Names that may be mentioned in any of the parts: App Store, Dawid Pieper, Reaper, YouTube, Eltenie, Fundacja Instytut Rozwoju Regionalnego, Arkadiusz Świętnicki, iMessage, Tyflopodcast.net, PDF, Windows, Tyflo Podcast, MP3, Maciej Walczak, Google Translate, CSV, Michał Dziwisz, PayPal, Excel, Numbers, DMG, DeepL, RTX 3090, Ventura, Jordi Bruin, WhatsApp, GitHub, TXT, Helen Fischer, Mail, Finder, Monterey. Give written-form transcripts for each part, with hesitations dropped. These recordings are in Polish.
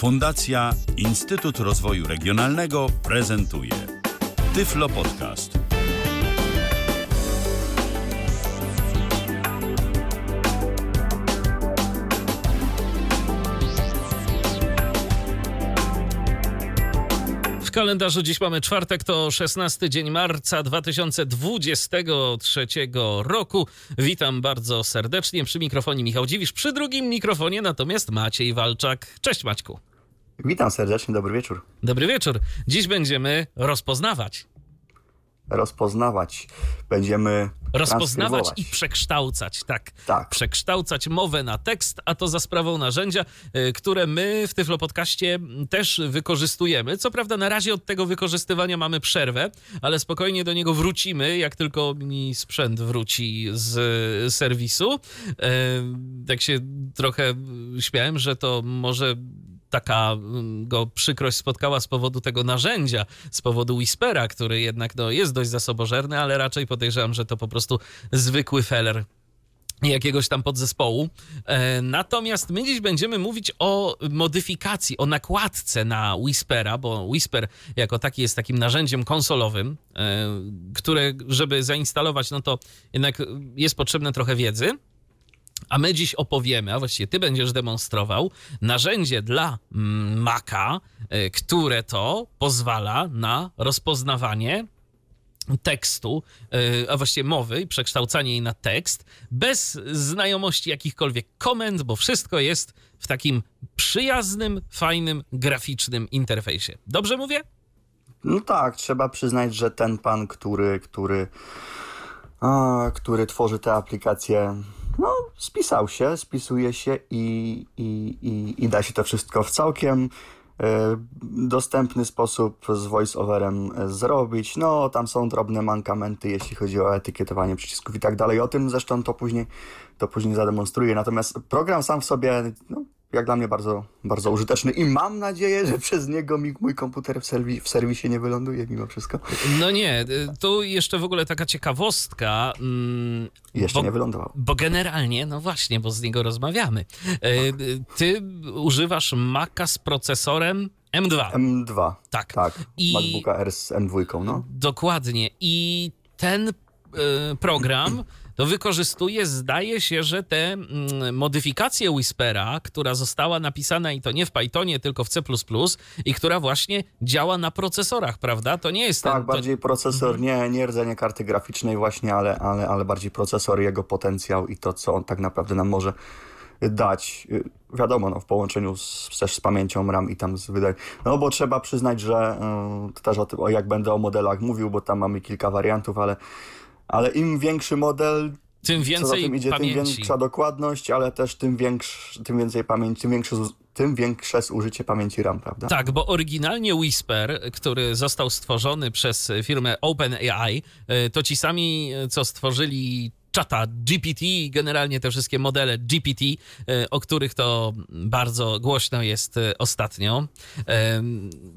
Fundacja Instytut Rozwoju Regionalnego prezentuje Tyflo Podcast. W kalendarzu dziś mamy czwartek, to 16 dzień marca 2023 roku. Witam bardzo serdecznie. Przy mikrofonie Michał Dziwisz, przy drugim mikrofonie natomiast Maciej Walczak. Cześć Maćku. Witam serdecznie, dobry wieczór. Dobry wieczór. Dziś będziemy rozpoznawać. Będziemy rozpoznawać i przekształcać, tak. Przekształcać mowę na tekst, a to za sprawą narzędzia, które my w Tyflo Podcaście też wykorzystujemy. Co prawda na razie od tego wykorzystywania mamy przerwę, ale spokojnie do niego wrócimy, jak tylko mi sprzęt wróci z serwisu. Tak się trochę śmiałem, że to może taka go przykrość spotkała z powodu tego narzędzia, z powodu Whispera, który jednak jest dość zasobożerny, ale raczej podejrzewam, że to po prostu zwykły feller jakiegoś tam podzespołu. Natomiast my dziś będziemy mówić o modyfikacji, o nakładce na Whispera, bo Whisper jako taki jest takim narzędziem konsolowym, które żeby zainstalować, no to jednak jest potrzebne trochę wiedzy. A my dziś opowiemy, a właściwie ty będziesz demonstrował narzędzie dla Maca, które to pozwala na rozpoznawanie tekstu, a właściwie mowy i przekształcanie jej na tekst bez znajomości jakichkolwiek komend, bo wszystko jest w takim przyjaznym, fajnym, graficznym interfejsie. Dobrze mówię? No tak, trzeba przyznać, że ten pan, który tworzy te aplikacje, no spisuje się i da się to wszystko w całkiem dostępny sposób z Voice Overem zrobić. No tam są drobne mankamenty, jeśli chodzi o etykietowanie przycisków i tak dalej. O tym zresztą to później zademonstruję. Natomiast program sam w sobie, no, jak dla mnie bardzo, bardzo użyteczny i mam nadzieję, że przez niego mój komputer w serwisie nie wyląduje mimo wszystko. No nie, tu jeszcze w ogóle taka ciekawostka. Jeszcze nie wylądował. Bo generalnie, no właśnie, bo z niego rozmawiamy. Ty używasz Maca z procesorem M2. M2, tak. MacBooka R z M2, no. Dokładnie. I ten program to wykorzystuje, zdaje się, że te modyfikacje Whispera, która została napisana i to nie w Pythonie, tylko w C++ i która właśnie działa na procesorach, prawda? To nie jest... Tak, bardziej procesor, nie rdzenie karty graficznej właśnie, ale bardziej procesor, jego potencjał i to, co on tak naprawdę nam może dać. Wiadomo, no, w połączeniu też z pamięcią RAM i tam z wydań. No bo trzeba przyznać, że też o tym, jak będę o modelach mówił, bo tam mamy kilka wariantów, ale im większy model, tym więcej idzie, pamięci. Tym większa dokładność, ale też tym więcej pamięci, tym większe zużycie pamięci RAM, prawda? Tak, bo oryginalnie Whisper, który został stworzony przez firmę OpenAI, to ci sami, co stworzyli czata GPT, generalnie te wszystkie modele GPT, o których to bardzo głośno jest ostatnio,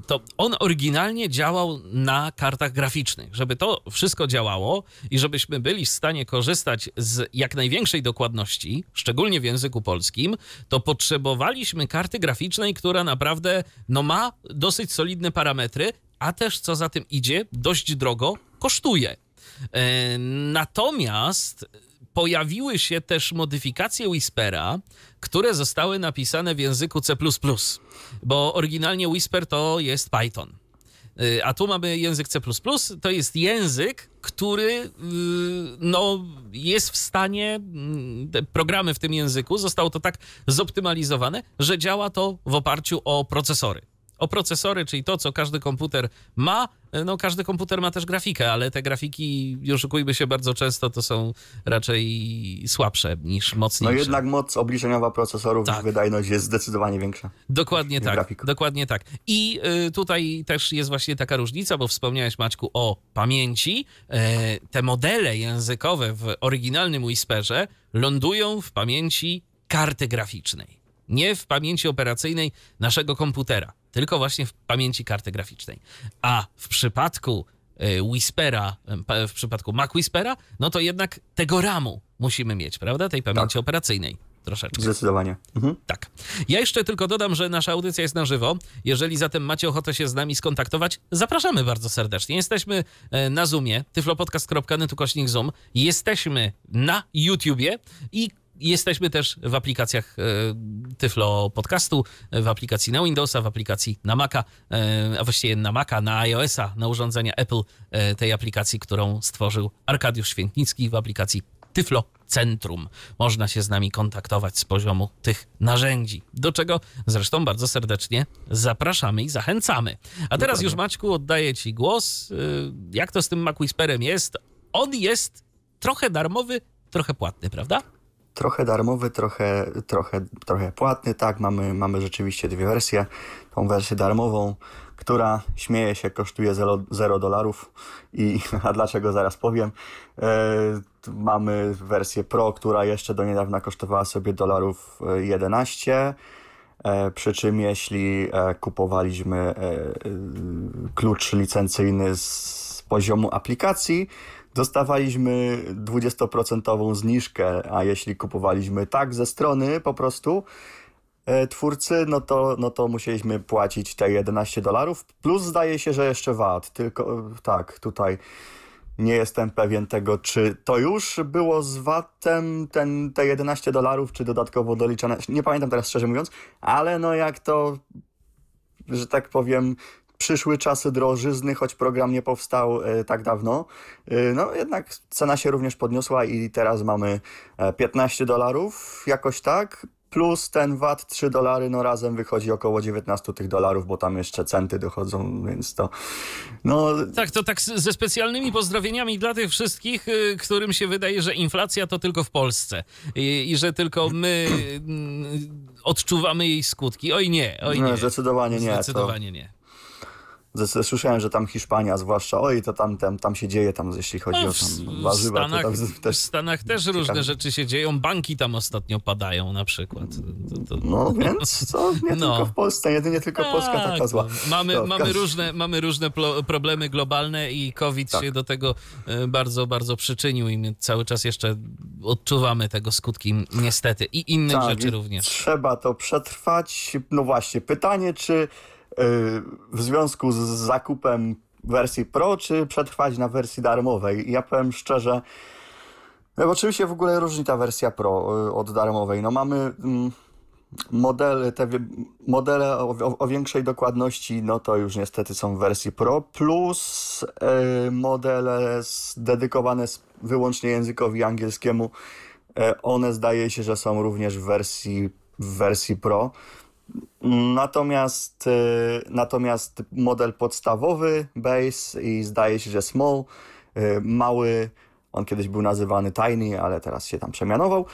to on oryginalnie działał na kartach graficznych. Żeby to wszystko działało i żebyśmy byli w stanie korzystać z jak największej dokładności, szczególnie w języku polskim, to potrzebowaliśmy karty graficznej, która naprawdę ma dosyć solidne parametry, a też co za tym idzie, dość drogo kosztuje. Natomiast pojawiły się też modyfikacje Whispera, które zostały napisane w języku C++, bo oryginalnie Whisper to jest Python, a tu mamy język C++, to jest język, który jest w stanie, te programy w tym języku, zostało to tak zoptymalizowane, że działa to w oparciu o procesory. Czyli to, co każdy komputer ma. No każdy komputer ma też grafikę, ale te grafiki, nie oszukujmy się, bardzo często to są raczej słabsze niż mocniejsze. No jednak moc obliczeniowa procesorów, wydajność jest zdecydowanie większa. Dokładnie tak. I tutaj też jest właśnie taka różnica, bo wspomniałeś Maćku o pamięci. Te modele językowe w oryginalnym Whisperze lądują w pamięci karty graficznej. Nie w pamięci operacyjnej naszego komputera, tylko właśnie w pamięci karty graficznej. A w przypadku Whispera, w przypadku MacWhispera, no to jednak tego RAMu musimy mieć, prawda? Tej pamięci operacyjnej. troszeczkę. Zdecydowanie. Mhm. Tak. Ja jeszcze tylko dodam, że nasza audycja jest na żywo. Jeżeli zatem macie ochotę się z nami skontaktować, zapraszamy bardzo serdecznie. Jesteśmy na Zoomie, tyflopodcast.net/Zoom. Jesteśmy na YouTubie i jesteśmy też w aplikacjach Tyflo Podcastu, w aplikacji na Windowsa, w aplikacji na Maca, a właściwie na Maca, na iOS-a, na urządzenia Apple, tej aplikacji, którą stworzył Arkadiusz Świętnicki, w aplikacji Tyflo Centrum. Można się z nami kontaktować z poziomu tych narzędzi, do czego zresztą bardzo serdecznie zapraszamy i zachęcamy. A teraz już, Maćku, oddaję ci głos. Jak to z tym MacWhisperem jest? On jest trochę darmowy, trochę płatny, prawda? Trochę darmowy, trochę płatny, tak, mamy rzeczywiście dwie wersje. Tą wersję darmową, która, śmieje się, kosztuje $0, a dlaczego, zaraz powiem. Mamy wersję Pro, która jeszcze do niedawna kosztowała sobie $11, przy czym jeśli kupowaliśmy klucz licencyjny z poziomu aplikacji, dostawaliśmy 20% zniżkę, a jeśli kupowaliśmy tak ze strony po prostu twórcy, no to musieliśmy płacić te $11, plus zdaje się, że jeszcze VAT, tylko tak, tutaj nie jestem pewien tego, czy to już było z VAT-em te $11, czy dodatkowo doliczane, nie pamiętam teraz szczerze mówiąc, ale no jak to, że tak powiem, przyszły czasy drożyzny, choć program nie powstał tak dawno. No jednak cena się również podniosła i teraz mamy $15, jakoś tak, plus ten VAT $3, no razem wychodzi około $19, bo tam jeszcze centy dochodzą, więc to... No... Tak, to tak ze specjalnymi pozdrowieniami dla tych wszystkich, którym się wydaje, że inflacja to tylko w Polsce i że tylko my odczuwamy jej skutki. Oj nie, oj nie. No, zdecydowanie nie. Zdecydowanie to... nie. Słyszałem, że tam Hiszpania zwłaszcza, oj, to tam się dzieje, tam jeśli chodzi o tam warzywa. W Stanach też różne rzeczy się dzieją, banki tam ostatnio padają na przykład. No więc co, nie tylko w Polsce, jedynie tylko Polska taka zła. Mamy różne problemy globalne i COVID się do tego bardzo, bardzo przyczynił i my cały czas jeszcze odczuwamy tego skutki niestety i innych rzeczy również. Trzeba to przetrwać. No właśnie, pytanie, czy w związku z zakupem wersji Pro, czy przetrwać na wersji darmowej? Ja powiem szczerze, bo czym się w ogóle różni ta wersja Pro od darmowej? No mamy modele o większej dokładności, no to już niestety są w wersji Pro, plus modele dedykowane wyłącznie językowi angielskiemu, one zdaje się, że są również w wersji Pro. Natomiast model podstawowy, base, i zdaje się, że small, mały, on kiedyś był nazywany tiny, ale teraz się tam przemianował,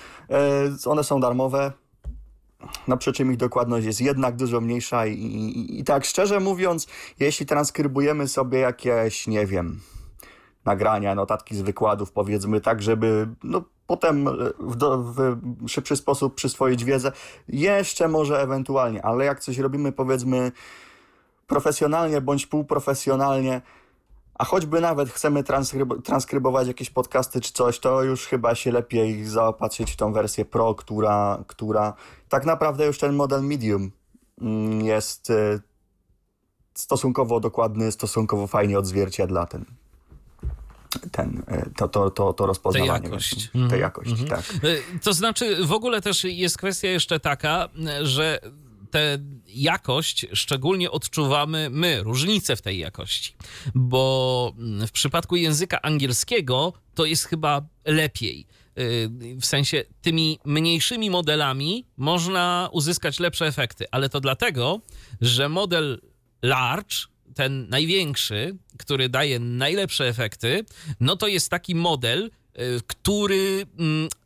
one są darmowe, no przy czym ich dokładność jest jednak dużo mniejsza i tak szczerze mówiąc, jeśli transkrybujemy sobie jakieś, nie wiem, nagrania, notatki z wykładów, powiedzmy, tak żeby no potem w szybszy sposób przyswoić wiedzę, jeszcze może ewentualnie, ale jak coś robimy, powiedzmy, profesjonalnie bądź półprofesjonalnie, a choćby nawet chcemy transkrybować jakieś podcasty czy coś, to już chyba się lepiej zaopatrzyć w tą wersję Pro, która tak naprawdę już ten model medium jest stosunkowo dokładny, stosunkowo fajnie odzwierciedla to rozpoznawanie. Tej jakości, tak. To znaczy w ogóle też jest kwestia jeszcze taka, że tę jakość szczególnie odczuwamy my, różnicę w tej jakości, bo w przypadku języka angielskiego to jest chyba lepiej. W sensie tymi mniejszymi modelami można uzyskać lepsze efekty, ale to dlatego, że model large, ten największy, który daje najlepsze efekty, no to jest taki model, który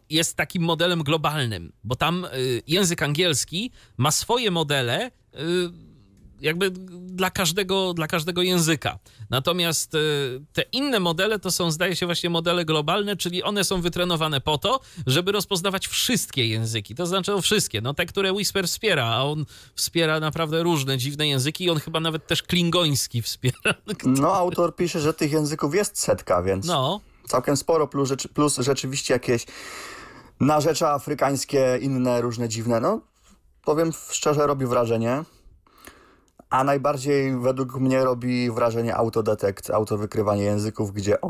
jest takim modelem globalnym, bo tam język angielski ma swoje modele jakby dla każdego języka. Natomiast te inne modele to są, zdaje się, właśnie modele globalne, czyli one są wytrenowane po to, żeby rozpoznawać wszystkie języki. To znaczy wszystkie, no te, które Whisper wspiera, a on wspiera naprawdę różne dziwne języki i on chyba nawet też klingoński wspiera. No autor pisze, że tych języków jest setka, więc całkiem sporo, plus rzeczywiście jakieś narzecza afrykańskie, inne różne dziwne, no powiem szczerze, robi wrażenie. A najbardziej według mnie robi wrażenie autodetect, autowykrywanie języków, gdzie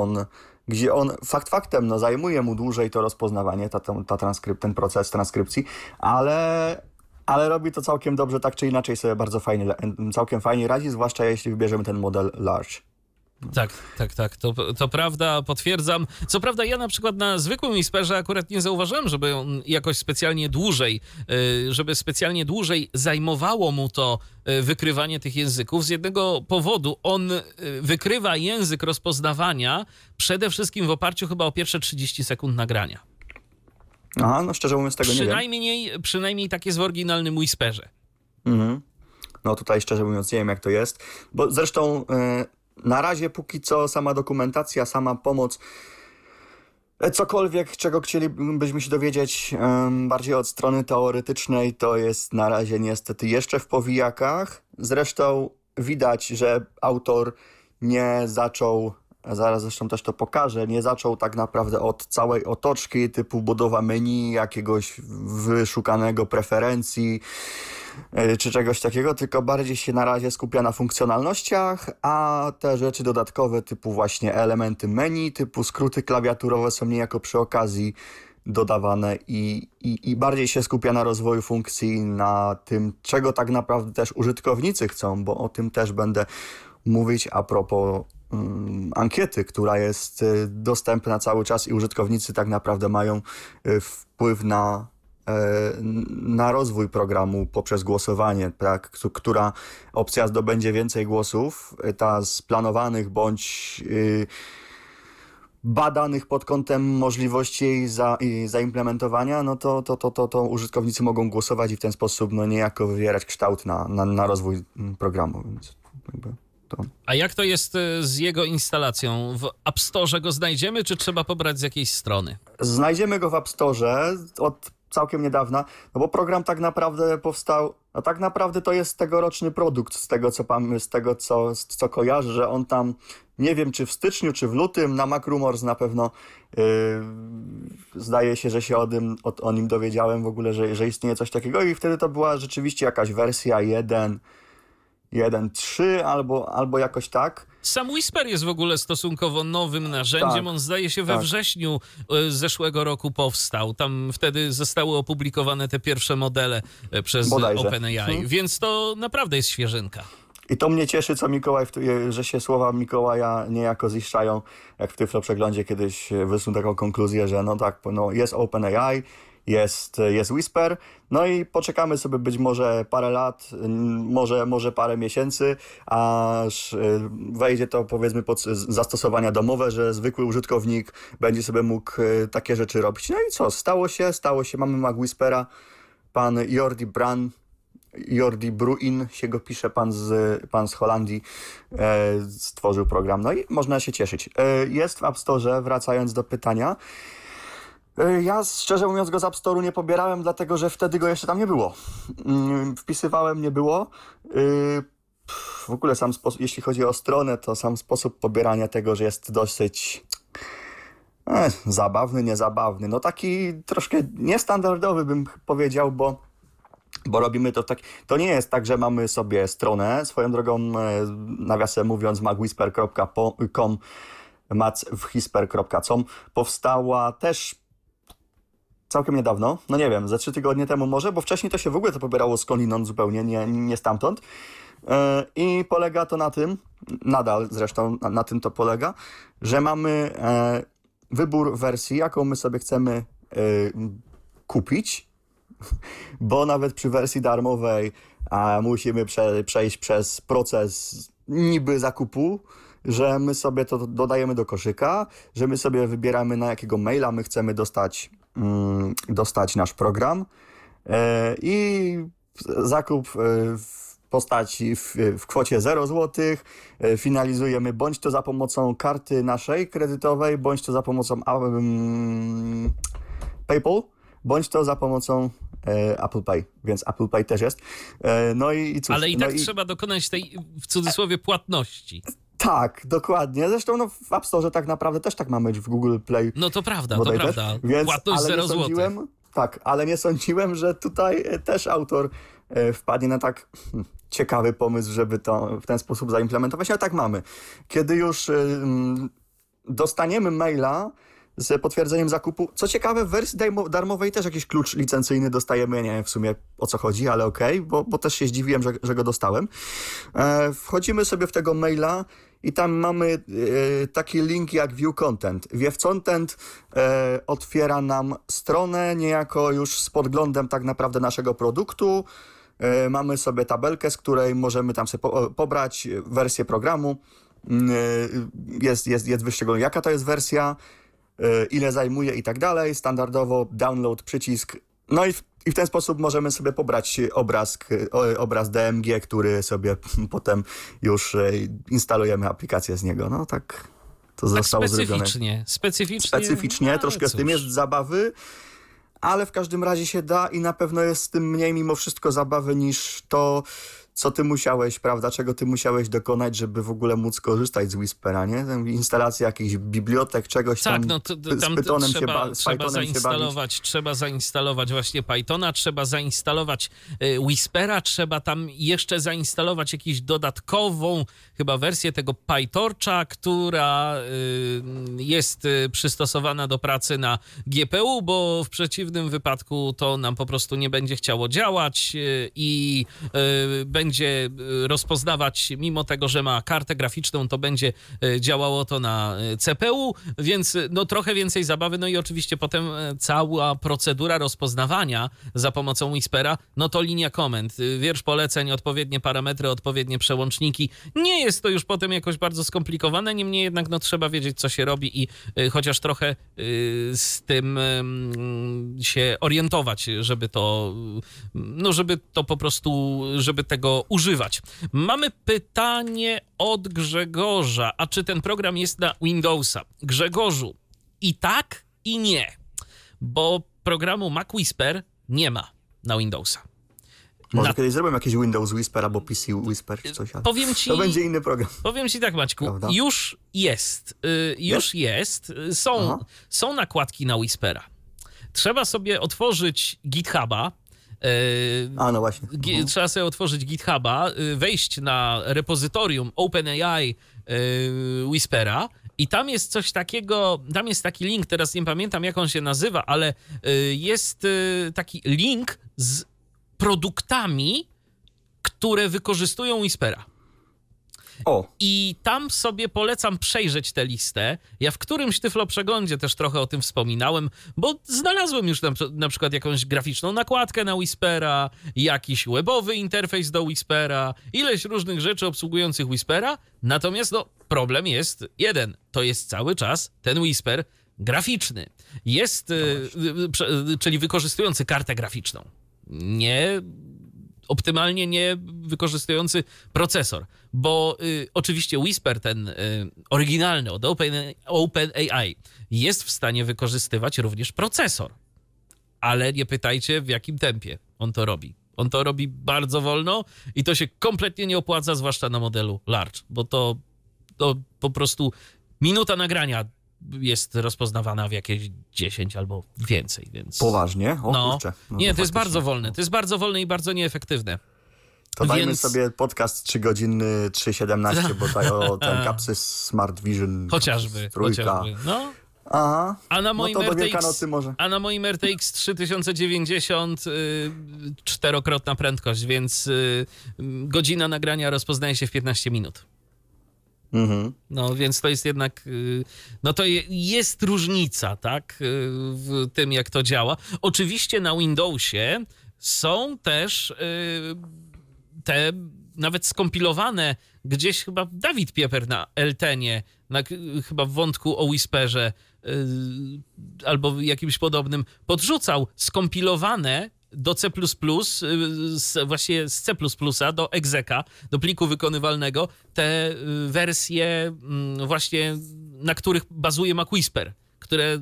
on fakt faktem, no zajmuje mu dłużej to rozpoznawanie, ten proces transkrypcji, ale robi to całkiem dobrze, tak czy inaczej sobie bardzo fajnie, całkiem fajnie radzi, zwłaszcza jeśli wybierzemy ten model large. Tak, to prawda, potwierdzam. Co prawda ja na przykład na zwykłym Whisperze akurat nie zauważyłem, żeby on jakoś specjalnie dłużej zajmowało mu to wykrywanie tych języków. Z jednego powodu on wykrywa język rozpoznawania przede wszystkim w oparciu chyba o pierwsze 30 sekund nagrania. Aha, no szczerze mówiąc tego nie wiem. Przynajmniej tak jest w oryginalnym Whisperze. Mhm. No tutaj szczerze mówiąc nie wiem jak to jest, bo zresztą... Na razie póki co sama dokumentacja, sama pomoc, cokolwiek, czego chcielibyśmy się dowiedzieć bardziej od strony teoretycznej, to jest na razie niestety jeszcze w powijakach. Zresztą widać, że autor nie zaczął, zaraz zresztą też to pokażę, nie zaczął tak naprawdę od całej otoczki typu budowa menu, jakiegoś wyszukanego preferencji, czy czegoś takiego, tylko bardziej się na razie skupia na funkcjonalnościach, a te rzeczy dodatkowe typu właśnie elementy menu, typu skróty klawiaturowe są niejako przy okazji dodawane i bardziej się skupia na rozwoju funkcji, na tym, czego tak naprawdę też użytkownicy chcą, bo o tym też będę mówić a propos ankiety, która jest dostępna cały czas i użytkownicy tak naprawdę mają wpływ na rozwój programu poprzez głosowanie, tak, która opcja zdobędzie więcej głosów, ta z planowanych bądź badanych pod kątem możliwości jej zaimplementowania, no to użytkownicy mogą głosować i w ten sposób no niejako wywierać kształt na rozwój programu, więc jakby to. A jak to jest z jego instalacją? W App Store go znajdziemy, czy trzeba pobrać z jakiejś strony? Znajdziemy go w App Store od całkiem niedawna, no bo program tak naprawdę powstał, no tak naprawdę to jest tegoroczny produkt z tego co kojarzę, że on tam, nie wiem czy w styczniu, czy w lutym, na MacRumors na pewno zdaje się, że się o nim dowiedziałem w ogóle, że istnieje coś takiego i wtedy to była rzeczywiście jakaś wersja 1.3 albo jakoś tak. Sam Whisper jest w ogóle stosunkowo nowym narzędziem. Tak, on zdaje się we wrześniu zeszłego roku powstał. Tam wtedy zostały opublikowane te pierwsze modele przez OpenAI, więc to naprawdę jest świeżynka. I to mnie cieszy, co Mikołaj, że się słowa Mikołaja niejako ziszczają, jak w Tyflo Przeglądzie kiedyś wysunął taką konkluzję, że no tak, no jest OpenAI, jest Whisper, no i poczekamy sobie być może parę lat, może parę miesięcy, aż wejdzie to powiedzmy pod zastosowania domowe, że zwykły użytkownik będzie sobie mógł takie rzeczy robić. No i co? Stało się, mamy MacWhispera, pan Jordi Bruin, się go pisze, pan z Holandii, stworzył program, no i można się cieszyć. Jest w App Store, wracając do pytania. Ja szczerze mówiąc go z App Store'u nie pobierałem, dlatego że wtedy go jeszcze tam nie było. Wpisywałem, nie było. W ogóle sam sposób, jeśli chodzi o stronę, to sam sposób pobierania tego, że jest dosyć zabawny, niezabawny. No taki troszkę niestandardowy bym powiedział, bo robimy to tak. To nie jest tak, że mamy sobie stronę, swoją drogą, nawiasem mówiąc, macwhisper.com macwhisper.com powstała też całkiem niedawno, no nie wiem, ze 3 tygodnie temu może, bo wcześniej to się w ogóle to pobierało skądinąd zupełnie, nie stamtąd. I polega to na tym, nadal zresztą na tym to polega, że mamy wybór wersji, jaką my sobie chcemy kupić, bo nawet przy wersji darmowej musimy przejść przez proces niby zakupu, że my sobie to dodajemy do koszyka, że my sobie wybieramy, na jakiego maila my chcemy dostać nasz program i zakup w postaci w kwocie 0 zł finalizujemy bądź to za pomocą karty naszej kredytowej, bądź to za pomocą PayPal, bądź to za pomocą Apple Pay, więc Apple Pay też jest. No i cóż, ale i tak trzeba dokonać tej, w cudzysłowie, płatności. Tak, dokładnie. Zresztą no, w App Store tak naprawdę też tak mamy w Google Play. No to prawda, to prawda. Więc, płatność 0 zł. Tak, ale nie sądziłem, że tutaj też autor wpadnie na tak ciekawy pomysł, żeby to w ten sposób zaimplementować, ale tak mamy. Kiedy już dostaniemy maila z potwierdzeniem zakupu, co ciekawe w wersji darmowej też jakiś klucz licencyjny dostajemy, nie wiem w sumie o co chodzi, ale okej, bo też się zdziwiłem, że go dostałem. Wchodzimy sobie w tego maila i tam mamy taki link jak View Content. View Content otwiera nam stronę niejako już z podglądem tak naprawdę naszego produktu. Mamy sobie tabelkę, z której możemy tam sobie pobrać wersję programu. Jest wyszczególnione, jaka to jest wersja, ile zajmuje i tak dalej. Standardowo download, przycisk. No i w ten sposób możemy sobie pobrać obraz DMG, który sobie potem już instalujemy aplikację z niego. No tak to tak zostało specyficznie zrobione. Specyficznie, troszkę w tym jest zabawy, ale w każdym razie się da i na pewno jest z tym mniej mimo wszystko zabawy niż to, co ty musiałeś, prawda, czego ty musiałeś dokonać, żeby w ogóle móc korzystać z Whispera, nie? Instalacja jakichś bibliotek, czegoś tam. Tak, no tam z Pythonem trzeba zainstalować właśnie Pythona, trzeba zainstalować Whispera, trzeba tam jeszcze zainstalować jakąś dodatkową chyba wersję tego PyTorcha, która jest przystosowana do pracy na GPU, bo w przeciwnym wypadku to nam po prostu nie będzie chciało działać i będzie rozpoznawać, mimo tego, że ma kartę graficzną, to będzie działało to na CPU, więc no trochę więcej zabawy, no i oczywiście potem cała procedura rozpoznawania za pomocą Whispera, no to linia komend, wiersz poleceń, odpowiednie parametry, odpowiednie przełączniki. Nie jest to już potem jakoś bardzo skomplikowane, niemniej jednak no trzeba wiedzieć, co się robi i chociaż trochę z tym się orientować, żeby tego używać. Mamy pytanie od Grzegorza. A czy ten program jest na Windowsa? Grzegorzu, i tak, i nie. Bo programu MacWhisper nie ma na Windowsa. Może kiedyś zrobię jakiś Windows Whisper albo PC Whisper czy coś. To będzie inny program. Powiem ci tak, Maćku, prawda? Już jest. Jest. Są nakładki na Whispera. Trzeba sobie otworzyć GitHuba. No właśnie. Trzeba sobie otworzyć GitHuba, wejść na repozytorium OpenAI Whispera i tam jest coś takiego, tam jest taki link, teraz nie pamiętam jak on się nazywa, ale jest taki link z produktami, które wykorzystują Whispera. I tam sobie polecam przejrzeć tę listę. Ja w którymś Tyfloprzeglądzie też trochę o tym wspominałem, bo znalazłem już na przykład jakąś graficzną nakładkę na Whispera, jakiś webowy interfejs do Whispera, ileś różnych rzeczy obsługujących Whispera. Natomiast no, problem jest jeden. To jest cały czas ten Whisper graficzny. Czyli wykorzystujący kartę graficzną. Optymalnie nie wykorzystujący procesor, bo oczywiście Whisper ten oryginalny od OpenAI jest w stanie wykorzystywać również procesor, ale nie pytajcie w jakim tempie on to robi. On to robi bardzo wolno i to się kompletnie nie opłaca, zwłaszcza na modelu large, bo to po prostu minuta nagrania jest rozpoznawana w jakieś 10 albo więcej, więc... Poważnie? Kurczę. To jest bardzo wolne. To jest bardzo wolne i bardzo nieefektywne. To dajmy sobie podcast 3-godzinny 3.17, bo ten kapsy Smart Vision... Chociażby. No. Aha. Na moim RTX 3090 czterokrotna prędkość, więc godzina nagrania rozpoznaje się w 15 minut. No więc to jest jednak, to jest różnica, tak, w tym jak to działa. Oczywiście na Windowsie są też te nawet skompilowane, gdzieś chyba Dawid Pieper na Eltenie, chyba w wątku o Whisperze albo jakimś podobnym podrzucał skompilowane do C++, właśnie z C++ do execa, do pliku wykonywalnego, te wersje właśnie, na których bazuje MacWhisper, które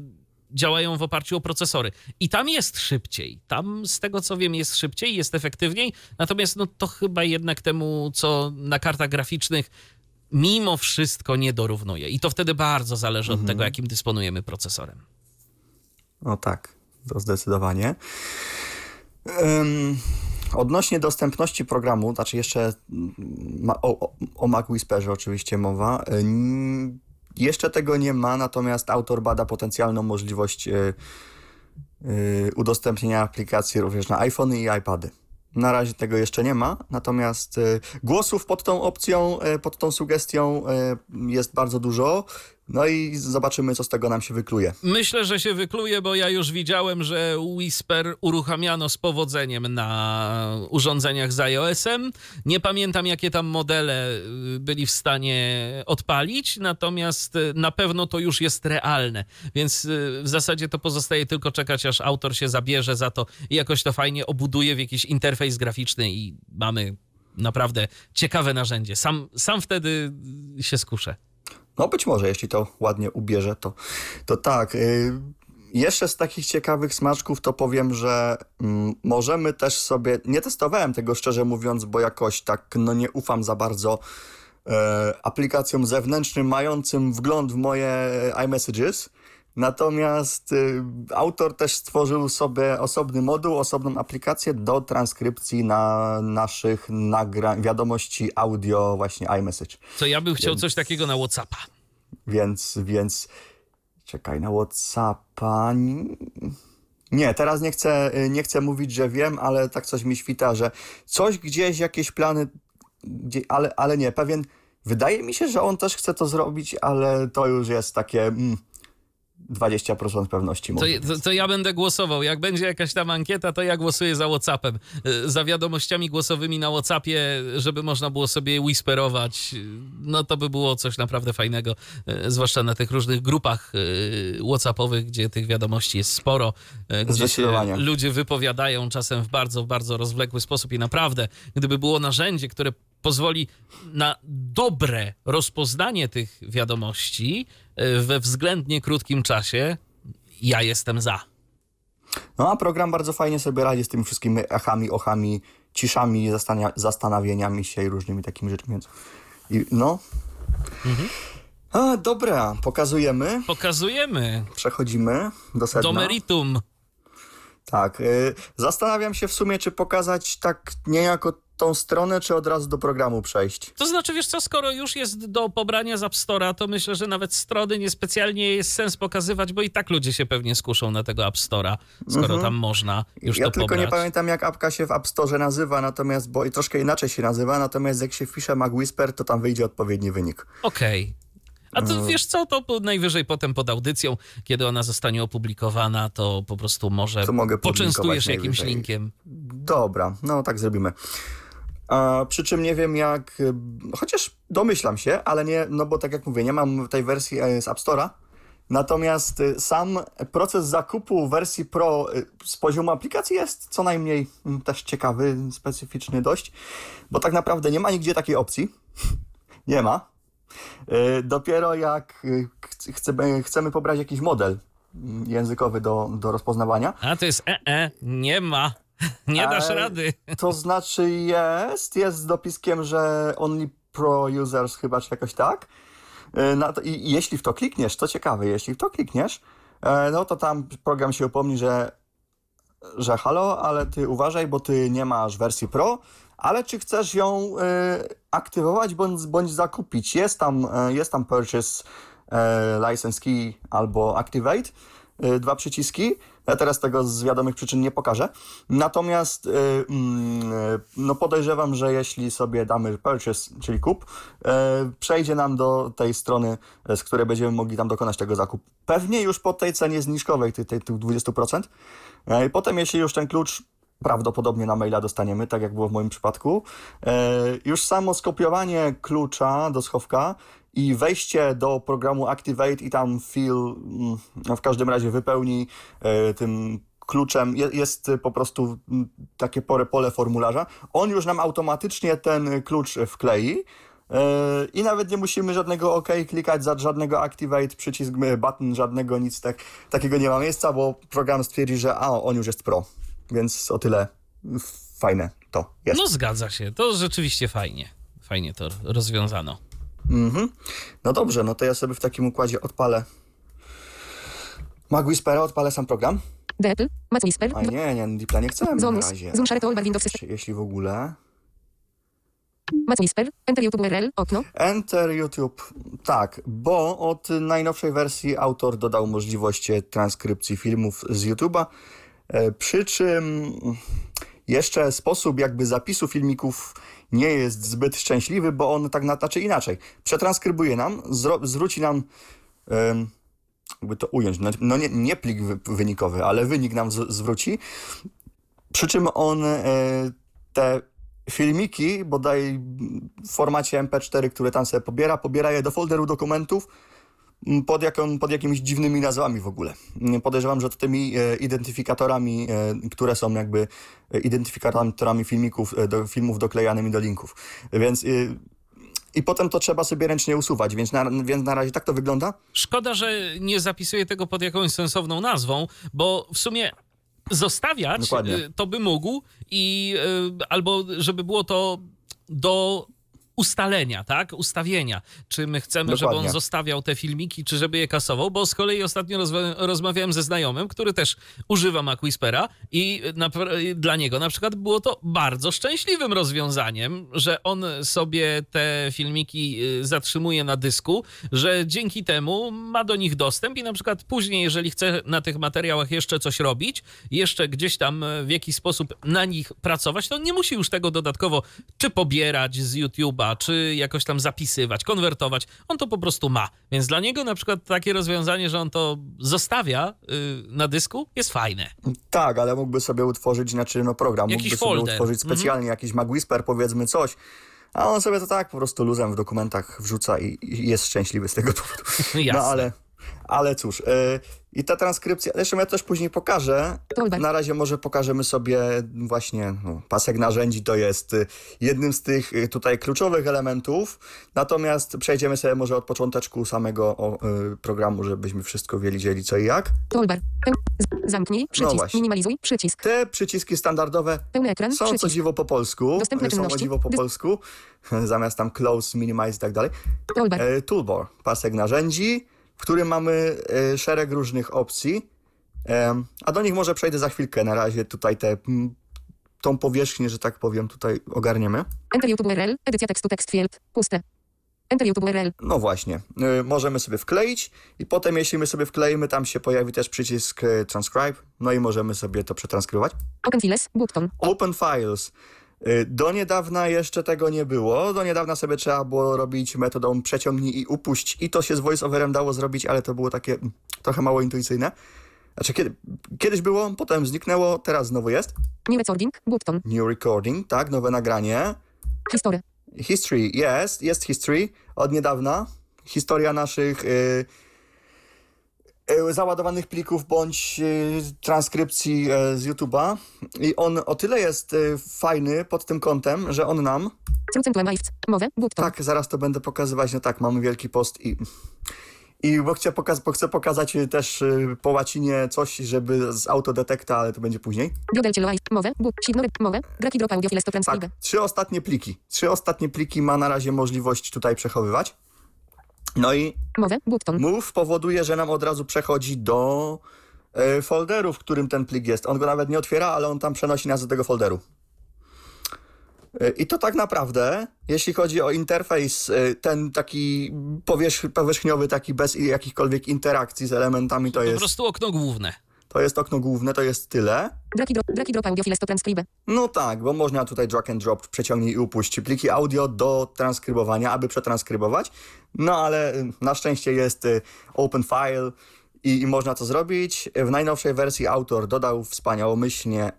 działają w oparciu o procesory. I tam jest szybciej. Tam, z tego co wiem, jest szybciej, jest efektywniej. Natomiast to chyba jednak temu, co na kartach graficznych mimo wszystko nie dorównuje. I to wtedy bardzo zależy od tego, jakim dysponujemy procesorem. No tak, to zdecydowanie. Odnośnie dostępności programu, znaczy jeszcze o MacWhisperze oczywiście mowa, jeszcze tego nie ma, natomiast autor bada potencjalną możliwość udostępnienia aplikacji również na iPhony i iPady. Na razie tego jeszcze nie ma, natomiast głosów pod tą opcją, pod tą sugestią jest bardzo dużo. No i zobaczymy, co z tego nam się wykluje. Myślę, że się wykluje, bo ja już widziałem, że Whisper uruchamiano z powodzeniem na urządzeniach z iOS-em. Nie pamiętam, jakie tam modele byli w stanie odpalić, natomiast na pewno to już jest realne, więc w zasadzie to pozostaje tylko czekać, aż autor się zabierze za to i jakoś to fajnie obuduje w jakiś interfejs graficzny i mamy naprawdę ciekawe narzędzie. Sam wtedy się skuszę. No być może, jeśli to ładnie ubierze, to tak. Jeszcze z takich ciekawych smaczków to powiem, że możemy też sobie... Nie testowałem tego, szczerze mówiąc, bo jakoś tak nie ufam za bardzo aplikacjom zewnętrznym mającym wgląd w moje iMessages. Natomiast autor też stworzył sobie osobny moduł, osobną aplikację do transkrypcji na naszych wiadomości audio właśnie iMessage. To ja bym chciał coś takiego na WhatsAppa. Więc czekaj, na WhatsAppa... Nie, teraz nie chcę mówić, że wiem, ale tak coś mi świta, że coś gdzieś, jakieś plany, ale nie, pewien... Wydaje mi się, że on też chce to zrobić, ale to już jest takie... 20% pewności. To ja będę głosował. Jak będzie jakaś tam ankieta, to ja głosuję za WhatsAppem. Za wiadomościami głosowymi na WhatsAppie, żeby można było sobie whisperować. No to by było coś naprawdę fajnego, zwłaszcza na tych różnych grupach WhatsAppowych, gdzie tych wiadomości jest sporo. Gdzie się ludzie wypowiadają czasem w bardzo, bardzo rozwlekły sposób i naprawdę, gdyby było narzędzie, które pozwoli na dobre rozpoznanie tych wiadomości we względnie krótkim czasie, ja jestem za. No a program bardzo fajnie sobie radzi z tymi wszystkimi echami, ochami, ciszami, zastanawieniami się i różnymi takimi rzeczami. No. Mhm. A, dobra, pokazujemy. Pokazujemy. Przechodzimy do sedna. Do meritum. Tak. Zastanawiam się w sumie, czy pokazać tak niejako tą stronę, czy od razu do programu przejść? To znaczy, wiesz co, skoro już jest do pobrania z App Store'a, to myślę, że nawet strony niespecjalnie jest sens pokazywać, bo i tak ludzie się pewnie skuszą na tego App Store'a, skoro tam można już to pobrać. Ja tylko nie pamiętam, jak apka się w App Store nazywa, natomiast, bo i troszkę inaczej się nazywa, natomiast jak się wpisze MacWhisper, to tam wyjdzie odpowiedni wynik. Okej. A to wiesz co, to najwyżej potem pod audycją, kiedy ona zostanie opublikowana, to po prostu może poczęstujesz jakimś linkiem. Dobra, no tak zrobimy. Przy czym nie wiem jak, chociaż domyślam się, ale nie, no bo tak jak mówię, nie mam tej wersji z App Store'a, natomiast sam proces zakupu wersji Pro z poziomu aplikacji jest co najmniej też ciekawy, specyficzny dość, bo tak naprawdę nie ma nigdzie takiej opcji, nie ma. Dopiero jak chcemy pobrać jakiś model językowy do rozpoznawania. A to jest nie ma. Nie dasz rady. To znaczy jest z dopiskiem, że only pro users chyba, czy jakoś tak. I jeśli w to klikniesz, co ciekawe, no to tam program się upomni, że halo, ale ty uważaj, bo ty nie masz wersji pro, ale czy chcesz ją aktywować bądź zakupić? Jest tam purchase, license key albo activate, dwa przyciski. Ja teraz tego z wiadomych przyczyn nie pokażę. Natomiast no podejrzewam, że jeśli sobie damy purchase, czyli kup, przejdzie nam do tej strony, z której będziemy mogli tam dokonać tego zakupu. Pewnie już po tej cenie zniżkowej, tych 20%. I potem, jeśli już ten klucz prawdopodobnie na maila dostaniemy, tak jak było w moim przypadku, już samo skopiowanie klucza do schowka i wejście do programu Activate i tam fill, w każdym razie wypełni tym kluczem, jest po prostu takie pole formularza. On już nam automatycznie ten klucz wklei i nawet nie musimy żadnego OK klikać, żadnego Activate, przycisk button, żadnego nic takiego nie ma miejsca, bo program stwierdzi, że on już jest pro. Więc o tyle fajne to jest. No zgadza się, to rzeczywiście fajnie to rozwiązano. Mhm. No dobrze, no to ja sobie w takim układzie odpalę MacWhispera, odpalę sam program. DEPL, MacWhisper. A nie, Dipla nie chcemy na razie. Jeśli w ogóle. MacWhisper, Enter YouTube URL, okno. Enter YouTube, tak, bo od najnowszej wersji autor dodał możliwość transkrypcji filmów z YouTube'a, przy czym jeszcze sposób jakby zapisu filmików nie jest zbyt szczęśliwy, bo on tak znaczy inaczej. Przetranskrybuje nam, zwróci nam, jakby to ująć, no nie plik wynikowy, ale wynik nam zwróci, przy czym on te filmiki, bodaj w formacie MP4, które tam sobie pobiera je do folderu dokumentów pod jakimiś dziwnymi nazwami w ogóle. Podejrzewam, że to tymi identyfikatorami, które są jakby identyfikatorami filmików, do filmów doklejanymi do linków. Więc i potem to trzeba sobie ręcznie usuwać, więc na razie tak to wygląda. Szkoda, że nie zapisuję tego pod jakąś sensowną nazwą, bo w sumie zostawiać to by mógł i albo żeby było to do ustalenia, tak? Ustawienia. Czy my chcemy, żeby on zostawiał te filmiki, czy żeby je kasował, bo z kolei ostatnio rozmawiałem ze znajomym, który też używa MacWhispera i dla niego na przykład było to bardzo szczęśliwym rozwiązaniem, że on sobie te filmiki zatrzymuje na dysku, że dzięki temu ma do nich dostęp i na przykład później, jeżeli chce na tych materiałach jeszcze coś robić, jeszcze gdzieś tam w jakiś sposób na nich pracować, to on nie musi już tego dodatkowo czy pobierać z YouTube'a, czy jakoś tam zapisywać, konwertować. On to po prostu ma. Więc dla niego na przykład takie rozwiązanie, że on to zostawia na dysku, jest fajne. Tak, ale mógłby sobie utworzyć, program. Jakiś mógłby folder sobie utworzyć specjalnie, jakiś MacWhisper, powiedzmy coś. A on sobie to tak po prostu luzem w dokumentach wrzuca i jest szczęśliwy z tego powodu. Jasne. No ale cóż. I ta transkrypcja, zresztą ja też później pokażę. Na razie może pokażemy sobie właśnie pasek narzędzi, to jest jednym z tych tutaj kluczowych elementów. Natomiast przejdziemy sobie może od począteczku samego programu, żebyśmy wszystko wiedzieli co i jak. Toolbar. Zamknij przycisk, minimalizuj przycisk. Te przyciski standardowe ekran, są przycisk. Co dziwo po polsku. Dostępne czynności. Są co dziwo po polsku. Zamiast tam close, minimize i tak dalej. Toolbar. Toolbar, pasek narzędzi, w którym mamy szereg różnych opcji, a do nich może przejdę za chwilkę. Na razie tutaj tą powierzchnię, że tak powiem, tutaj ogarniemy. Enter YouTube URL, edycja tekstu, tekst field, puste. Enter YouTube URL. No właśnie, możemy sobie wkleić i potem jeśli my sobie wkleimy, tam się pojawi też przycisk transcribe, no i możemy sobie to przetranskrybować. Open Files, button. Open Files. Do niedawna jeszcze tego nie było. Do niedawna sobie trzeba było robić metodą przeciągnij i upuść i to się z Voice Overem dało zrobić, ale to było takie trochę mało intuicyjne. Znaczy kiedyś było, potem zniknęło, teraz znowu jest. New recording, button. New recording, tak, nowe nagranie. History, jest history od niedawna. Historia naszych załadowanych plików bądź transkrypcji z YouTube'a i on o tyle jest fajny pod tym kątem, że on nam... Tak, zaraz to będę pokazywać, no tak, mamy wielki post i bo chcę pokazać też po łacinie coś, żeby z autodetekta, ale to będzie później. Tak, trzy ostatnie pliki ma na razie możliwość tutaj przechowywać. No i move powoduje, że nam od razu przechodzi do folderu, w którym ten plik jest. On go nawet nie otwiera, ale on tam przenosi nas do tego folderu. I to tak naprawdę, jeśli chodzi o interfejs, ten taki powierzchniowy, taki bez jakichkolwiek interakcji z elementami, to jest... Po prostu okno główne. To jest tyle. Drag i drop audio files to transkrybe. No tak, bo można tutaj drag and drop, przeciągnij i upuść pliki audio do transkrybowania, aby przetranskrybować. No ale na szczęście jest open file i można to zrobić. W najnowszej wersji autor dodał wspaniałomyślnie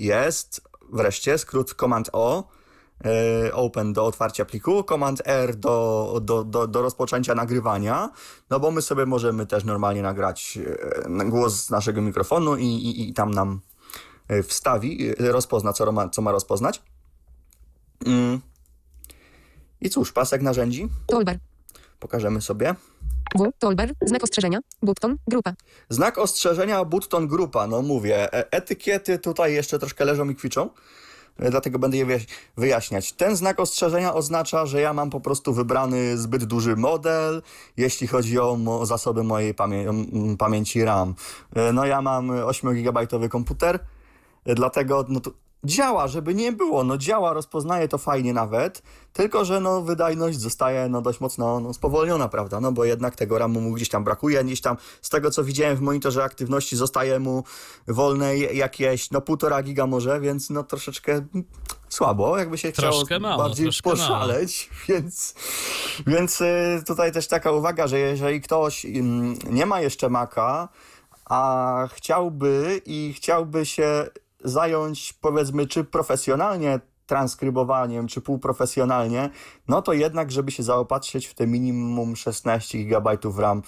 wreszcie skrót Command O, open do otwarcia pliku, Command R do rozpoczęcia nagrywania, no bo my sobie możemy też normalnie nagrać głos z naszego mikrofonu i tam nam wstawi, rozpozna, co ma rozpoznać. I cóż, pasek narzędzi. Toolbar. Pokażemy sobie. Toolbar, znak ostrzeżenia, button, grupa. Znak ostrzeżenia, button, grupa, no mówię, etykiety tutaj jeszcze troszkę leżą i kwiczą. dlatego będę je wyjaśniać. Ten znak ostrzeżenia oznacza, że ja mam po prostu wybrany zbyt duży model, jeśli chodzi o zasoby mojej pamięci RAM. No ja mam 8-gigabajtowy komputer, dlatego no to działa, żeby nie było, no działa, rozpoznaje to fajnie nawet, tylko że no wydajność zostaje no dość mocno spowolniona, prawda, no bo jednak tego RAMu mu gdzieś tam brakuje, gdzieś tam z tego co widziałem w monitorze aktywności zostaje mu wolnej jakieś no 1,5 giga może, więc no troszeczkę słabo, jakby się troszkę chciało mało, bardziej poszaleć, więc tutaj też taka uwaga, że jeżeli ktoś nie ma jeszcze Maca, a chciałby się zająć, powiedzmy, czy profesjonalnie transkrybowaniem, czy półprofesjonalnie, no to jednak, żeby się zaopatrzyć w te minimum 16 GB RAM,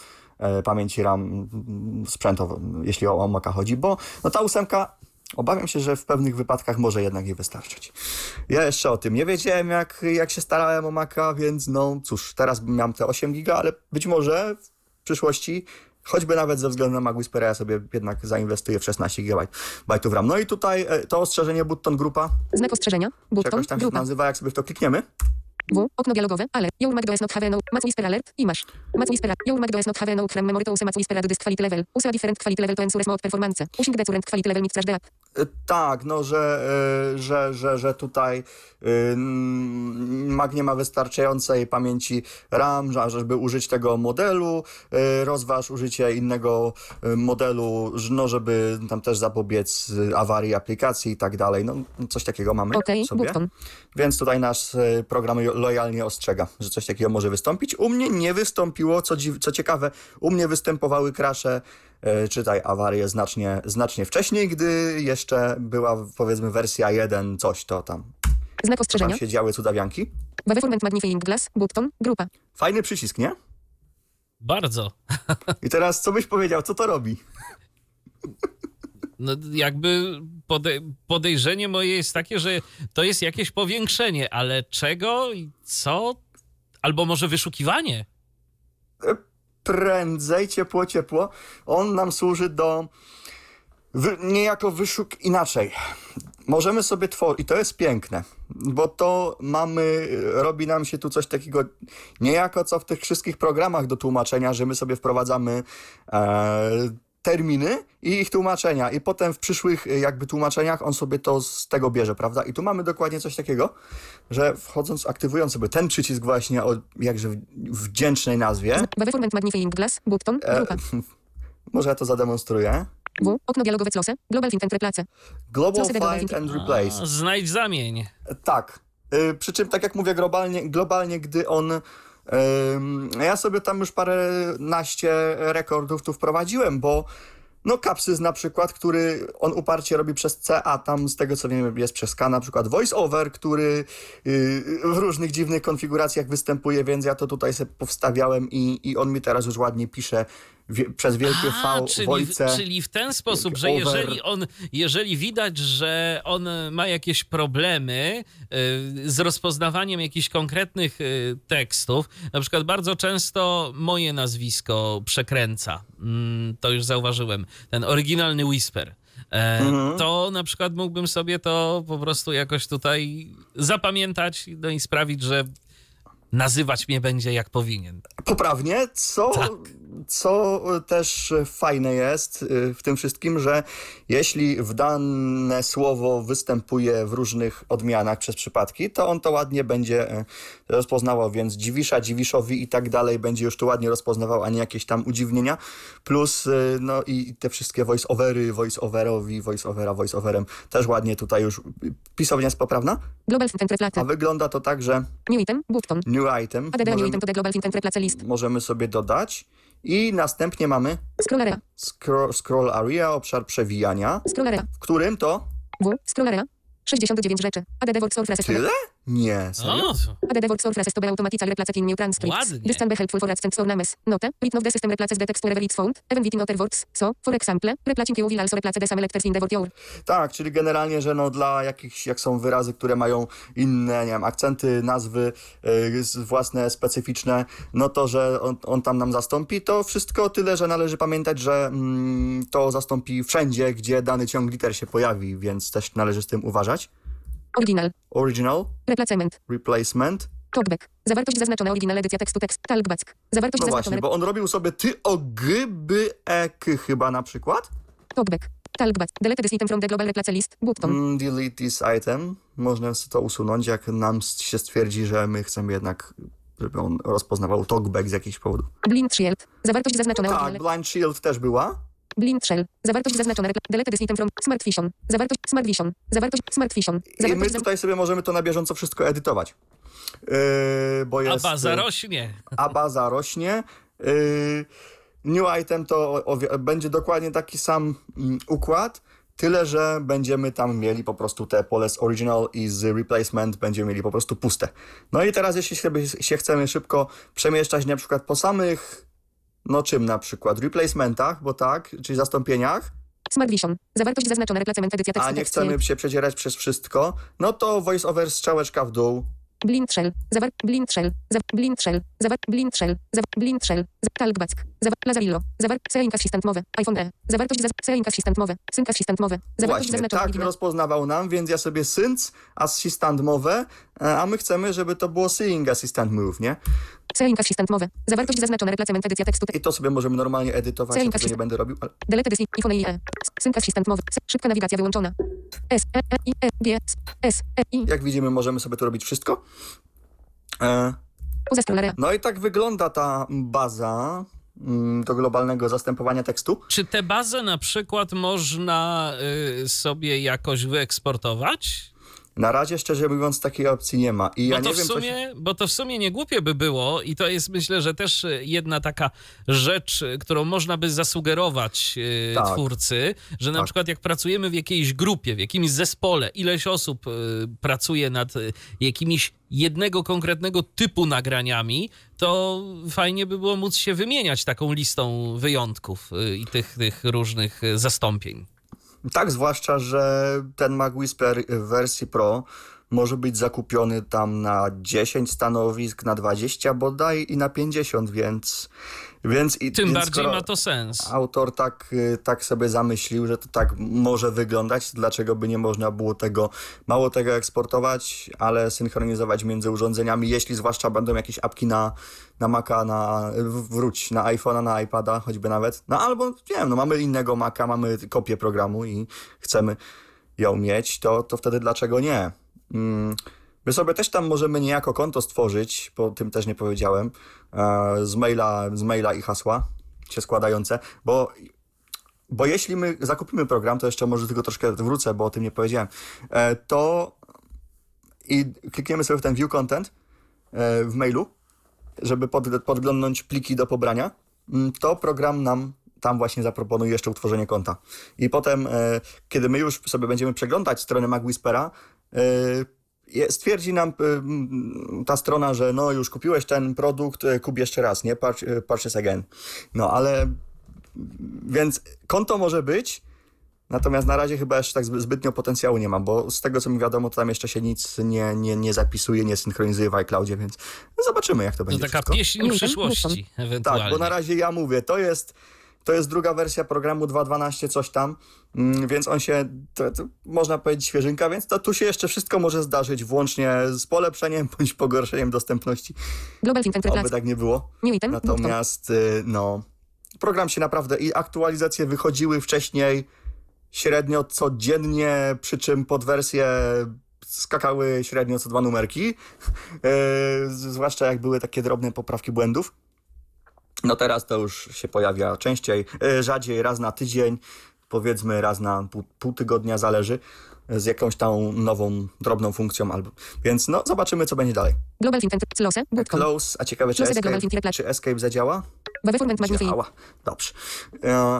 pamięci RAM sprzętowo, jeśli o Maca chodzi, bo no ta 8, obawiam się, że w pewnych wypadkach może jednak nie wystarczyć. Ja jeszcze o tym nie wiedziałem, jak się starałem o Maca, więc no cóż, teraz miałem te 8 GB, ale być może w przyszłości, choćby nawet ze względu na MacWhispera, ja sobie jednak zainwestuję w 16 GB RAM. No i tutaj to ostrzeżenie Button Grupa. Znak ostrzeżenia Button Grupa. Jakoś tam się nazywa, jak sobie w to klikniemy. W. Okno dialogowe. Ale. Your Mac does not have no MacWhisper alert. I masz. MacWhisper. Your Mac does not have no RAM memory to use MacWhisper to disk quality level. Use a different quality level to ensure more performance. Using the current quality level mix the app. Tak, no że tutaj Mac nie ma wystarczającej pamięci RAM, żeby użyć tego modelu. Rozważ użycie innego modelu, no żeby tam też zapobiec awarii aplikacji i tak dalej. No coś takiego mamy sobie. Button. Więc tutaj nasz program lojalnie ostrzega, że coś takiego może wystąpić. U mnie nie wystąpiło, co ciekawe, u mnie występowały crashe, czytaj awarie znacznie wcześniej, gdy jeszcze była powiedzmy wersja 1 coś, to tam. Znak ostrzeżenia. Tam się działy cudawianki. Waveform magnifying glass, button, grupa. Fajny przycisk, nie? Bardzo. I teraz co byś powiedział, co to robi? No, jakby podejrzenie moje jest takie, że to jest jakieś powiększenie, ale czego i co? Albo może wyszukiwanie? Prędzej, ciepło. On nam służy do niejako inaczej. Możemy sobie tworzyć, i to jest piękne, bo to robi nam się tu coś takiego niejako co w tych wszystkich programach do tłumaczenia, że my sobie wprowadzamy terminy i ich tłumaczenia i potem w przyszłych jakby tłumaczeniach on sobie to z tego bierze, prawda? I tu mamy dokładnie coś takiego, że aktywując sobie ten przycisk właśnie o jakże wdzięcznej nazwie. Waveform magnifying glass, button, grupa. Może ja to zademonstruję. W. Okno dialogowe close. Global find and replace. Global find and replace. Znajdź, zamień. Tak. Przy czym, tak jak mówię, globalnie gdy on... Ja sobie tam już paręnaście rekordów tu wprowadziłem, bo no Kapsys na przykład, który on uparcie robi przez C, a tam z tego co wiem jest przez K, na przykład Voice Over, który w różnych dziwnych konfiguracjach występuje, więc ja to tutaj sobie powstawiałem i on mi teraz już ładnie pisze przez wielkie V, czyli w ten sposób, że jeżeli widać, że on ma jakieś problemy z rozpoznawaniem jakichś konkretnych tekstów, na przykład bardzo często moje nazwisko przekręca, to już zauważyłem, ten oryginalny Whisper, to na przykład mógłbym sobie to po prostu jakoś tutaj zapamiętać, no i sprawić, że nazywać mnie będzie jak powinien. Poprawnie, co też fajne jest w tym wszystkim, że jeśli w dane słowo występuje w różnych odmianach przez przypadki, to on to ładnie będzie rozpoznawał, więc Dziwisza, Dziwiszowi i tak dalej będzie już to ładnie rozpoznawał, a nie jakieś tam udziwnienia, plus no i te wszystkie voice-overy, voice-overowi, voice-overa, voice-overem też ładnie tutaj już pisownia jest poprawna. Global Fintent. A wygląda to tak, że New Item, Button. New Item. ADD New Item to the Global Fintent List. Możemy sobie dodać. I następnie mamy Scroll Area. Scroll Area, obszar przewijania. Scroll Area. W którym to? W. Scroll Area. 69 rzeczy. ADD Worksol Frases. Tyle? Nie. ADD Worksol Frases to be automatically replaced in new transcripts. This can be helpful for advanced surnames. Note, read of the system replaces the text wherever it's found. Even within other words. So, for example, replacing you will also replace the same letters in the word your. Tak, czyli generalnie, że no dla jakichś, jak są wyrazy, które mają inne, nie wiem, akcenty, nazwy własne, specyficzne, no to, że on tam nam zastąpi, to wszystko tyle, że należy pamiętać, że to zastąpi wszędzie, gdzie dany ciąg liter się pojawi, więc też należy z tym uważać. Original. Replacement. Talkback. Zawartość zaznaczona. Oryginalna edycja tekstu. Tekst. Talkback. Zawartość zaznaczona. No właśnie, bo on robił sobie ty o gby ek chyba na przykład. Talkback. Talkback. Delete this item from the global replace list. Button. Delete this item. Można to usunąć, jak nam się stwierdzi, że my chcemy jednak, żeby on rozpoznawał talkback z jakichś powodów. Blind shield. Zawartość zaznaczona. No tak, blind shield też była. Blind Shell. Zawartość zaznaczona. Delete this item from Smart Vision. Zawartość Smart Vision. Zawartość Smart Vision. I my tutaj sobie możemy to na bieżąco wszystko edytować. Bo jest... A baza rośnie. A baza rośnie. New item to będzie dokładnie taki sam układ, tyle że będziemy tam mieli po prostu te pole z original i z replacement będziemy mieli po prostu puste. No i teraz jeśli się chcemy szybko przemieszczać na przykład po samych na przykład? Replacementach, bo tak, czyli zastąpieniach. Smart Vision. Zawartość zaznaczona, replacement, edycja tekstu. A nie chcemy się przedzierać przez wszystko, no to Voice Over, strzałeczka w dół. Blind Shell. Blind Shell. Blind Shell. Blind Shell. Blind Shell. Talkback. Lazarillo. Sync Assistant Move. iPhone E. Zawartość Sync Assistant Move. Sync Assistant Move. Zawartość zaznaczona. Tak rozpoznawał nam, więc ja sobie Sync Assistant Move, a my chcemy, żeby to było Sync Assistant Move, nie? Sync Assistant Move. Zawartość zaznaczona. Replacement edycja tekstu. I to sobie możemy normalnie edytować, ja tego nie będę robił. Delete this iPhone E. Sync Assistant Move. Szybka nawigacja wyłączona. S E I E B S E I. Jak widzimy, możemy sobie tu robić wszystko. No i tak wygląda ta baza do globalnego zastępowania tekstu. Czy tę bazę na przykład można sobie jakoś wyeksportować? Na razie, szczerze mówiąc, takiej opcji nie ma. I ja nie wiem, bo to w sumie nie głupie by było i to jest, myślę, że też jedna taka rzecz, którą można by zasugerować twórcy, że na przykład jak pracujemy w jakiejś grupie, w jakimś zespole, ileś osób pracuje nad jakimiś jednego konkretnego typu nagraniami, to fajnie by było móc się wymieniać taką listą wyjątków i tych różnych zastąpień. Tak, zwłaszcza, że ten MacWhisper w wersji Pro może być zakupiony tam na 10 stanowisk, na 20 bodaj i na 50, więc Tym bardziej ma to sens. Autor tak sobie zamyślił, że to tak może wyglądać, dlaczego by nie można było tego, mało tego eksportować, ale synchronizować między urządzeniami, jeśli zwłaszcza będą jakieś apki na Maca, na iPhone'a, na iPada choćby nawet, no albo nie wiem, no mamy innego Maca, mamy kopię programu i chcemy ją mieć, to wtedy dlaczego nie? My sobie też tam możemy niejako konto stworzyć, bo tym też nie powiedziałem, z maila i hasła się składające, bo jeśli my zakupimy program, to jeszcze może tylko troszkę wrócę, bo o tym nie powiedziałem, to i klikniemy sobie w ten view content w mailu, żeby podglądnąć pliki do pobrania, to program nam tam właśnie zaproponuje jeszcze utworzenie konta. I potem, kiedy my już sobie będziemy przeglądać stronę MacWhispera, stwierdzi nam ta strona, że no już kupiłeś ten produkt, kup jeszcze raz, nie? Purchase again. No ale więc konto może być, natomiast na razie chyba jeszcze tak zbytnio potencjału nie ma, bo z tego co mi wiadomo, to tam jeszcze się nic nie zapisuje, nie synchronizuje w iCloudzie, więc zobaczymy jak to będzie. To taka pieśń przyszłości ewentualnie. Tak, bo na razie ja mówię, to jest druga wersja programu 2.12 coś tam, więc on się, to można powiedzieć świeżynka, więc to tu się jeszcze wszystko może zdarzyć, włącznie z polepszeniem bądź pogorszeniem dostępności. Oby tak nie było. Natomiast program się naprawdę i aktualizacje wychodziły wcześniej średnio codziennie, przy czym pod wersję skakały średnio co dwa numerki, zwłaszcza jak były takie drobne poprawki błędów. No teraz to już się pojawia częściej, rzadziej, raz na tydzień, powiedzmy raz na pół tygodnia, zależy, z jakąś tam nową, drobną funkcją albo. Więc zobaczymy, co będzie dalej. Global Close, a ciekawe, czy Escape zadziała? Działa, dobrze.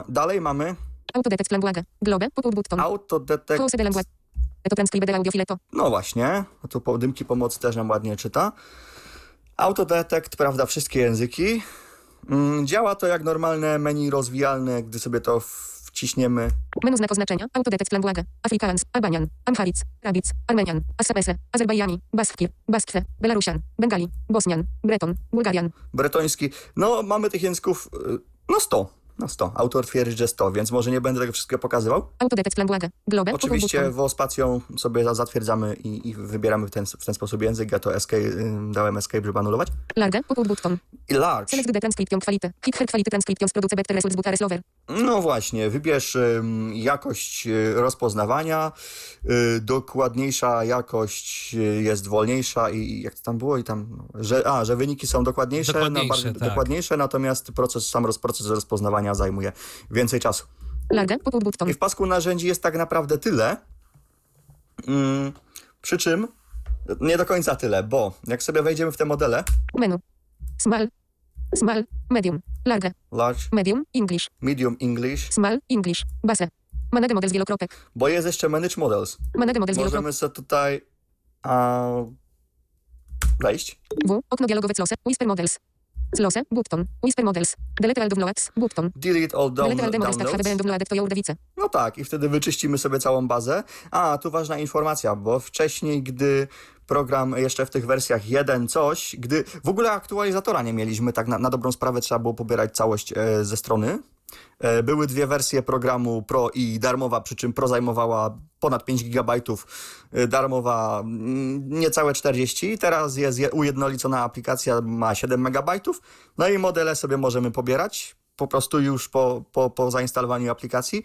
Dalej mamy... Autodetect Language, Globe, Button. Autodetect... No właśnie, tu podymki pomocy też nam ładnie czyta. Autodetect, prawda, wszystkie języki. Działa to jak normalne menu rozwijalne, gdy sobie to wciśniemy. Menu znak oznaczenia, autodetect language, Afrikaans, Albanian, Amharic, Arabic, Armenian, Assamese, Azerbajdżani, Baskir, Baskwe, Belarusian, Bengali, Bosnian, Breton, Bułgarian. Bretoński. Mamy tych języków 100. No 100. Autor twierdzi, że 100, więc może nie będę tego wszystkiego pokazywał. Oczywiście spacją sobie zatwierdzamy i wybieramy w ten sposób język. Ja to dałem escape, żeby anulować. Large. I large. No właśnie, wybierz jakość rozpoznawania. Dokładniejsza jakość jest wolniejsza i jak to tam było? Że wyniki są dokładniejsze, natomiast proces rozpoznawania zajmuje więcej czasu. I w pasku narzędzi jest tak naprawdę tyle, przy czym nie do końca tyle, bo jak sobie wejdziemy w te modele... Menu. Small, medium, large, medium English, small English, base, manage models wielokropek. Bo jest jeszcze manage models. Możemy sobie tutaj wejść. Okno dialogowe close, Whisper models. Close, button, Whisper models, delete all downloads, button. Delete all downloads. No tak, i wtedy wyczyścimy sobie całą bazę. Tu ważna informacja, bo wcześniej, gdy program jeszcze w tych wersjach 1 coś, gdy w ogóle aktualizatora nie mieliśmy, tak na dobrą sprawę trzeba było pobierać całość ze strony. Były dwie wersje programu Pro i darmowa, przy czym Pro zajmowała ponad 5 GB, darmowa niecałe 40. Teraz jest ujednolicona aplikacja, ma 7 MB. No i modele sobie możemy pobierać po prostu już po zainstalowaniu aplikacji.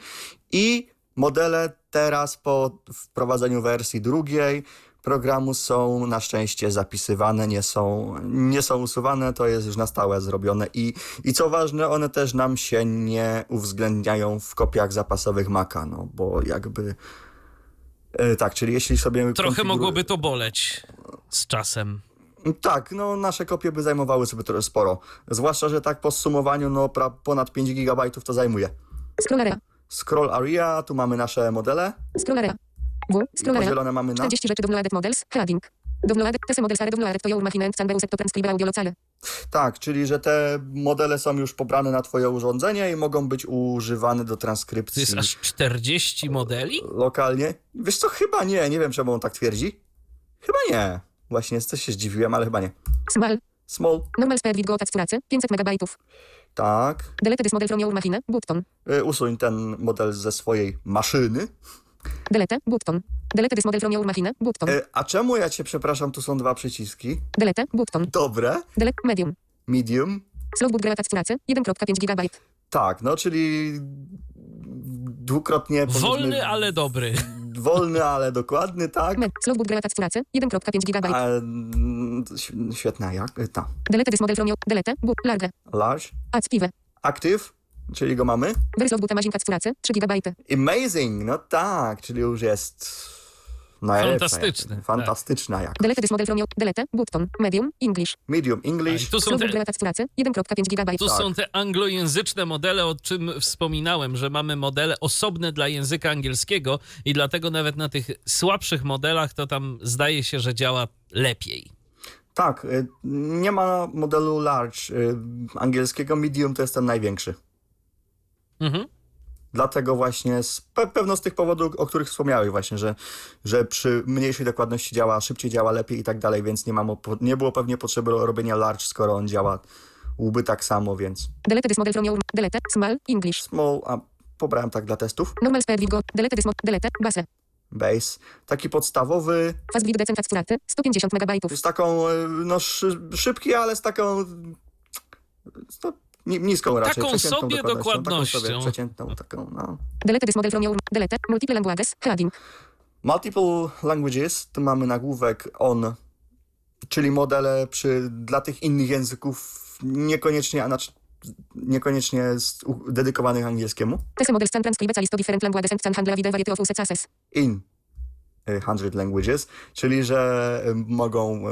I modele teraz po wprowadzeniu wersji drugiej programu są na szczęście zapisywane, nie są usuwane, to jest już na stałe zrobione i co ważne, one też nam się nie uwzględniają w kopiach zapasowych Maca, no bo jakby... tak, czyli jeśli sobie... Trochę mogłoby to boleć z czasem. Tak, no nasze kopie by zajmowały sobie trochę sporo, zwłaszcza, że tak po zsumowaniu, no ponad 5 GB to zajmuje. Scroll area, tu mamy nasze modele. Podzielone mamy na 40 rzeczy downloaded models, heading. Downloaded tese models are downloaded to your machine and can be used to transcribe audio locale. Tak, czyli że te modele są już pobrane na twoje urządzenie i mogą być używane do transkrypcji. To jest aż 40 modeli? Lokalnie. Wiesz co, chyba nie wiem czemu on tak twierdzi. Chyba nie. Właśnie coś się zdziwiłem, ale chyba nie. Small. Normal speed with gotac curacy, 500 megabajtów. Tak. Delete this model from your machine, button. Usuń ten model ze swojej maszyny. Delete, button. Delete this model from your machine, button. A czemu ja cię przepraszam, tu są dwa przyciski? Delete, button. Dobre. Delete, medium. Slow boot gravatat pracy, 1.5 GB. Tak, no czyli dwukrotnie... Wolny, ale dobry. Wolny, ale dokładny, tak. Slow boot gravatat pracy, 1.5 GB. Świetna, jak? Ta. Delete this model from your... Delete, boot, large. Active. Czyli go mamy. Amazing, no tak, czyli już jest najlepsza. Fantastyczna tak. Jakoś. Delete this model from your delete, button, medium English. I tu są, są te anglojęzyczne modele, o czym wspominałem, że mamy modele osobne dla języka angielskiego i dlatego nawet na tych słabszych modelach to tam zdaje się, że działa lepiej. Tak, nie ma modelu large angielskiego, medium to jest ten największy. Mhm. Dlatego właśnie pewno z tych powodów, o których wspomniałeś właśnie, że przy mniejszej dokładności działa, szybciej działa, lepiej i tak dalej, więc nie było pewnie potrzeby robienia large, skoro on działa łby tak samo, więc... Delete this model from your... Delete, small, English. Small, a pobrałem tak dla testów. Normal speed with go, delete this model, delete, base. Base. Taki podstawowy. Fast with decent straty, 150 MB. Z taką, no szybki, ale z taką... Niską raczej. Taką sobie dokładnością. Taką sobie przeciętną, taką, no. Delete this model from your... Delete, multiple languages, heading. Multiple languages, tu mamy nagłówek on, czyli modele dla tych innych języków, niekoniecznie dedykowanych angielskiemu. Tese model can transcribe a list of different languages and can handle a variety of successes. In 100 languages, czyli że mogą...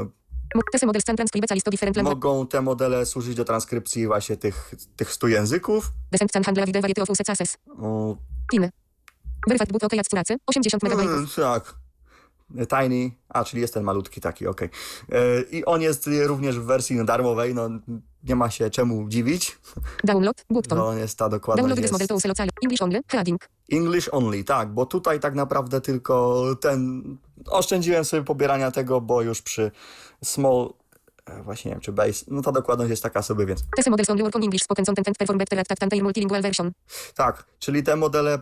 Mogą te modele służyć do transkrypcji właśnie tych 100 języków. Tak. Tiny, czyli jest ten malutki taki, okej. I on jest również w wersji darmowej, no nie ma się czemu dziwić. Download, button. On jest ta dokładność jest. English only, tak, bo tutaj tak naprawdę tylko oszczędziłem sobie pobierania tego, bo już przy small Właśnie nie wiem, czy base. No ta dokładność jest taka sobie, więc... Tak, czyli te modele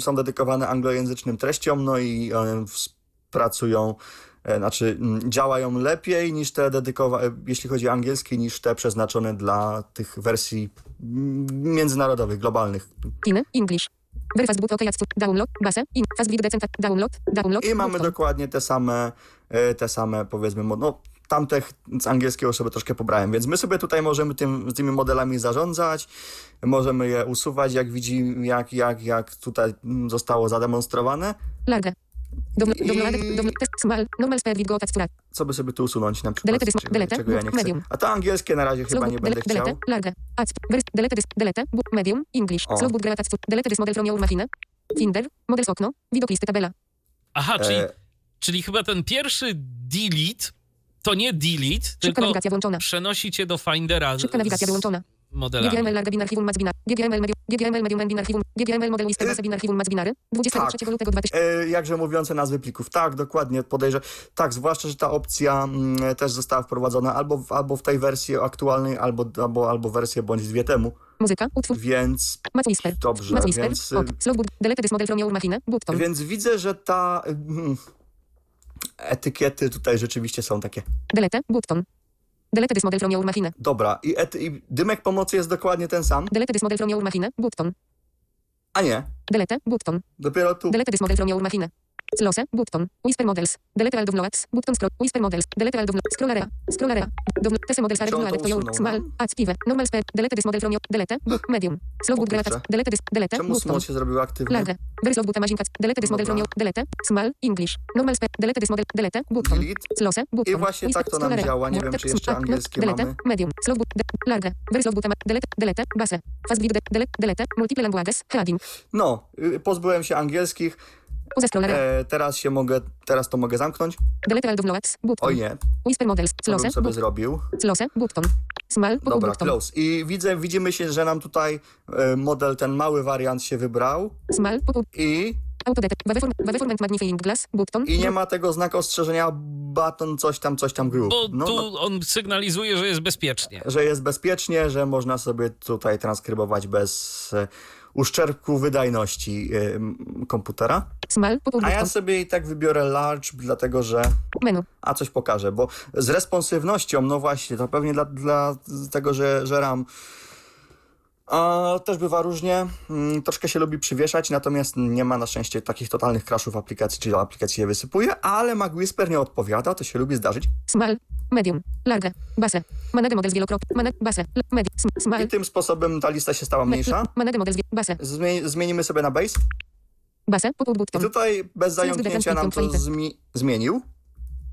są dedykowane anglojęzycznym treściom, no i one pracują, znaczy działają lepiej niż te dedykowane, jeśli chodzi o angielski, niż te przeznaczone dla tych wersji międzynarodowych, globalnych. English. Download, base, download. I mamy dokładnie te same powiedzmy, no tamtych z angielskiego sobie troszkę pobrałem, więc my sobie tutaj możemy tymi modelami zarządzać, możemy je usuwać, jak widzi, jak tutaj zostało zademonstrowane. Large. Co by sobie tu usunąć na przykład, czego ja nie chcę. A to angielskie na razie chyba nie będę chciał. Medium, English, Finder, model z okno, widok listy, tabela. Aha, czyli chyba ten pierwszy delete, to nie delete, tylko przenosi cię do Findera. Szybka nawigacja wyłączona. Modelami. GGML larga bin archiwum mac binar. GGML medium bin archiwum. GGML model listy basa bin archiwum mac binary. 23 lutego 2000. Jakże mówiące nazwy plików. Tak, dokładnie podejrzewam. Tak, zwłaszcza, że ta opcja też została wprowadzona albo w tej wersji aktualnej, albo wersję bądź dwie temu. Muzyka, utwór. Więc MacWhisper. Dobrze, MacWhisper. Więc widzę, że ta etykiety tutaj rzeczywiście są takie. Delete, button. Delete this model from your machine. Dobra, i dymek pomocy jest dokładnie ten sam. Delete this model from your machine, button. A nie. Delete, button. Dopiero tu. Delete this model from your machine. Close, button. Whisper models. Delete all downloads. Button scroll. Whisper models. Delete all downloads. Scrollera. Test models are downloaded to your small. Active. Normal spell. Delete this model from your. Delete. Medium. Slow boot gravatas. Delete this. Delete. Czemu small się zrobił aktywny? Large. Very slow boot amazinkat. Delete this model from your. Delete. Small. English. Normal spell. Delete this model. Delete. Button. Close. Button. I właśnie tak to nam działa. Nie wiem, czy jeszcze angielskie mamy. Delete. Medium. Slow boot. Large. Very slow boot amazinkat. Delete. Delete. Base. Fast boot. Delete. Delete. Multiple languages. Heading. No, pozbyłem się angielskich. Teraz to mogę zamknąć. Delete all downloads. Button. O nie. Whisper models. Close. Co bym sobie zrobił? Close. Button. Small. Dobra, button. Close. I widzimy się, że nam tutaj model, ten mały wariant się wybrał. Small. I... Autodetect. Waveform magnifying glass. Button. I nie ma tego znaku ostrzeżenia button coś tam group. No, tu on sygnalizuje, że jest bezpiecznie. Że jest bezpiecznie, że można sobie tutaj transkrybować bez... uszczerbku wydajności komputera. Small, a ja sobie i tak wybiorę large, dlatego że... Menu. A coś pokażę, bo z responsywnością, no właśnie, to pewnie dla tego, że RAM też bywa różnie. Troszkę się lubi przywieszać, natomiast nie ma na szczęście takich totalnych crashów aplikacji, czyli aplikacje je wysypuje, ale MacWhisper nie odpowiada, to się lubi zdarzyć. Small. Medium, large, base, manade model z wielokrotnym, base, medium, small. I tym sposobem ta lista się stała mniejsza. Manade model z base. Zmienimy sobie na base. Base, button. I tutaj bez zająknięcia nam to zmienił.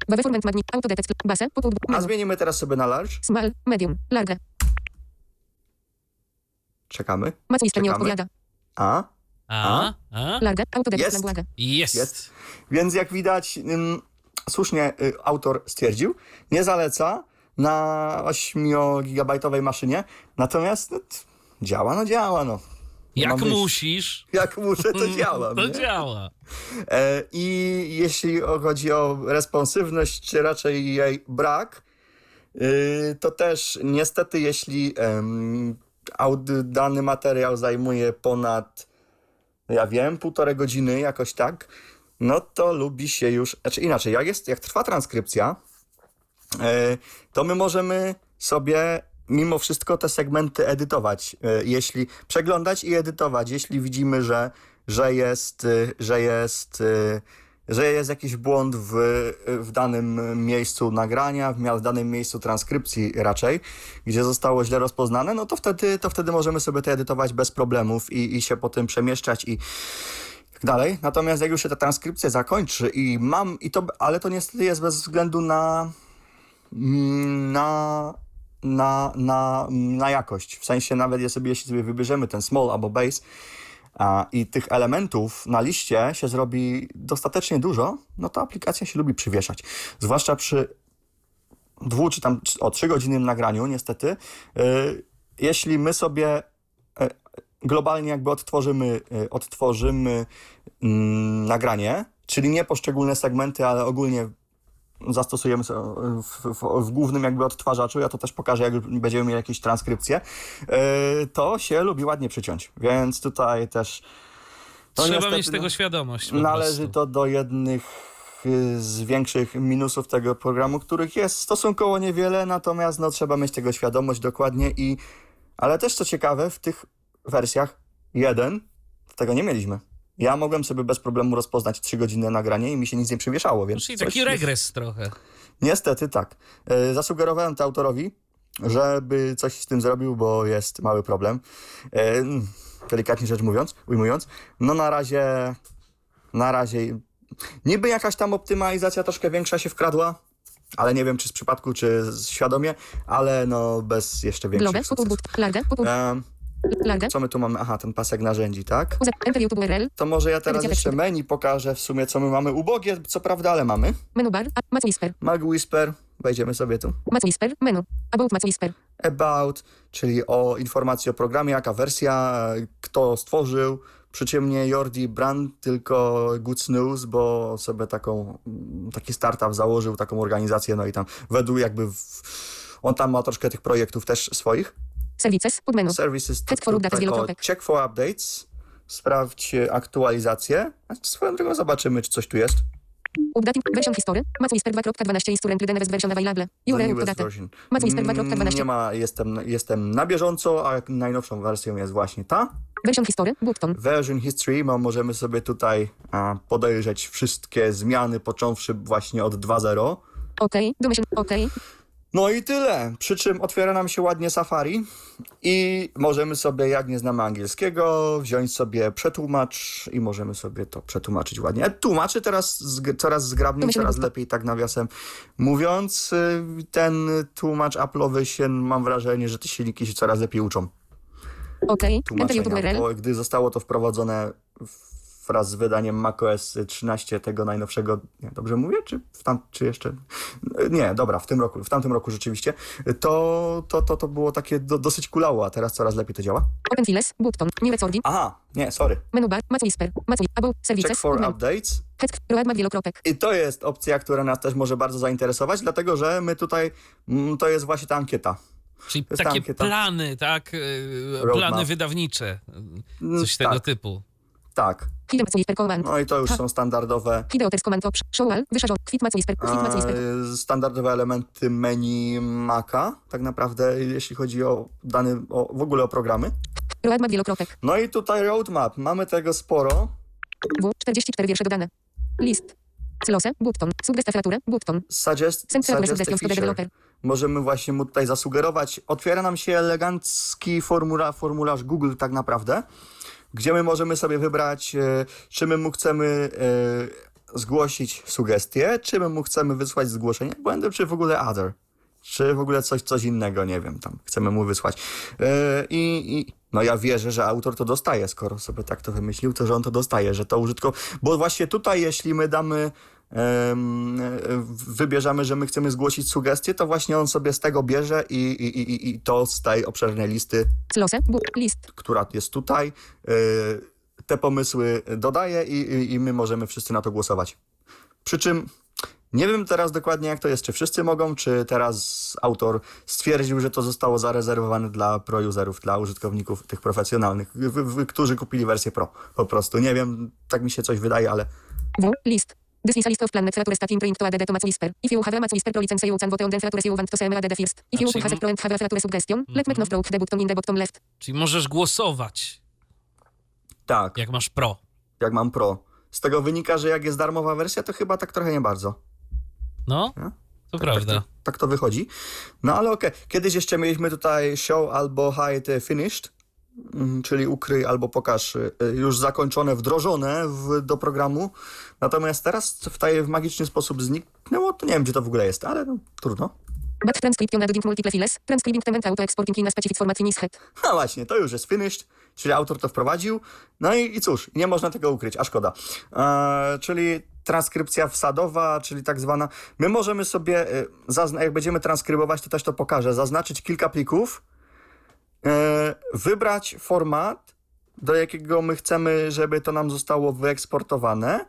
Waveformat magnet, autodetect, base, button. A zmienimy teraz sobie na large. Small, medium, large. Czekamy. MacWhisper nie odpowiada. A? Large, autodetect, large. Jest. Więc jak widać... Słusznie autor stwierdził, nie zaleca na 8-gigabajtowej maszynie, natomiast działa. Jak musisz. Jak muszę, to działa. To nie? Działa. I jeśli chodzi o responsywność, czy raczej jej brak, to też niestety, jeśli dany materiał zajmuje ponad, półtorej godziny, jakoś tak, no to lubi się już... Znaczy inaczej, jak trwa transkrypcja, to my możemy sobie mimo wszystko te segmenty edytować. Jeśli przeglądać i edytować, jeśli widzimy, że jest jakiś błąd w danym miejscu nagrania, w danym miejscu transkrypcji raczej, gdzie zostało źle rozpoznane, no to wtedy możemy sobie to edytować bez problemów i się po tym przemieszczać i... dalej. Natomiast jak już się ta transkrypcja zakończy ale to niestety jest bez względu na jakość. W sensie nawet jeśli sobie wybierzemy ten small albo base i tych elementów na liście się zrobi dostatecznie dużo, no to aplikacja się lubi przywieszać. Zwłaszcza przy 3-godzinnym nagraniu niestety. Jeśli my sobie globalnie jakby odtworzymy nagranie, czyli nie poszczególne segmenty, ale ogólnie zastosujemy w głównym jakby odtwarzaczu, ja to też pokażę, jak będziemy mieli jakieś transkrypcje, to się lubi ładnie przyciąć, więc tutaj też... Trzeba mieć tego świadomość. Należy to do jednych z większych minusów tego programu, których jest stosunkowo niewiele, natomiast no, trzeba mieć tego świadomość dokładnie i... Ale też co ciekawe, w tych wersjach 1 tego nie mieliśmy. Ja mogłem sobie bez problemu rozpoznać 3 godziny nagranie i mi się nic nie przywieszało, więc... Czyli taki regres trochę. Niestety tak. Zasugerowałem to autorowi, żeby coś z tym zrobił, bo jest mały problem. Delikatnie rzecz ujmując. No na razie... Niby jakaś tam optymalizacja troszkę większa się wkradła, ale nie wiem, czy z przypadku, czy świadomie, ale no bez jeszcze większych sukcesów. Co my tu mamy? Aha, ten pasek narzędzi, tak? To może ja teraz jeszcze menu pokażę w sumie, co my mamy. Ubogie, co prawda, ale mamy. Menu bar, MacWhisper. MacWhisper, wejdziemy sobie tu. MacWhisper, menu, about MacWhisper. About, czyli o informacji o programie, jaka wersja, kto stworzył. Przy czym nie Jordi Bruin, tylko Good News, bo sobie taki startup założył, taką organizację, no i tam według jakby... On tam ma troszkę tych projektów też swoich. Services, podmenu. Services, check for updates. Sprawdź aktualizację. A swoją drogą zobaczymy, czy coś tu jest. Updating version history. MacWhisper 2.12 installed readiness version available. URL to data. MacWhisper 2.12. Nie ma, jestem na bieżąco, a najnowszą wersją jest właśnie ta. Version history, button. Version history, możemy sobie tutaj podejrzeć wszystkie zmiany, począwszy właśnie od 2.0. Okej, domyślnie, okej. No i tyle, przy czym otwiera nam się ładnie Safari i możemy sobie, jak nie znamy angielskiego, wziąć sobie przetłumacz i możemy sobie to przetłumaczyć ładnie. Tłumaczy teraz coraz zgrabniej, coraz lepiej, tak nawiasem mówiąc. Ten tłumacz Apple'owy mam wrażenie, że te silniki się coraz lepiej uczą. Okej, okay. Gdy zostało to wprowadzone wraz z wydaniem macOS 13, tego najnowszego, nie, dobrze mówię, czy jeszcze? Nie, dobra, w tamtym roku rzeczywiście, to było takie dosyć kulało, a teraz coraz lepiej to działa. Open files, button, new recording. Aha, nie, sorry. Menu bar, MacWhisper, about services. Check for updates. I to jest opcja, która nas też może bardzo zainteresować, dlatego, że my tutaj, to jest właśnie ta ankieta. Czyli takie plany, tak? Plany wydawnicze, coś tego typu. Tak. No i to już są standardowe. Standardowe elementy menu Maca, tak naprawdę, jeśli chodzi o dane, w ogóle o programy. No i tutaj roadmap. Mamy tego sporo. 44 wiersze dodane. List. Close, button. Suggest feature. Możemy właśnie mu tutaj zasugerować. Otwiera nam się elegancki formularz Google, tak naprawdę, gdzie my możemy sobie wybrać, czy my mu chcemy zgłosić sugestie, czy my mu chcemy wysłać zgłoszenie błędu, czy w ogóle other, czy w ogóle coś innego, nie wiem, tam chcemy mu wysłać. No ja wierzę, że autor to dostaje, skoro sobie tak to wymyślił, to że on to dostaje, że to bo właśnie tutaj, jeśli my damy, wybierzemy, że my chcemy zgłosić sugestie, to właśnie on sobie z tego bierze i to z tej obszernej listy, która jest tutaj, te pomysły dodaje i my możemy wszyscy na to głosować. Przy czym nie wiem teraz dokładnie, jak to jest, czy wszyscy mogą, czy teraz autor stwierdził, że to zostało zarezerwowane dla pro-userów, dla użytkowników tych profesjonalnych, którzy kupili wersję pro, po prostu. Nie wiem, tak mi się coś wydaje, ale... List. This is a list of planned features that imprint to add to MacWhisper. If you have a MacWhisper Pro license, you can vote on the features you want to add first. If you have a Pro and have a feature suggestion, let me know through the button in the bottom left. Czyli możesz głosować. Tak. Jak masz pro. Jak mam pro. Z tego wynika, że jak jest darmowa wersja, to chyba tak trochę nie bardzo. No, to tak, prawda. Tak to wychodzi. No ale okej. Kiedyś jeszcze mieliśmy tutaj show albo hide finished, czyli ukryj albo pokaż, już zakończone, wdrożone do programu. Natomiast teraz w magiczny sposób zniknęło. To nie wiem, gdzie to w ogóle jest, ale no, trudno. But transcription adding multiple files, transcribing them auto exporting in a specific format finished. No właśnie, to już jest finished, czyli autor to wprowadził. No i cóż, nie można tego ukryć, a szkoda. Czyli transkrypcja wsadowa, czyli tak zwana... My możemy sobie, jak będziemy transkrybować, to też to pokażę, zaznaczyć kilka plików, wybrać format, do jakiego my chcemy, żeby to nam zostało wyeksportowane,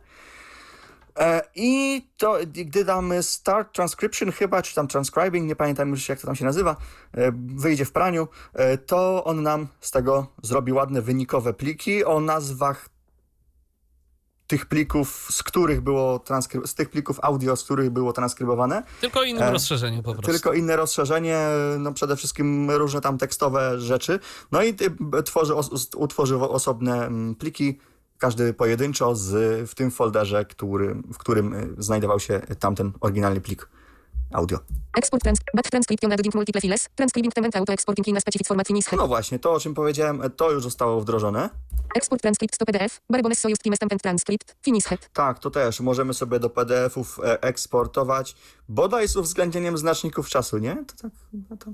I to, gdy damy start transcription chyba, czy tam transcribing, nie pamiętam już jak to tam się nazywa, wyjdzie w praniu, to on nam z tego zrobi ładne wynikowe pliki o nazwach tych plików, z tych plików audio, z których było transkrybowane. Tylko inne rozszerzenie po prostu. Tylko inne rozszerzenie, no przede wszystkim różne tam tekstowe rzeczy. No i utworzy osobne pliki, każdy pojedynczo w tym folderze, w którym znajdował się tamten oryginalny plik audio. Export transcription adding multiple files, transcribing template auto exporting in a specific format finish. No właśnie, to o czym powiedziałem, to już zostało wdrożone. Export transcript to PDF, barebones sojusz team stamped transcript, finish head. Tak, to też możemy sobie do PDF-ów eksportować, bodaj z uwzględnieniem znaczników czasu, nie? To tak, to...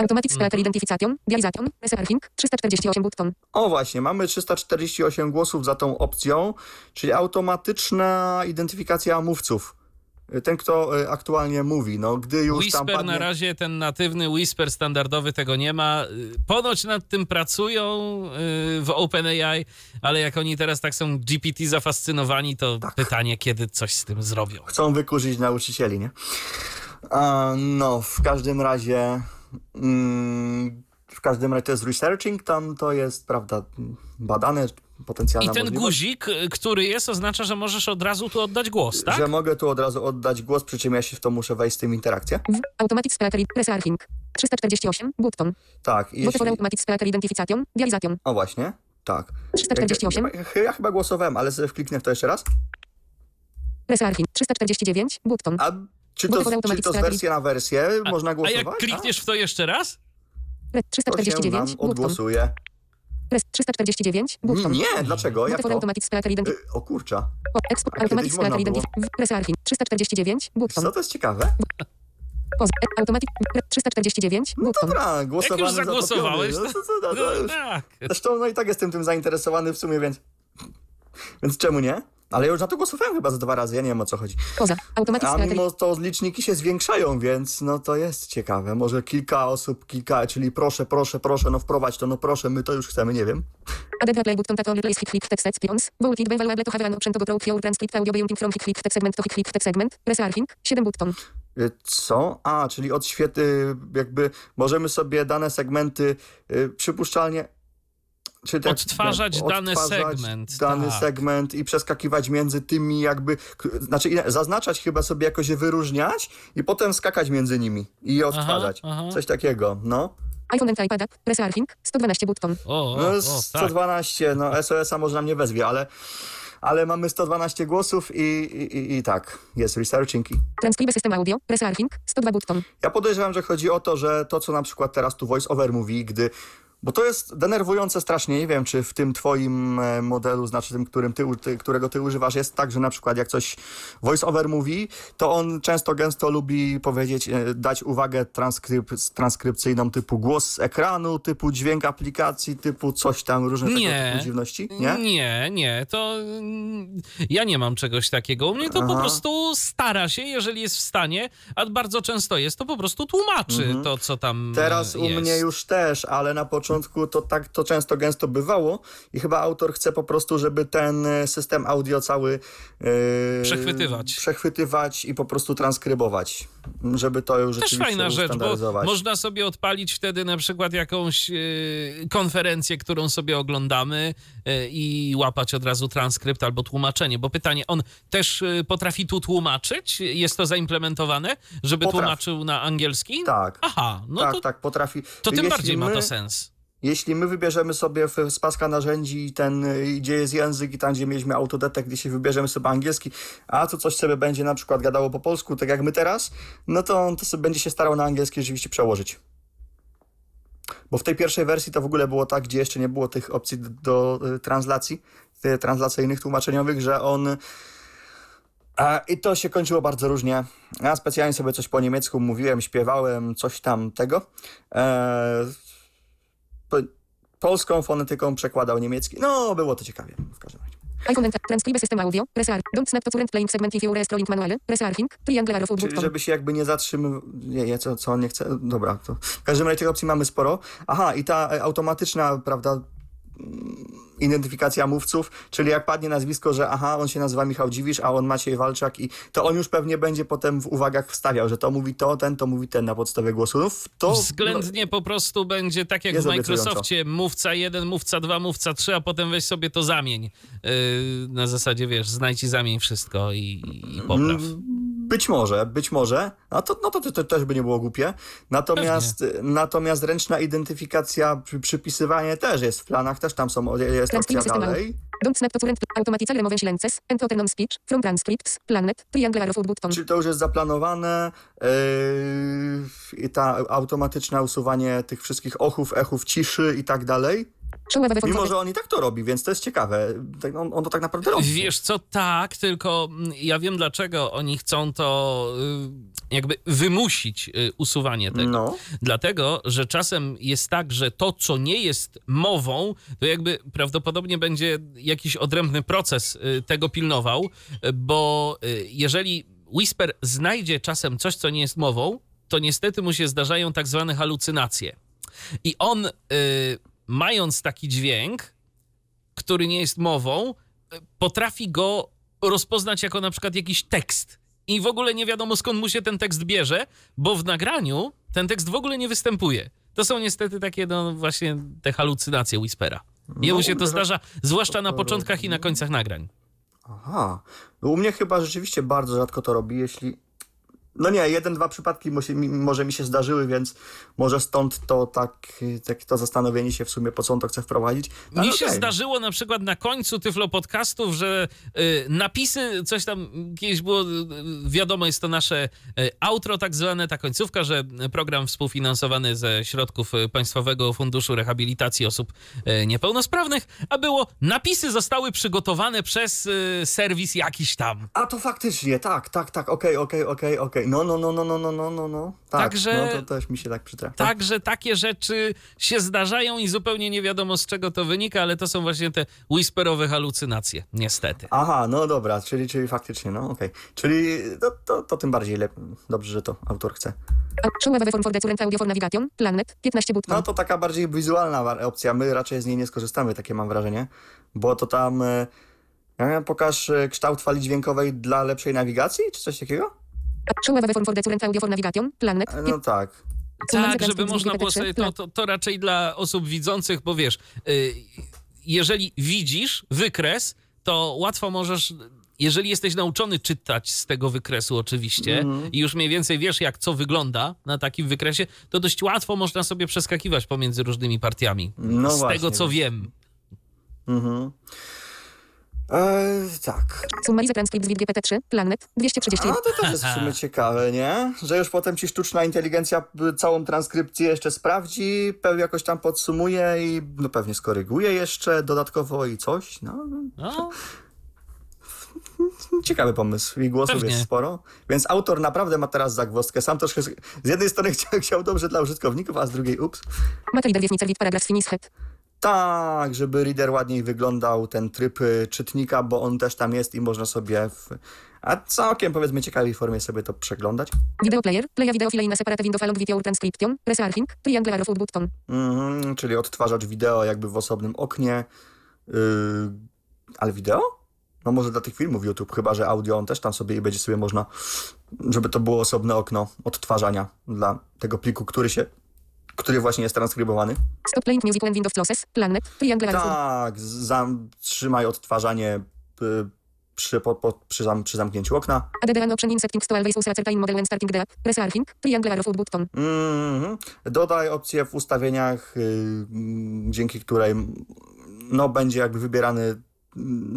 Automatic Scatter Identification, Dialization, Reserving, 348 button. O właśnie, mamy 348 głosów za tą opcją, czyli automatyczna identyfikacja mówców. Ten, kto aktualnie mówi, no gdy już Whisper tam padnie... na razie, ten natywny Whisper standardowy tego nie ma. Ponoć nad tym pracują w OpenAI, ale jak oni teraz tak są GPT zafascynowani, to tak. Pytanie, kiedy coś z tym zrobią. Chcą wykurzyć nauczycieli, nie? No, w każdym razie to jest researching, tam to jest, prawda, badane... I ten guzik, który jest, oznacza, że możesz od razu tu oddać głos, tak? Że mogę tu od razu oddać głos, przy czym ja się w to muszę wejść z tym interakcję. Automatic Scatter Reserving 348 button. Tak. Automatic Scatter Identification, Dialization. O właśnie, tak. 348. Ja chyba głosowałem, ale kliknę w to jeszcze raz. Reserving 349 button. A czy to z wersji na wersję można głosować? A jak klikniesz w to jeszcze raz? 349 button. Odgłosuję. 349. Button. Nie, dlaczego? Jak to? O kurcza. Automatic Scatter Identification. 349. Button. Co to jest ciekawe? Automatic 349. No dobra, głosowałem. Jak już zagłosowałeś? No, tak. Zresztą no i tak jestem tym zainteresowany w sumie, więc czemu nie? Ale ja już na to głosowałem chyba za 2 razy, ja nie wiem o co chodzi. A mimo to liczniki się zwiększają, więc no to jest ciekawe. Może kilka osób, czyli proszę, no wprowadź to, no proszę, my to już chcemy, nie wiem. Co? A, czyli jakby możemy sobie dane segmenty przypuszczalnie... Odtwarzać dany segment i przeskakiwać między tymi jakby, znaczy zaznaczać chyba sobie jakoś je wyróżniać i potem skakać między nimi i je odtwarzać. Aha. Coś takiego, no. iPhone and iPad, reserving, 112 button. No 112, tak. No SOS-a może nam nie wezwie, ale mamy 112 głosów i tak, jest researching. Transcribe system audio, reserving, 102 button. Ja podejrzewam, że chodzi o to, że to co na przykład teraz tu Voice Over mówi, bo to jest denerwujące strasznie, nie wiem, czy w tym twoim modelu, znaczy tym, którego ty używasz, jest tak, że na przykład jak coś voiceover mówi, to on często, gęsto lubi powiedzieć, dać uwagę transkrypcyjną typu głos z ekranu, typu dźwięk aplikacji, typu coś tam, różne tego typu dziwności, nie? Nie, to ja nie mam czegoś takiego. U mnie to po prostu stara się, jeżeli jest w stanie, a bardzo często jest, to po prostu tłumaczy to, co tam teraz jest. Teraz u mnie już też, ale na początku to często gęsto bywało i chyba autor chce po prostu, żeby ten system audio cały przechwytywać i po prostu transkrybować, żeby to już rzeczywiście ustandaryzować. Też fajna rzecz, bo można sobie odpalić wtedy na przykład jakąś konferencję, którą sobie oglądamy i łapać od razu transkrypt albo tłumaczenie, bo pytanie, on też potrafi tu tłumaczyć? Jest to zaimplementowane, żeby tłumaczył na angielski? Tak. Aha, no tak, to tak, potrafi. To tym bardziej ma to sens. Jeśli my wybierzemy sobie z paska narzędzi gdzie jest język i tam, gdzie mieliśmy autodetect, jeśli wybierzemy sobie angielski, a to coś sobie będzie na przykład gadało po polsku, tak jak my teraz, no to on to sobie będzie się starał na angielski rzeczywiście przełożyć. Bo w tej pierwszej wersji to w ogóle było tak, gdzie jeszcze nie było tych opcji do translacji, translacyjnych, tłumaczeniowych, że on... I to się kończyło bardzo różnie. Ja specjalnie sobie coś po niemiecku mówiłem, śpiewałem, coś tam tego... polską fonetyką przekładał niemiecki. No, było to ciekawie w każdym razie. Transcribe system audio, don't snap to current playing segment if you scrolling manually, reserving, triangular of button. Czyli żeby się jakby nie zatrzymywał, co on nie chce, dobra, to w każdym razie tych opcji mamy sporo. Aha, i ta automatyczna, prawda, identyfikacja mówców, czyli jak padnie nazwisko, że aha, on się nazywa Michał Dziwisz, a on Maciej Walczak, i to on już pewnie będzie potem w uwagach wstawiał, że to mówi to mówi ten na podstawie głosu. No, to względnie po prostu będzie tak jak w Microsoftie, mówca 1, mówca 2, mówca 3, a potem weź sobie to zamień. Na zasadzie, wiesz, znajdź i zamień wszystko i popraw. Być może. No to też by nie było głupie. Natomiast ręczna identyfikacja, przypisywanie też jest w planach, też tam są, jest opcja dalej. Czyli to już jest zaplanowane i ta automatyczne usuwanie tych wszystkich ochów, echów, ciszy i tak dalej. Mimo że on i tak to robi, więc to jest ciekawe. On to tak naprawdę robi. Wiesz co, tak, tylko ja wiem dlaczego oni chcą to jakby wymusić usuwanie tego. No. Dlatego, że czasem jest tak, że to, co nie jest mową, to jakby prawdopodobnie będzie jakiś odrębny proces tego pilnował, bo jeżeli Whisper znajdzie czasem coś, co nie jest mową, to niestety mu się zdarzają tak zwane halucynacje. I on... mając taki dźwięk, który nie jest mową, potrafi go rozpoznać jako na przykład jakiś tekst. I w ogóle nie wiadomo, skąd mu się ten tekst bierze, bo w nagraniu ten tekst w ogóle nie występuje. To są niestety takie, no właśnie, te halucynacje Whispera. Jemu się to zdarza, zwłaszcza na początkach i na końcach nagrań. Aha. U mnie chyba rzeczywiście bardzo rzadko to robi, jeśli... No nie, 1-2 przypadki może mi się zdarzyły, więc może stąd to tak to zastanowienie się w sumie, po co on to chce wprowadzić. No, mi się zdarzyło na przykład na końcu Tyflo Podcastów, że napisy, coś tam kiedyś było, wiadomo, jest to nasze outro tak zwane, ta końcówka, że program współfinansowany ze środków Państwowego Funduszu Rehabilitacji Osób Niepełnosprawnych, a było, napisy zostały przygotowane przez serwis jakiś tam. A to faktycznie, tak, okej. No. Także, no to też mi się tak przytrafia. Także takie rzeczy się zdarzają i zupełnie nie wiadomo, z czego to wynika, ale to są właśnie te whisperowe halucynacje, niestety. Aha, no dobra, czyli faktycznie, no okej. Czyli to tym bardziej lepiej. Dobrze, że to autor chce. No to taka bardziej wizualna opcja. My raczej z niej nie skorzystamy, takie mam wrażenie, bo to tam... Pokaż kształt fali dźwiękowej dla lepszej nawigacji, czy coś takiego? No tak. Tak, żeby można było sobie, to raczej dla osób widzących, bo wiesz, jeżeli widzisz wykres, to łatwo możesz, jeżeli jesteś nauczony czytać z tego wykresu oczywiście i już mniej więcej wiesz, jak co wygląda na takim wykresie, to dość łatwo można sobie przeskakiwać pomiędzy różnymi partiami. No z właśnie, tego, co wiem. Mhm. Tak. Summariza transkrypt z GPT-3, Planet 231. No to też jest w sumie ciekawe, nie? Że już potem ci sztuczna inteligencja całą transkrypcję jeszcze sprawdzi, jakoś tam podsumuje i no pewnie skoryguje jeszcze dodatkowo i coś, no. Ciekawy pomysł i głosów pewnie jest sporo, więc autor naprawdę ma teraz zagwozdkę. Sam troszkę z jednej strony chciał dobrze dla użytkowników, a z drugiej ups. Tak, żeby reader ładniej wyglądał, ten tryb czytnika, bo on też tam jest i można sobie a całkiem, powiedzmy, ciekawej formie sobie to przeglądać. Video player, playa video file in a separate window along with your transcription, press arching, triangular of button. Czyli odtwarzacz wideo jakby w osobnym oknie. Ale wideo? No może dla tych filmów YouTube, chyba że audio, on też tam sobie i będzie sobie można, żeby to było osobne okno odtwarzania dla tego pliku, który właśnie jest transkrybowany. Stop playing music when Windows closes. Planet. Triangle. Tak, zatrzymaj odtwarzanie przy zamknięciu okna. Add an option in settings to always use a certain model when starting the app. Press arching. Triangle of button. Dodaj opcję w ustawieniach, dzięki której będzie jakby wybierany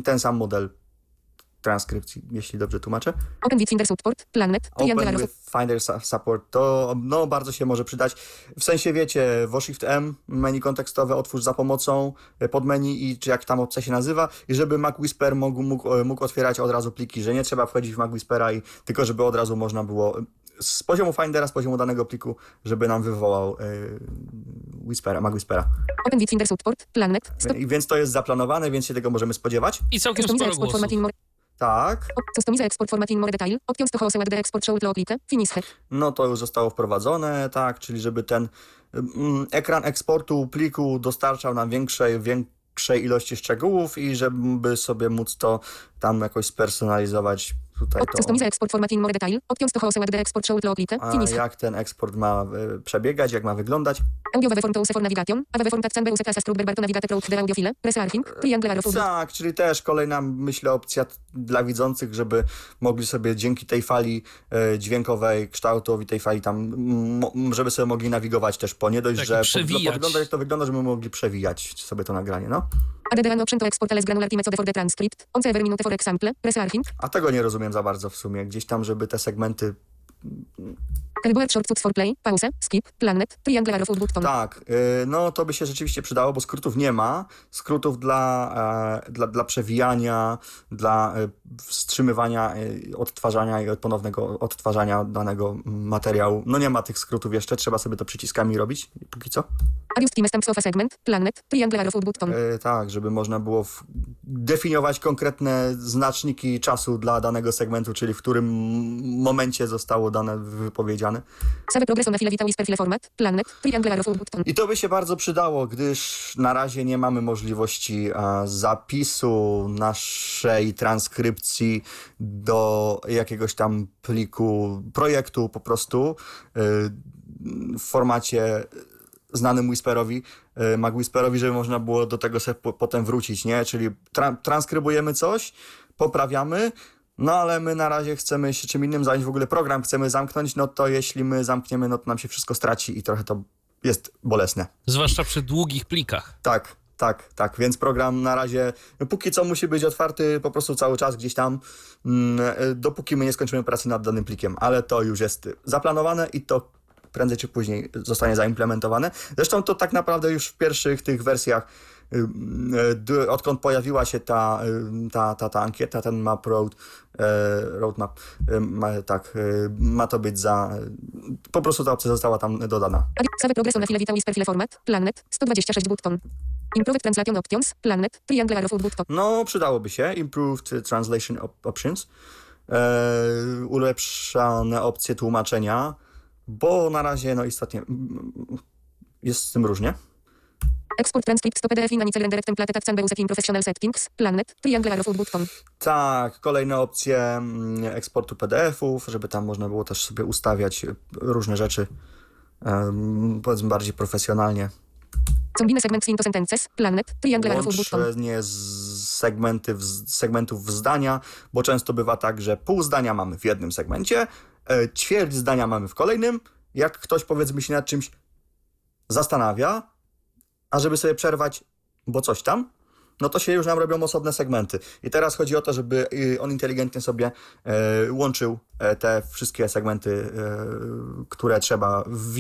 ten sam model transkrypcji, jeśli dobrze tłumaczę. Open with Finder Support, Planet. Open with Finder Support, to bardzo się może przydać. W sensie, wiecie, Shift-M, menu kontekstowe, otwórz za pomocą podmenu i czy jak tam opcja się nazywa, i żeby MacWhisper mógł otwierać od razu pliki, że nie trzeba wchodzić w MacWhispera, tylko żeby od razu można było z poziomu Findera, z poziomu danego pliku, żeby nam wywołał MacWhispera. Open with Finder Support, Planet. Więc to jest zaplanowane, więc się tego możemy spodziewać. I całkiem sporo głosów. Tak. Customize export format in more detail. Options to house where the export show to click. Finish. No to już zostało wprowadzone, tak, czyli żeby ten ekran eksportu pliku dostarczał nam większej większej ilości szczegółów i żeby sobie móc to tam jakoś spersonalizować. Tutaj to... Export formatting more detail. Export show to click. A jak ten eksport ma przebiegać, jak ma wyglądać? Audio waveform to use for navigation, a waveform tak sambe use as structure bar to navigate through the audiofile, resarching, triangle arrow. Tak, czyli też kolejna, myślę, opcja dla widzących, żeby mogli sobie dzięki tej fali dźwiękowej, kształtowi tej fali tam, żeby sobie mogli nawigować też po, nie dość, tak, że podglądać jak to wygląda, żeby mogli przewijać sobie to nagranie, no. A tego nie rozumiem za bardzo w sumie. Gdzieś tam, żeby te segmenty... Tak, no to by się rzeczywiście przydało, bo skrótów nie ma. Skrótów dla przewijania, dla wstrzymywania, odtwarzania i ponownego odtwarzania danego materiału. No nie ma tych skrótów jeszcze, trzeba sobie to przyciskami robić, póki co. Tak, żeby można było definiować konkretne znaczniki czasu dla danego segmentu, czyli w którym momencie zostało dane wypowiedziane. I to by się bardzo przydało, gdyż na razie nie mamy możliwości zapisu naszej transkrypcji do jakiegoś tam pliku projektu po prostu w formacie znanym Whisperowi, MacWhisperowi, żeby można było do tego sobie potem wrócić, nie? Czyli transkrybujemy coś, poprawiamy, no ale my na razie chcemy się czym innym zająć, w ogóle program chcemy zamknąć, no to jeśli my zamkniemy, no to nam się wszystko straci i trochę to jest bolesne. Zwłaszcza przy długich plikach. Tak, więc program na razie, póki co musi być otwarty po prostu cały czas gdzieś tam, dopóki my nie skończymy pracy nad danym plikiem, ale to już jest zaplanowane i to prędzej czy później zostanie zaimplementowane. Zresztą to tak naprawdę już w pierwszych tych wersjach, odkąd pojawiła się ta ankieta, ten roadmap, tak, ma to być po prostu ta opcja została tam dodana. Save progress na chwilę, witam i perfile format, planet, 126 button. Improved Translation Options, planet, triangle arrow button. No, przydałoby się, Improved Translation Options, ulepszane opcje tłumaczenia, bo na razie, no istotnie, jest z tym różnie. Export transcripts to PDF in any render template at Sunbeuse in professional settings, planet, triangle arrow button. Tak, kolejne opcje eksportu PDF-ów, żeby tam można było też sobie ustawiać różne rzeczy, powiedzmy bardziej profesjonalnie. Combine segments into sentences, planet, triangle arrow button. Łączenie segmentów w zdania, bo często bywa tak, że pół zdania mamy w jednym segmencie, ćwierć zdania mamy w kolejnym, jak ktoś powiedzmy się nad czymś zastanawia, a żeby sobie przerwać, bo coś tam, no to się już nam robią osobne segmenty. I teraz chodzi o to, żeby on inteligentnie sobie łączył te wszystkie segmenty, które trzeba w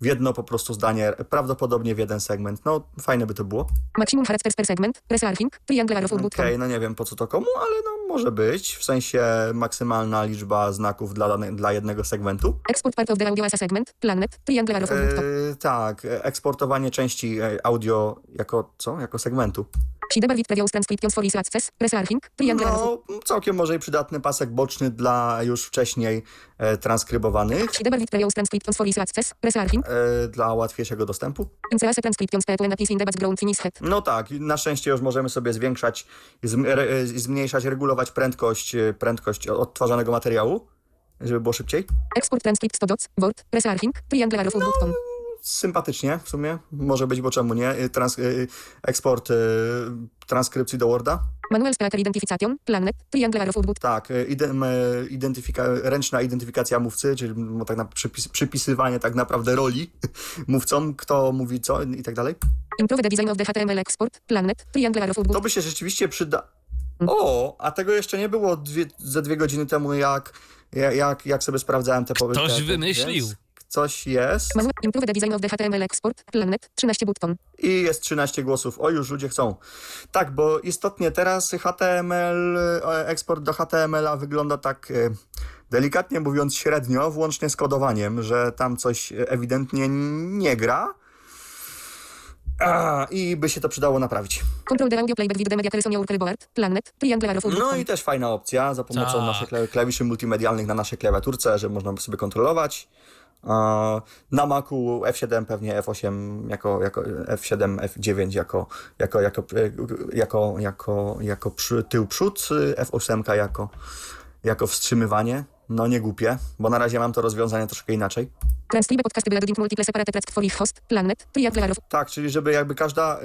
jedno po prostu zdanie, prawdopodobnie w jeden segment. No, fajne by to było. Maximum characters per segment, resarching, triangle arrow button. Okej, no nie wiem po co to komu, ale no może być, w sensie maksymalna liczba znaków dla jednego segmentu. Export part of the audio as a segment, planet, triangle arrow button. Tak, eksportowanie części audio jako segmentu. No, całkiem może i przydatny pasek boczny dla już wcześniej transkrybowanych. Dla łatwiejszego dostępu. No tak, na szczęście już możemy sobie zwiększać, zmniejszać, regulować prędkość odtwarzanego materiału, żeby było szybciej. Export transcript to dots, word, resarching, triangle arrow button. Sympatycznie w sumie, może być, bo czemu nie, eksport transkrypcji do Worda. Manual Speaker Identification, planet, triangle arrow button. Tak, ręczna identyfikacja mówcy, czyli tak przypisywanie tak naprawdę roli mówcom, kto mówi co i tak dalej. Improve the design of the HTML export, planet, triangle arrow button. To by się rzeczywiście a tego jeszcze nie było ze 2 godziny temu, jak sobie sprawdzałem te powyższe. Ktoś wymyślił. Więc... Coś jest. Improve the design of the HTML export, planet, 13 button. I jest 13 głosów. O, już ludzie chcą. Tak, bo istotnie teraz HTML, eksport do HTML-a wygląda tak delikatnie mówiąc średnio, włącznie z kodowaniem, że tam coś ewidentnie nie gra. I by się to przydało naprawić. No i też fajna opcja za pomocą naszych klawiszy multimedialnych na naszej klawiaturce, że można sobie kontrolować. Na Macu F7 pewnie F8 jako F7, F9 jako tył przód, F8 jako wstrzymywanie. No nie głupie, bo na razie mam to rozwiązanie troszkę inaczej. Tak, czyli żeby jakby każda...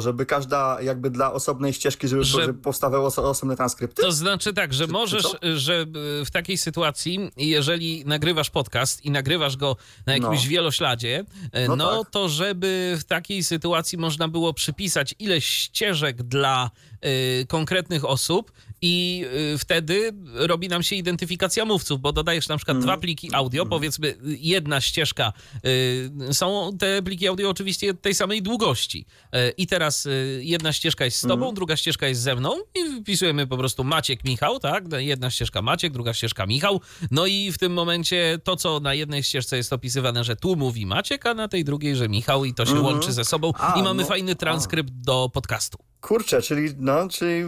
Żeby każda jakby dla osobnej ścieżki, żeby powstawały osobne transkrypty? To znaczy tak, że możesz, że w takiej sytuacji, jeżeli nagrywasz podcast i nagrywasz go na jakimś wielośladzie, no tak. To żeby w takiej sytuacji można było przypisać ileś ścieżek dla konkretnych osób i wtedy robi nam się identyfikacja mówców, bo dodajesz na przykład dwa pliki audio, powiedzmy jedna ścieżka, są te pliki audio oczywiście tej samej długości i teraz jedna ścieżka jest z tobą, druga ścieżka jest ze mną i wpisujemy po prostu Maciek, Michał, tak? Jedna ścieżka Maciek, druga ścieżka Michał, no i w tym momencie to, co na jednej ścieżce jest opisywane, że tu mówi Maciek, a na tej drugiej, że Michał i to się łączy ze sobą i mamy fajny transkrypt do podcastu. Kurczę, czyli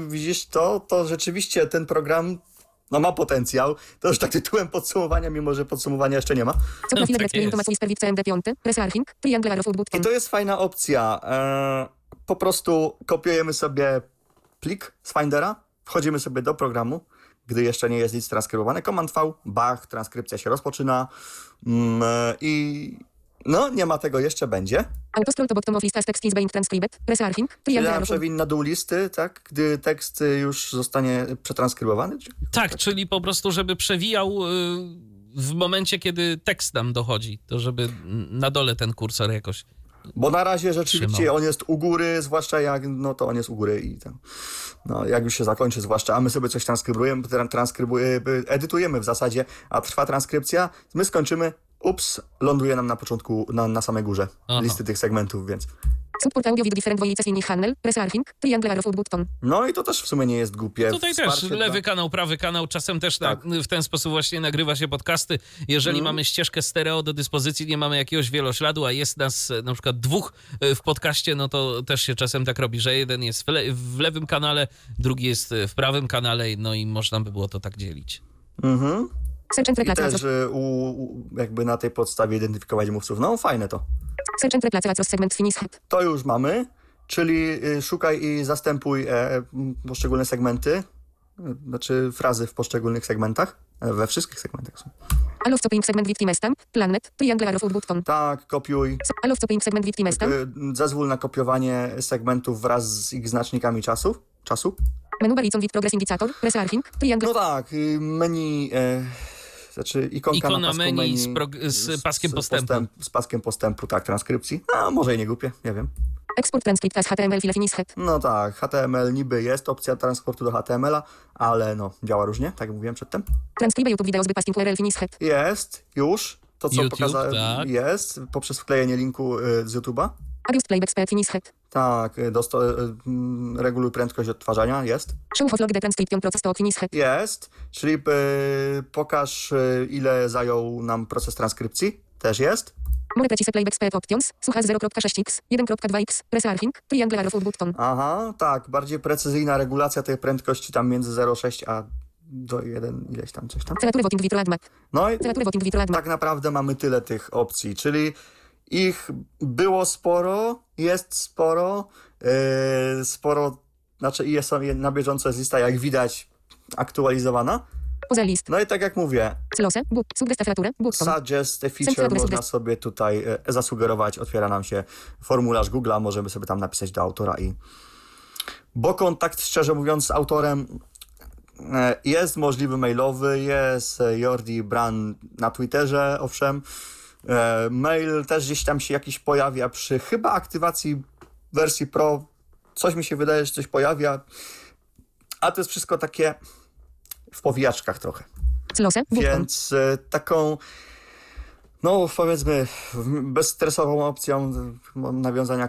widzisz to rzeczywiście ten program ma potencjał. To już tak tytułem podsumowania, mimo że podsumowania jeszcze nie ma. I to jest fajna opcja. Po prostu kopiujemy sobie plik z Findera, wchodzimy sobie do programu, gdy jeszcze nie jest nic transkrybowane. Command V, bach, transkrypcja się rozpoczyna i... No, nie ma tego, jeszcze będzie. Ja przewin na dół listy, tak? Gdy tekst już zostanie przetranskrybowany? Tak, czyli po prostu, żeby przewijał w momencie, kiedy tekst nam dochodzi, to żeby na dole ten kursor jakoś... Bo na razie rzeczywiście on jest u góry, zwłaszcza jak, no to on jest u góry i tam, no jak już się zakończy zwłaszcza, a my sobie coś edytujemy w zasadzie, a trwa transkrypcja, my skończymy, ups, ląduje nam na początku, na samej górze listy tych segmentów, więc... No i to też w sumie nie jest głupie. Tutaj też lewy kanał, prawy kanał, czasem też tak. W ten sposób właśnie nagrywa się podcasty. Jeżeli mamy ścieżkę stereo do dyspozycji, nie mamy jakiegoś wielośladu, a jest nas na przykład dwóch w podcaście, no to też się czasem tak robi, że jeden jest w lewym kanale, drugi jest w prawym kanale, no i można by było to tak dzielić. Mhm. I też jakby na tej podstawie identyfikować mówców. No fajne to. To już mamy, czyli szukaj i zastępuj poszczególne segmenty, znaczy frazy w poszczególnych segmentach, we wszystkich segmentach są. Tak, kopiuj. Zezwól na kopiowanie segmentów wraz z ich znacznikami czasu. No tak, menu... Znaczy ikonka na pasku menu z paskiem postępu. Z paskiem postępu, tak, transkrypcji. No, może i nie głupie, nie wiem. Eksport transkrypta z HTML file finished. No tak, HTML niby jest opcja transportu do HTML-a, ale no, działa różnie, tak jak mówiłem przedtem. Transkryba YouTube wideo z paskiem URL finished. Jest, już. To, co pokazałem, tak. Jest poprzez wklejenie linku z YouTube'a. Adjust playback speed finished. Tak, reguluj prędkość odtwarzania, jest. Show off log the transcription process to finished. Jest, czyli pokaż ile zajął nam proces transkrypcji, też jest. More precise playback speed options, słucha 0.6x, 1.2x, resarching, triangle arrow button. Aha, tak, bardziej precyzyjna regulacja tej prędkości tam między 0.6 a do 1 ileś tam, coś tam. No i tak naprawdę mamy tyle tych opcji, czyli... Ich było sporo, jest sporo, znaczy jest na bieżąco jest lista, jak widać, aktualizowana. Poza list. No i tak jak mówię, suggest a feature można sobie tutaj zasugerować, otwiera nam się formularz Google'a, możemy sobie tam napisać do autora i... Bo kontakt, szczerze mówiąc, z autorem jest możliwy mailowy, jest Jordi Bruin na Twitterze, owszem. Mail też gdzieś tam się jakiś pojawia przy chyba aktywacji wersji Pro. Coś mi się wydaje, że coś pojawia. A to jest wszystko takie w powijaczkach trochę. Więc taką, no powiedzmy, bezstresową opcją nawiązania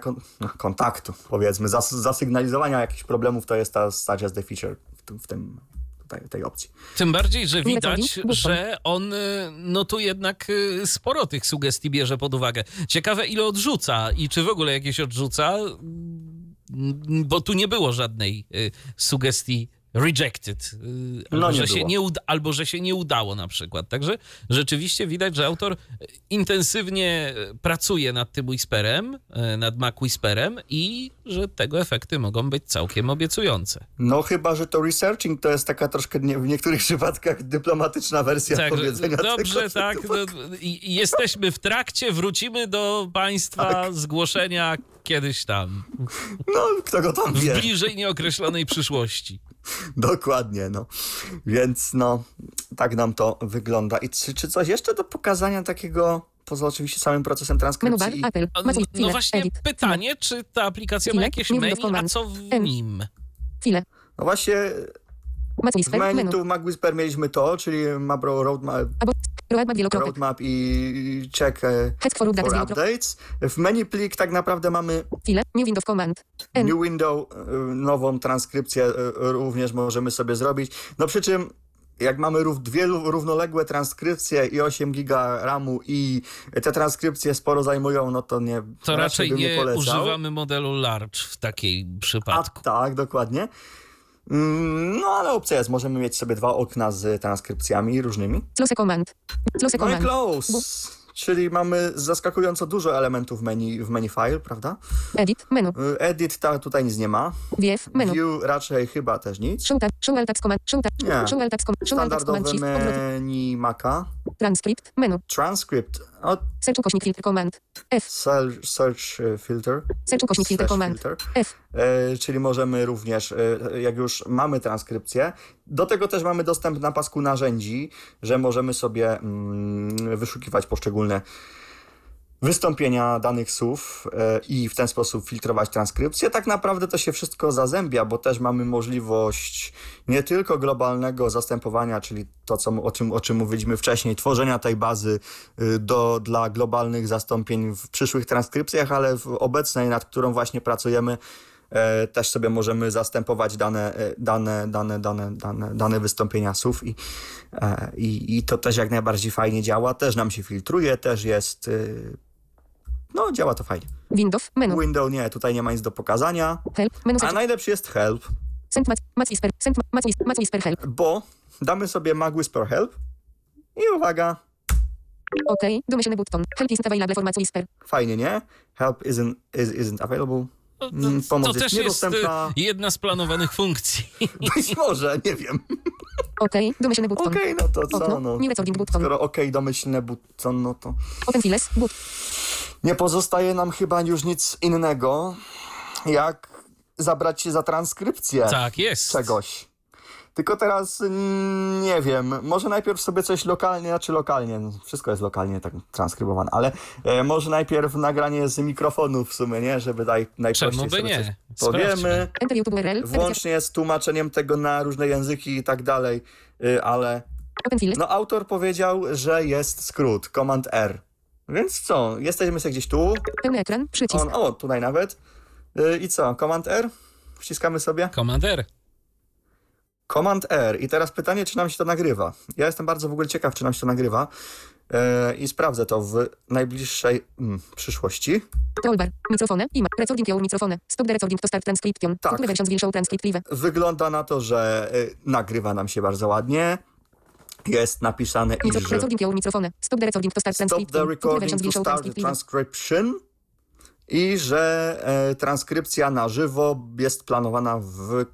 kontaktu, powiedzmy, zasygnalizowania jakichś problemów, to jest ta suggest the feature w tym tej opcji. Tym bardziej, że widać, że on no tu jednak sporo tych sugestii bierze pod uwagę. Ciekawe, ile odrzuca i czy w ogóle jakieś odrzuca, bo tu nie było żadnej sugestii rejected, albo, albo że się nie udało na przykład. Także rzeczywiście widać, że autor intensywnie pracuje nad tym Whisperem, nad MacWhisperem i że tego efekty mogą być całkiem obiecujące. No chyba, że to researching to jest taka troszkę w niektórych przypadkach dyplomatyczna wersja tak, powiedzenia. Dobrze, tak. Jesteśmy w trakcie, wrócimy do Państwa zgłoszenia kiedyś tam. No, kto go tam wie. W bliżej nieokreślonej przyszłości. Dokładnie, no. Więc no, tak nam to wygląda. I czy coś jeszcze do pokazania takiego, poza oczywiście samym procesem transkrypcji? No właśnie pytanie, czy ta aplikacja ma jakieś menu, a co w nim? No właśnie, w menu tu w MacWhisper mieliśmy to, czyli Mabro Roadmap, Roadmap i Check for Updates. W menu plik tak naprawdę mamy New Window Command. New Window, nową transkrypcję również możemy sobie zrobić. No przy czym jak mamy dwie równoległe transkrypcje i 8 giga RAMu i te transkrypcje sporo zajmują, no to nie to raczej nie polecał. Używamy modelu large w takiej przypadku. A tak, dokładnie. No ale opcja jest, możemy mieć sobie dwa okna z transkrypcjami różnymi. Close command. Close command. No i close, czyli mamy zaskakująco dużo elementów w menu file, prawda? Edit, menu. Edit, tutaj nic nie ma. View, menu. View raczej chyba też nic. Show all tabs command. Nie, standardowe menu Maca. Transcript, menu. Transcript. Search ukośnik filtr command. F. Search filter. Search ukośnik filtr command. F. Czyli możemy również, jak już mamy transkrypcję, do tego też mamy dostęp na pasku narzędzi, że możemy sobie wyszukiwać poszczególne wystąpienia danych słów i w ten sposób filtrować transkrypcję. Tak naprawdę to się wszystko zazębia, bo też mamy możliwość nie tylko globalnego zastępowania, czyli to, o czym mówiliśmy wcześniej, tworzenia tej bazy dla globalnych zastąpień w przyszłych transkrypcjach, ale w obecnej, nad którą właśnie pracujemy, też sobie możemy zastępować dane wystąpienia słów i to też jak najbardziej fajnie działa, też nam się filtruje, też jest, no działa to fajnie. Windows, menu. Windows nie, tutaj nie ma nic do pokazania. Help, menu, a najlepszy jest help. MacWhisper help. Bo damy sobie MacWhisper help i uwaga. Okej, domyślny button. Help isn't available for MacWhisper. Fajnie, nie? Help isn't available. Pomoc to jest też niedostępna. Jest jedna z planowanych funkcji. Być może, nie wiem. Okej, domyślny button. Okej, no to co? No. Skoro okej, domyślne button, no to... Open files, but. Nie pozostaje nam chyba już nic innego, jak zabrać się za transkrypcję czegoś. Tylko teraz, nie wiem, może najpierw sobie coś lokalnie, wszystko jest lokalnie tak transkrybowane, ale może najpierw nagranie z mikrofonu w sumie, nie? Żeby najprościej sobie nie? Coś powiemy. Włącznie z tłumaczeniem tego na różne języki i tak dalej, ale no autor powiedział, że jest skrót, Command R. Więc co, jesteśmy sobie gdzieś tu. Pełny ekran, przycisk. Tutaj nawet. I co, Command R? Wciskamy sobie. Command R. Command R. I teraz pytanie, czy nam się to nagrywa. Ja jestem bardzo w ogóle ciekaw, czy nam się to nagrywa i sprawdzę to w najbliższej przyszłości. Toolbar, mikrofony, ima, recording your mikrofony, stop the recording to start transcription. Tak. Wygląda na to, że nagrywa nam się bardzo ładnie. Jest napisane i że... Recording your mikrofony, stop the recording to start transcription. Stop the recording to start transcription. I że transkrypcja na żywo jest planowana w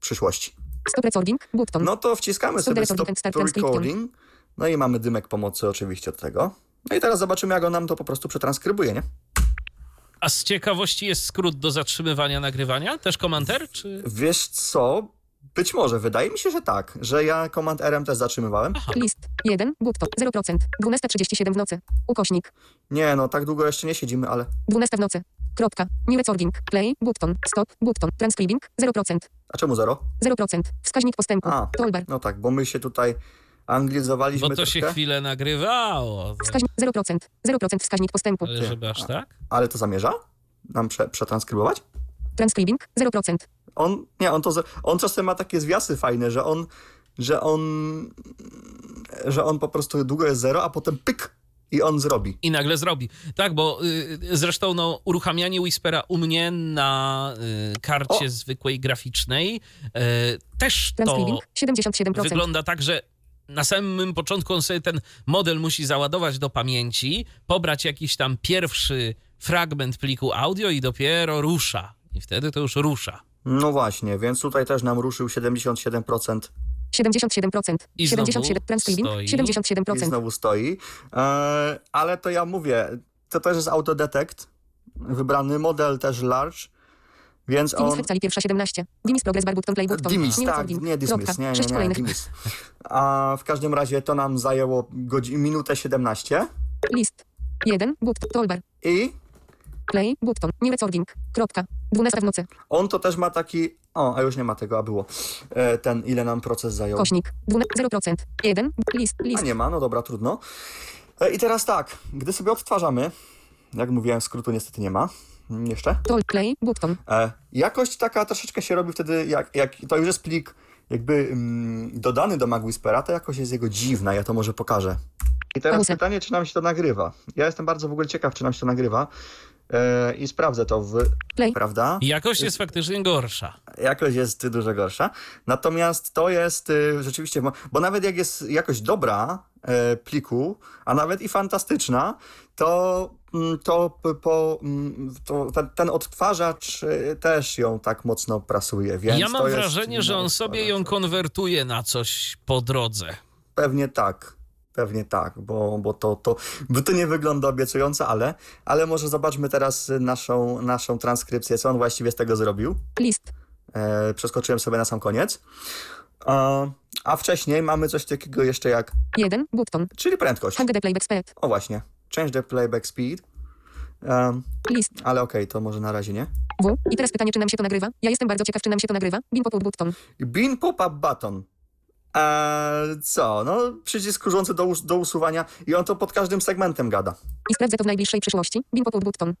przyszłości. Stop recording, button. No to wciskamy sobie stop recording. No i mamy dymek pomocy oczywiście od tego. No i teraz zobaczymy, jak on nam to po prostu przetranskrybuje, nie? A z ciekawości jest skrót do zatrzymywania nagrywania? Też Command R, czy...? Wiesz co? Być może. Wydaje mi się, że tak. Że ja Command R też zatrzymywałem. Aha. List 1, button, 0%, 12:37 w nocy, ukośnik. Nie, no tak długo jeszcze nie siedzimy, ale... 12 w nocy. Kropka. New recording. Play. Button. Stop. Button. Transcribing. 0%. A czemu 0? 0%. Wskaźnik postępu. Toolbar. No tak, bo my się tutaj anglizowaliśmy troszkę. Bo to się chwilę nagrywało. Wskaźnik 0%. 0% wskaźnik postępu. Ale żeby aż tak? Ale to zamierza nam przetranskrybować? Transcribing. 0%. On czasem ma takie zwiasy fajne, że on po prostu długo jest 0, a potem pyk. I on zrobi. I nagle zrobi. Tak, bo zresztą no, uruchamianie Whispera u mnie na karcie zwykłej graficznej też to 77%. Wygląda tak, że na samym początku on sobie ten model musi załadować do pamięci, pobrać jakiś tam pierwszy fragment pliku audio i dopiero rusza. I wtedy to już rusza. No właśnie, więc tutaj też nam ruszył 77%. 77%, i 77% znowu stoi, ale to ja mówię, to też jest autodetect, wybrany model też large, więc on... Dimis w cali pierwsza 17, Dimis progress bar button play button. Dimis, tak, nie Dismiss, nie, Dimis. A w każdym razie to nam zajęło minutę 17. List, 1, button, toolbar. I? Play button, new recording, kropka, 12 w nocy. On to też ma taki... O, a już nie ma tego, a było. Ten, ile nam proces zajął. Kośnik, 0%, 1, list. A nie ma, no dobra, trudno. I teraz tak, gdy sobie odtwarzamy, jak mówiłem, skrótu niestety nie ma, jeszcze. Play button. Jakość taka troszeczkę się robi wtedy, jak to już jest plik jakby dodany do MacWhispera, to jakość jest jego dziwna, ja to może pokażę. I teraz pytanie, czy nam się to nagrywa. Ja jestem bardzo w ogóle ciekaw, czy nam się to nagrywa. I sprawdzę to w... Play. Prawda? Jakość jest faktycznie gorsza. Jakość jest dużo gorsza. Natomiast to jest rzeczywiście... Bo nawet jak jest jakość dobra pliku, a nawet i fantastyczna, to ten odtwarzacz też ją tak mocno prasuje. Więc ja mam wrażenie, że on sobie ją konwertuje na coś po drodze. Pewnie tak, bo to nie wygląda obiecująco, ale może zobaczmy teraz naszą transkrypcję, co on właściwie z tego zrobił. List. Przeskoczyłem sobie na sam koniec. A wcześniej mamy coś takiego jeszcze jak... 1 button. Czyli prędkość. Change the playback speed. O właśnie. Change the playback speed. List. Ale okej, to może na razie nie. W. I teraz pytanie, czy nam się to nagrywa? Ja jestem bardzo ciekaw, czy nam się to nagrywa. Bin pop-up button. Bin pop-up button. No przycisk służący do usuwania i on to pod każdym segmentem gada. I sprawdzę to w najbliższej przyszłości. Bin pop-up button.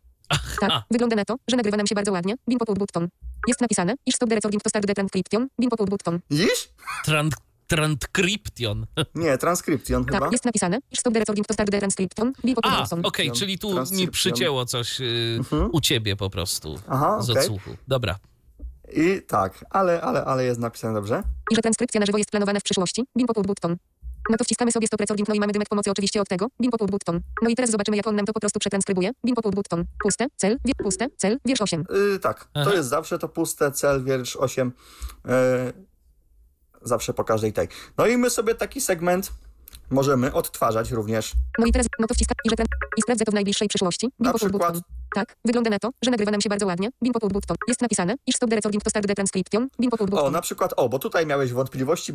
Tak, wygląda na to, że nagrywa nam się bardzo ładnie. Bin pop-up button. Jest napisane, iż stop the recording to start the transcription. Bin pop-up button. Iż? Transcription. Nie, transkryption chyba. Tak, jest napisane, iż stop the recording to start the transcription. Bin pop-up button. Okej, czyli tu mi przycięło coś u ciebie po prostu z odsłuchu. Dobra. I tak, ale jest napisane dobrze. I że transkrypcja na żywo jest planowana w przyszłości. Bin pop-up button. No to wciskamy sobie stop recording, no i mamy dymek pomocy oczywiście od tego. Bin pop-up button. No i teraz zobaczymy, jak on nam to po prostu przetranskrybuje. Bin pop-up button. Puste, cel, puste, cel, wiersz 8. Tak, to jest zawsze to puste, cel, wiersz 8. Zawsze po każdej tej. No i my sobie taki segment możemy odtwarzać również. No i teraz, no to wciskam i sprawdzę to w najbliższej przyszłości. Bin pop-up button. Tak, wygląda na to, że nagrywa nam się bardzo ładnie. Bin pop-up button. Jest napisane, iż stop the recording to start the transcription. Bin pop-up button. Na przykład, bo tutaj miałeś wątpliwości,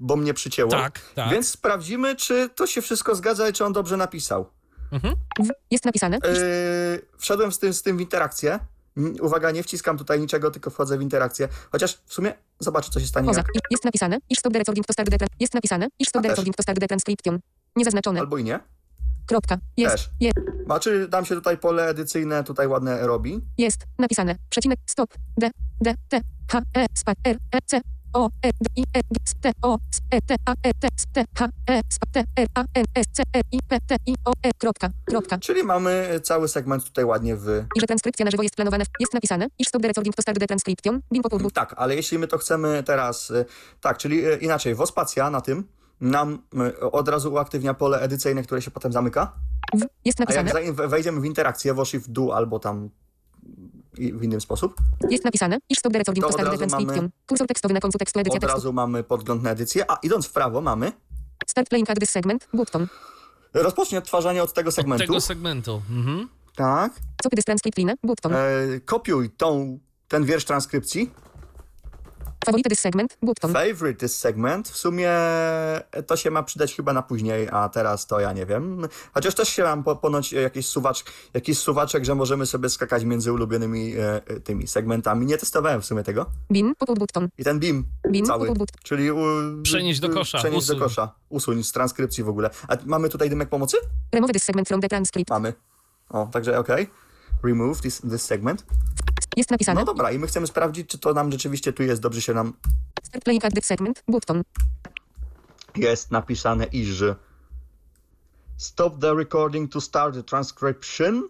bo mnie przycięło. Tak. Więc sprawdzimy, czy to się wszystko zgadza i czy on dobrze napisał. Mhm. Jest napisane. Wszedłem z tym w interakcję. Uwaga, nie wciskam tutaj niczego, tylko wchodzę w interakcję. Chociaż w sumie zobaczę, co się stanie. Jest napisane, iż stop the recording to start the transcription. Jest napisane, iż stop the recording to start the transcription. Niezaznaczone. Albo i nie. Kropka. Jest. Jest. Znaczy, tam się tutaj pole edycyjne, tutaj ładne robi. Jest. Napisane. Przecinek. Stop. D. D. T. H. E. Spa. R. E. C. O. E. D. I. E. G. S. T. O. S. E. T. A. E. T. S. T. H. E. Spa. T. R. A. N. S. C. E. I. P. T. I. O. E. Kropka. Czyli mamy cały segment tutaj ładnie w... I że transkrypcja na żywo jest planowana. Jest napisane, iż stop the recording to start the transcription. Bin pop-up button. Tak, ale jeśli my to chcemy teraz... Tak, czyli inaczej. Wospacja na tym nam od razu uaktywnia pole edycyjne, które się potem zamyka. Jest napisane. A jak wejdziemy w interakcję, w dół albo tam w inny sposób. Jest napisane, iż stop the recording to start the transcription. Kursor tekstowy na końcu tekstu, edycja tekstu. Od razu mamy podgląd na edycję, a idąc w prawo mamy... Start playing at this segment, button. Rozpocznie odtwarzanie od tego segmentu. Od tego segmentu, tak. Copy this transcript line, button. Kopiuj ten wiersz transkrypcji. Favorite this segment, button. Favorite this segment. W sumie to się ma przydać chyba na później, a teraz to ja nie wiem. Chociaż też się mam ponoć jakiś suwaczek, że możemy sobie skakać między ulubionymi tymi segmentami. Nie testowałem w sumie tego. Bin, pop-up button. I ten bin cały, pop-up button. Czyli przenieść do kosza. Przenieść do kosza. Usuń z transkrypcji w ogóle. A mamy tutaj dymek pomocy? Remove this segment from the transcript. Mamy. Także okej. Remove this segment. Jest napisane. No dobra, i my chcemy sprawdzić, czy to nam rzeczywiście tu jest, dobrze się nam... Start playing at this segment, button. Jest napisane, iż... stop the recording to start the transcription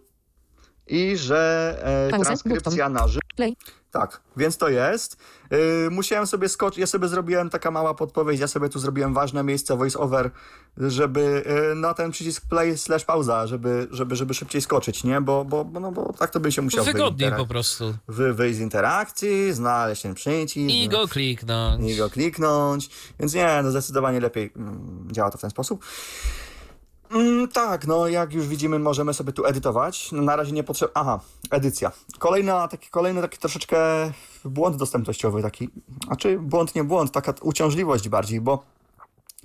i że transkrypcja na żywo. Tak, więc to jest. Musiałem sobie skoczyć, ja sobie zrobiłem taka mała podpowiedź, ja sobie tu zrobiłem ważne miejsce voice over, żeby na ten przycisk play/pauza, żeby szybciej skoczyć, nie? Bo tak to by się musiał wygodniej po prostu. Wyjść z interakcji, znaleźć ten przycisk. I go kliknąć. Więc nie, no zdecydowanie lepiej działa to w ten sposób. Tak, no jak już widzimy, możemy sobie tu edytować. No, na razie nie potrzeba... Aha, edycja. Kolejny taki troszeczkę błąd dostępnościowy taki. Znaczy błąd, nie błąd, taka uciążliwość bardziej, bo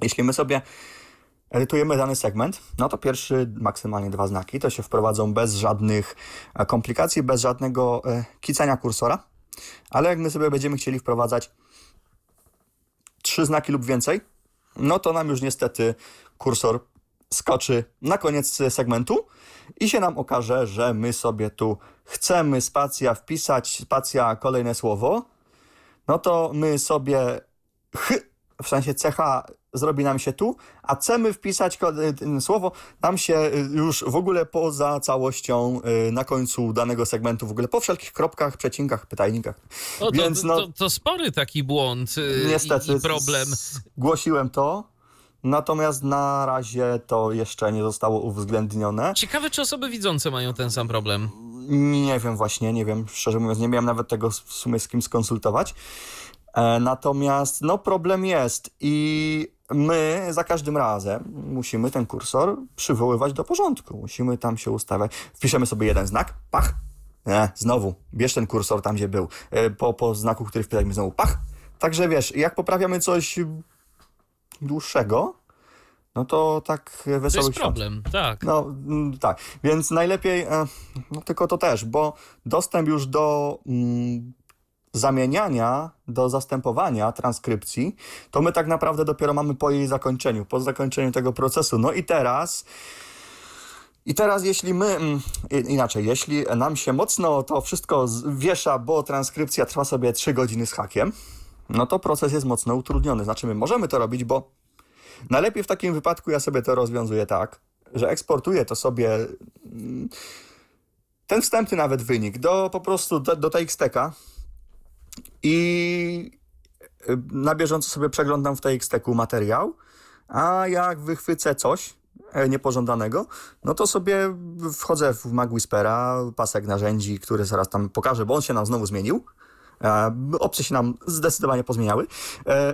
jeśli my sobie edytujemy dany segment, no to pierwszy maksymalnie 2 znaki, to się wprowadzą bez żadnych komplikacji, bez żadnego kicania kursora, ale jak my sobie będziemy chcieli wprowadzać 3 znaki lub więcej, no to nam już niestety kursor skoczy na koniec segmentu i się nam okaże, że my sobie tu chcemy wpisać kolejne słowo, no to my sobie w sensie CH zrobi nam się tu, a chcemy wpisać słowo nam się już w ogóle poza całością na końcu danego segmentu, w ogóle po wszelkich kropkach, przecinkach, pytajnikach. To spory taki błąd niestety, i problem. Zgłosiłem to. Natomiast na razie to jeszcze nie zostało uwzględnione. Ciekawe, czy osoby widzące mają ten sam problem. Nie wiem, szczerze mówiąc, nie miałem nawet tego w sumie z kim skonsultować. Natomiast no problem jest i my za każdym razem musimy ten kursor przywoływać do porządku. Musimy tam się ustawiać. Wpiszemy sobie jeden znak, pach, znowu, bierz ten kursor tam, gdzie był. Po znaku, który wpisaliśmy znowu, pach. Także wiesz, jak poprawiamy coś dłuższego, no to tak wesoły to jest świąt. Problem, tak. No tak, więc najlepiej, no tylko to też, bo dostęp już do zamieniania, do zastępowania transkrypcji, to my tak naprawdę dopiero mamy po jej zakończeniu, po zakończeniu tego procesu. No i teraz jeśli my, jeśli nam się mocno to wszystko wiesza, bo transkrypcja trwa sobie 3 godziny z hakiem, no to proces jest mocno utrudniony. Znaczy my możemy to robić, bo najlepiej w takim wypadku ja sobie to rozwiązuję tak, że eksportuję to sobie ten wstępny nawet wynik po prostu do TXT-ka i na bieżąco sobie przeglądam w TXT-ku materiał, a jak wychwycę coś niepożądanego, no to sobie wchodzę w MacWhispera, pasek narzędzi, który zaraz tam pokażę, bo on się nam znowu zmienił. Opcje się nam zdecydowanie pozmieniały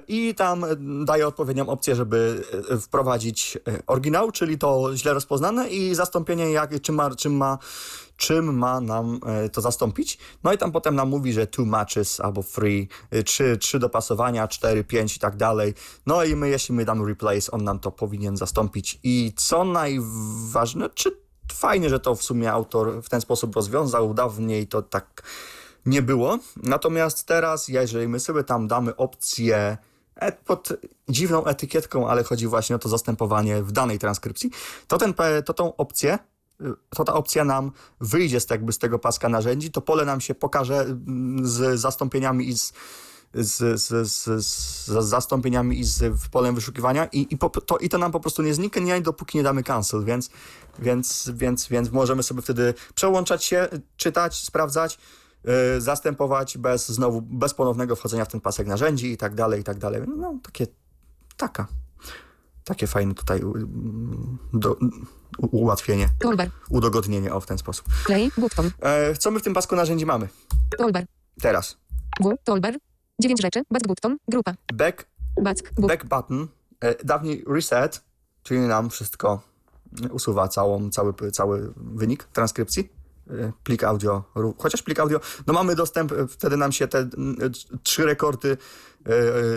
i tam daję odpowiednią opcję, żeby wprowadzić oryginał, czyli to źle rozpoznane i zastąpienie, czym ma nam to zastąpić. No i tam potem nam mówi, że 2 matches albo 3, 3 dopasowania, 4, 5 i tak dalej. No i my, jeśli my damy replace, on nam to powinien zastąpić. I co najważne, fajnie, że to w sumie autor w ten sposób rozwiązał, dawniej to tak nie było, natomiast teraz, jeżeli my sobie tam damy opcję pod dziwną etykietką, ale chodzi właśnie o to zastępowanie w danej transkrypcji, ta opcja nam wyjdzie z tego paska narzędzi, to pole nam się pokaże z zastąpieniami i z zastąpieniami i z polem wyszukiwania i to nam po prostu nie zniknie, dopóki nie damy cancel, więc możemy sobie wtedy przełączać się, czytać, sprawdzać, zastępować bez ponownego wchodzenia w ten pasek narzędzi i tak dalej. No takie fajne tutaj ułatwienie, udogodnienie w ten sposób. Co my w tym pasku narzędzi mamy? Teraz. Toolbar. 9 rzeczy. Back button. Grupa. Back button. Dawniej reset, czyli nam wszystko usuwa cały wynik transkrypcji. Plik audio, chociaż plik audio, no mamy dostęp, wtedy nam się te 3 rekordy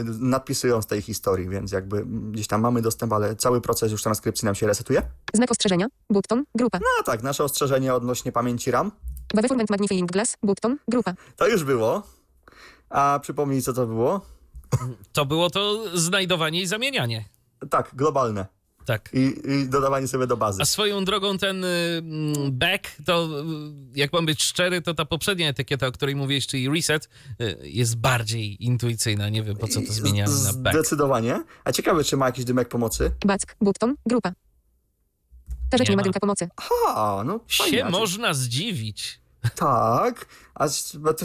nadpisują z tej historii, więc jakby gdzieś tam mamy dostęp, ale cały proces już transkrypcji nam się resetuje. Znak ostrzeżenia, button, grupa. No tak, nasze ostrzeżenie odnośnie pamięci RAM. Waveform magnifying glass, button, grupa. To już było, a przypomnij co to było? To było to znajdowanie i zamienianie. Tak, globalne. Tak. I dodawanie sobie do bazy. A swoją drogą ten back, to jak mam być szczery, to ta poprzednia etykieta, o której mówiłeś, czyli reset, jest bardziej intuicyjna. Nie wiem, po co to zmieniamy na back. Zdecydowanie. A ciekawe, czy ma jakiś dymek pomocy? Back, button, grupa. Też nie ma druga pomocy. Ha, no fajnie. Się można zdziwić. Tak, a to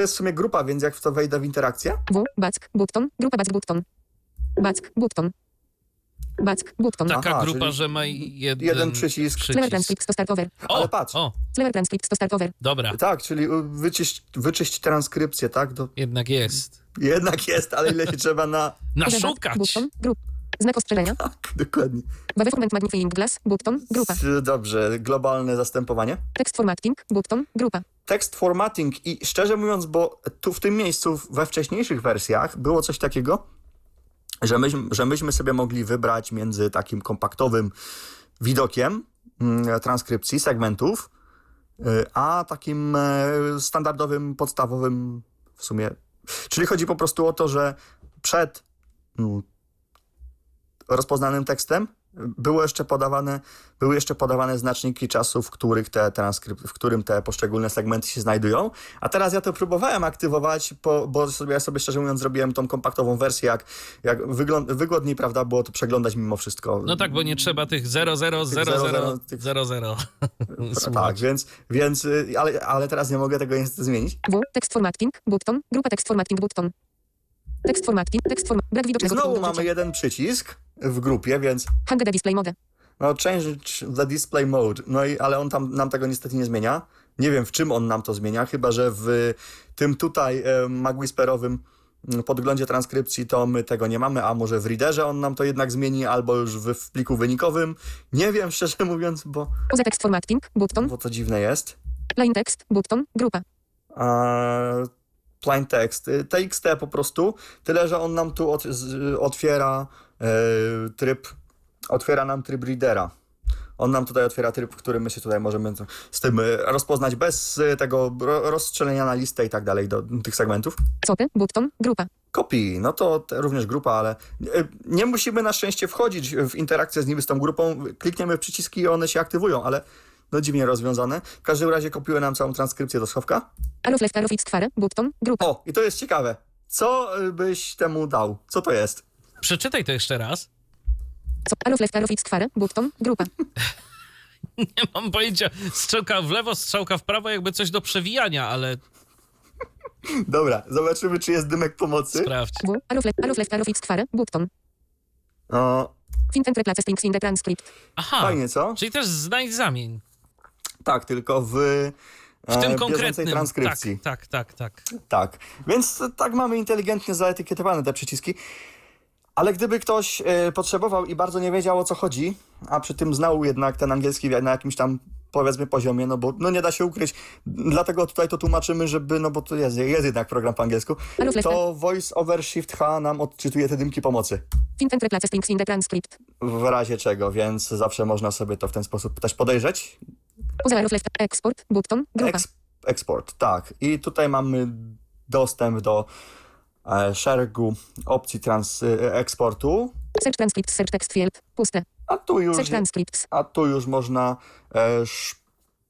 jest w sumie grupa, więc jak w to wejdę w interakcję? Grupa back button. Back button. Back button. Taka aha, grupa, że ma jeden przycisk. Clever transcripts to start over. O, ale patrz. Clever transcripts to start over. Dobra. Tak, czyli wyczyść transkrypcję, tak? Jednak jest, ale ile się trzeba naszukać. Znak ostrzeżenia. Tak, dokładnie. Wave format magnifying glass, button, grupa. Dobrze, globalne zastępowanie. Tekst formatting, button, grupa. Tekst formatting i szczerze mówiąc, bo tu w tym miejscu we wcześniejszych wersjach było coś takiego, że myśmy sobie mogli wybrać między takim kompaktowym widokiem transkrypcji, segmentów, a takim standardowym, podstawowym w sumie. Czyli chodzi po prostu o to, że przed rozpoznanym tekstem były jeszcze podawane znaczniki czasu, w którym te poszczególne segmenty się znajdują. A teraz ja to próbowałem aktywować, bo ja sobie szczerze mówiąc zrobiłem tą kompaktową wersję, jak wygodniej, prawda, było to przeglądać mimo wszystko. No tak, bo nie trzeba tych 000000. Tak, więc ale teraz nie mogę tego niestety zmienić. Tekst formatting, button, grupa tekst formatting, button. Tekst formatting, brak widocznego. Znowu mamy jeden przycisk w grupie, więc... Change the display mode. No, change the display mode. No i, ale on tam nam tego niestety nie zmienia. Nie wiem, w czym on nam to zmienia, chyba że w tym tutaj MacWhisperowym podglądzie transkrypcji to my tego nie mamy, a może w readerze on nam to jednak zmieni, albo już w pliku wynikowym. Nie wiem, szczerze mówiąc, bo... Poza tekst formatting, button. Bo to dziwne jest. Plain text, button, grupa. Plain text, TXT po prostu, tyle, że on nam tu otwiera nam tryb readera. On nam tutaj otwiera tryb, który my się tutaj możemy z tym rozpoznać bez tego rozstrzelenia na listę i tak dalej do tych segmentów. Copy, button, grupa. Copy, no to również grupa, ale nie musimy na szczęście wchodzić w interakcję z nimi, z tą grupą. Klikniemy przyciski i one się aktywują, ale... No dziwnie rozwiązane. W każdym razie kopiły nam całą transkrypcję do schowka. Button, grupa. O, i to jest ciekawe. Co byś temu dał? Co to jest? Przeczytaj to jeszcze raz. Button, grupa. Nie mam pojęcia. Strzałka w lewo, strzałka w prawo, jakby coś do przewijania, ale... Dobra, zobaczymy, czy jest dymek pomocy. Sprawdź. Button. O... Aha, fajnie, co? Czyli też znajdź zamień. Tak, tylko w tym konkretnej transkrypcji. Tak. Więc tak mamy inteligentnie zaetykietowane te przyciski. Ale gdyby ktoś potrzebował i bardzo nie wiedział, o co chodzi, a przy tym znał jednak ten angielski na jakimś tam, powiedzmy, poziomie, no bo no nie da się ukryć, dlatego tutaj to tłumaczymy, żeby, no bo to jest jednak program po angielsku, to Voice Over Shift H nam odczytuje te dymki pomocy. W razie czego, więc zawsze można sobie to w ten sposób też podejrzeć. Export, button, grupa. Export, tak. I tutaj mamy dostęp do szeregu opcji eksportu. Search transcripts, search text field, puste. A tu już można,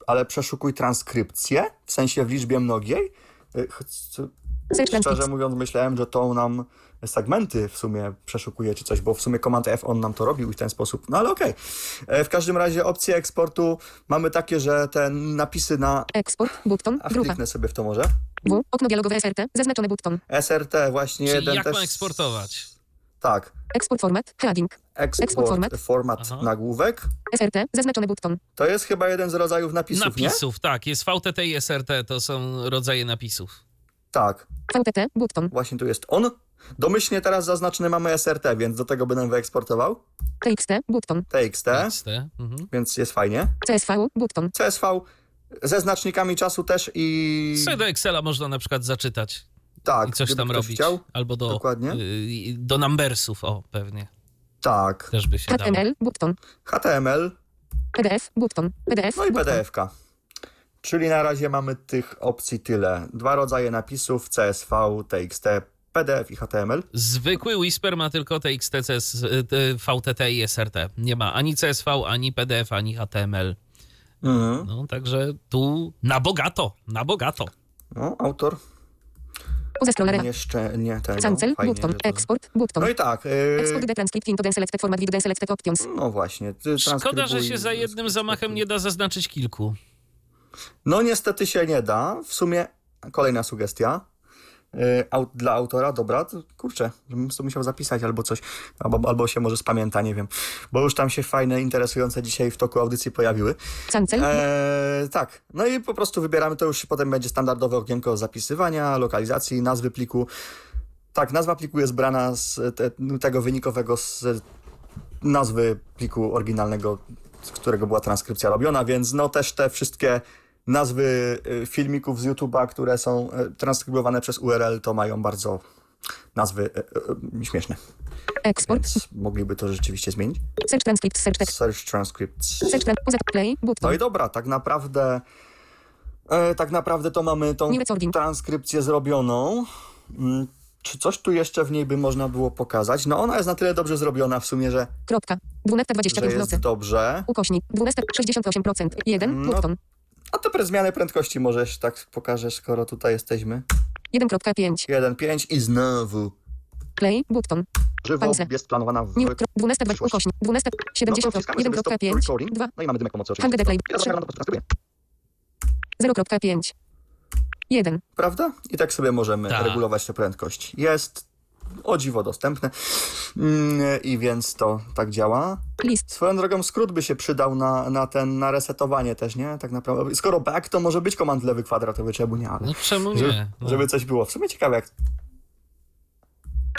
ale przeszukuj transkrypcję, w sensie w liczbie mnogiej. Szczerze mówiąc, myślałem, że to nam segmenty w sumie przeszukuje czy coś, bo w sumie Command F on nam to robił i w ten sposób, no ale okej. W każdym razie opcje eksportu mamy takie, że te napisy na... Export, button, grupa. Kliknę sobie w to może. Okno dialogowe SRT, zaznaczone button. SRT właśnie. Czyli jeden jak też... ma eksportować? Tak. Export format, heading. Export format nagłówek. SRT, zaznaczony button. To jest chyba jeden z rodzajów napisów, nie? Tak. Jest VTT i SRT, to są rodzaje napisów. Tak. VTT, button. Właśnie tu jest on. Domyślnie teraz zaznaczony mamy SRT, więc do tego będę wyeksportował. TXT, button. TXT. Mhm. Więc jest fajnie. CSV, button. CSV ze znacznikami czasu też i... Co do Excela można na przykład zaczytać. Tak, i coś tam robić. Chciał. Albo do numbersów, pewnie. Tak. Też by się HTML, button. HTML. PDF, button. PDF, no i PDF-ka. Czyli na razie mamy tych opcji tyle. Dwa rodzaje napisów, CSV, TXT, PDF i HTML. Zwykły Whisper ma tylko TXT, VTT i SRT. Nie ma ani CSV, ani PDF, ani HTML. Mhm. No, także tu na bogato. No, autor... jeszcze nie tego. Cancel, button, export, button. No i tak. Export the transcript into the selected format with the selected options. No właśnie. Szkoda, że się za jednym zamachem nie da zaznaczyć kilku. No niestety się nie da. W sumie kolejna sugestia. Dla autora, dobra, kurczę, żebym to musiał zapisać albo coś, albo się może spamięta, nie wiem, bo już tam się fajne, interesujące dzisiaj w toku audycji pojawiły. Cancel? Tak, no i po prostu wybieramy, to już potem będzie standardowe okienko zapisywania, lokalizacji, nazwy pliku. Tak, nazwa pliku jest brana z tego wynikowego, z nazwy pliku oryginalnego, z którego była transkrypcja robiona, więc no też te wszystkie nazwy filmików z YouTube'a, które są transkrybowane przez URL, to mają bardzo nazwy śmieszne. Eksport. Więc mogliby to rzeczywiście zmienić. Search transcripts. Search transcripts. Search play. No i dobra, tak naprawdę to mamy tą transkrypcję zrobioną. Czy coś tu jeszcze w niej by można było pokazać? No ona jest na tyle dobrze zrobiona w sumie, że... Kropka. 12:25 w nocy. Dobrze. Ukośnik. 12:68%. 1. No. A to przez zmianę prędkości możesz tak pokażesz, skoro tutaj jesteśmy. 1.5. 1.5 i znowu. Play, button. Żywo Pansle. Jest planowana w 12.2 ukośnik. 12.70. 1.5. 2. No i mamy dymek pomocy oczywiście. HTTPS play. 0.5. 1. Prawda? I tak sobie możemy regulować tę prędkość. Jest o dziwo dostępne. I więc to tak działa. List. Swoją drogą skrót by się przydał na resetowanie też, nie? Tak naprawdę. Skoro back, to może być komand lewy kwadratowy, czemu nie? Ale no czemu nie? No. Żeby coś było. W sumie ciekawe jak...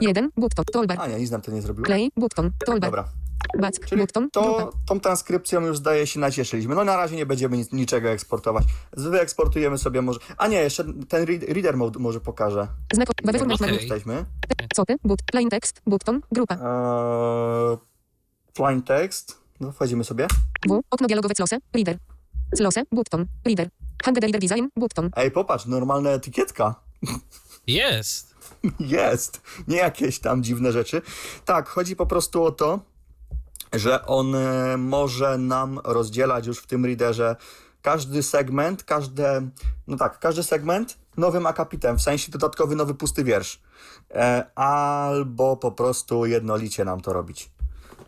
1, button, toolbar. A nie, nic nam to nie zrobiło. Play, button, toolbar. Dobra. Back, czyli button, tą transkrypcją już zdaje się nacieszyliśmy. No na razie nie będziemy niczego eksportować. Wyeksportujemy sobie może... A nie, jeszcze ten reader mode może pokażę. Znak jesteśmy. Co ty? Plain text, button, grupa. Plain text. No wchodzimy sobie. W, okno dialogowe close, reader. Close, button, reader. Handed reader design, button. Ej, popatrz, normalna etykietka. Jest. Jest. Nie jakieś tam dziwne rzeczy. Tak, chodzi po prostu o to, że on może nam rozdzielać już w tym readerze każdy segment, każdy segment nowym akapitem, w sensie dodatkowy nowy pusty wiersz. Albo po prostu jednolicie nam to robić.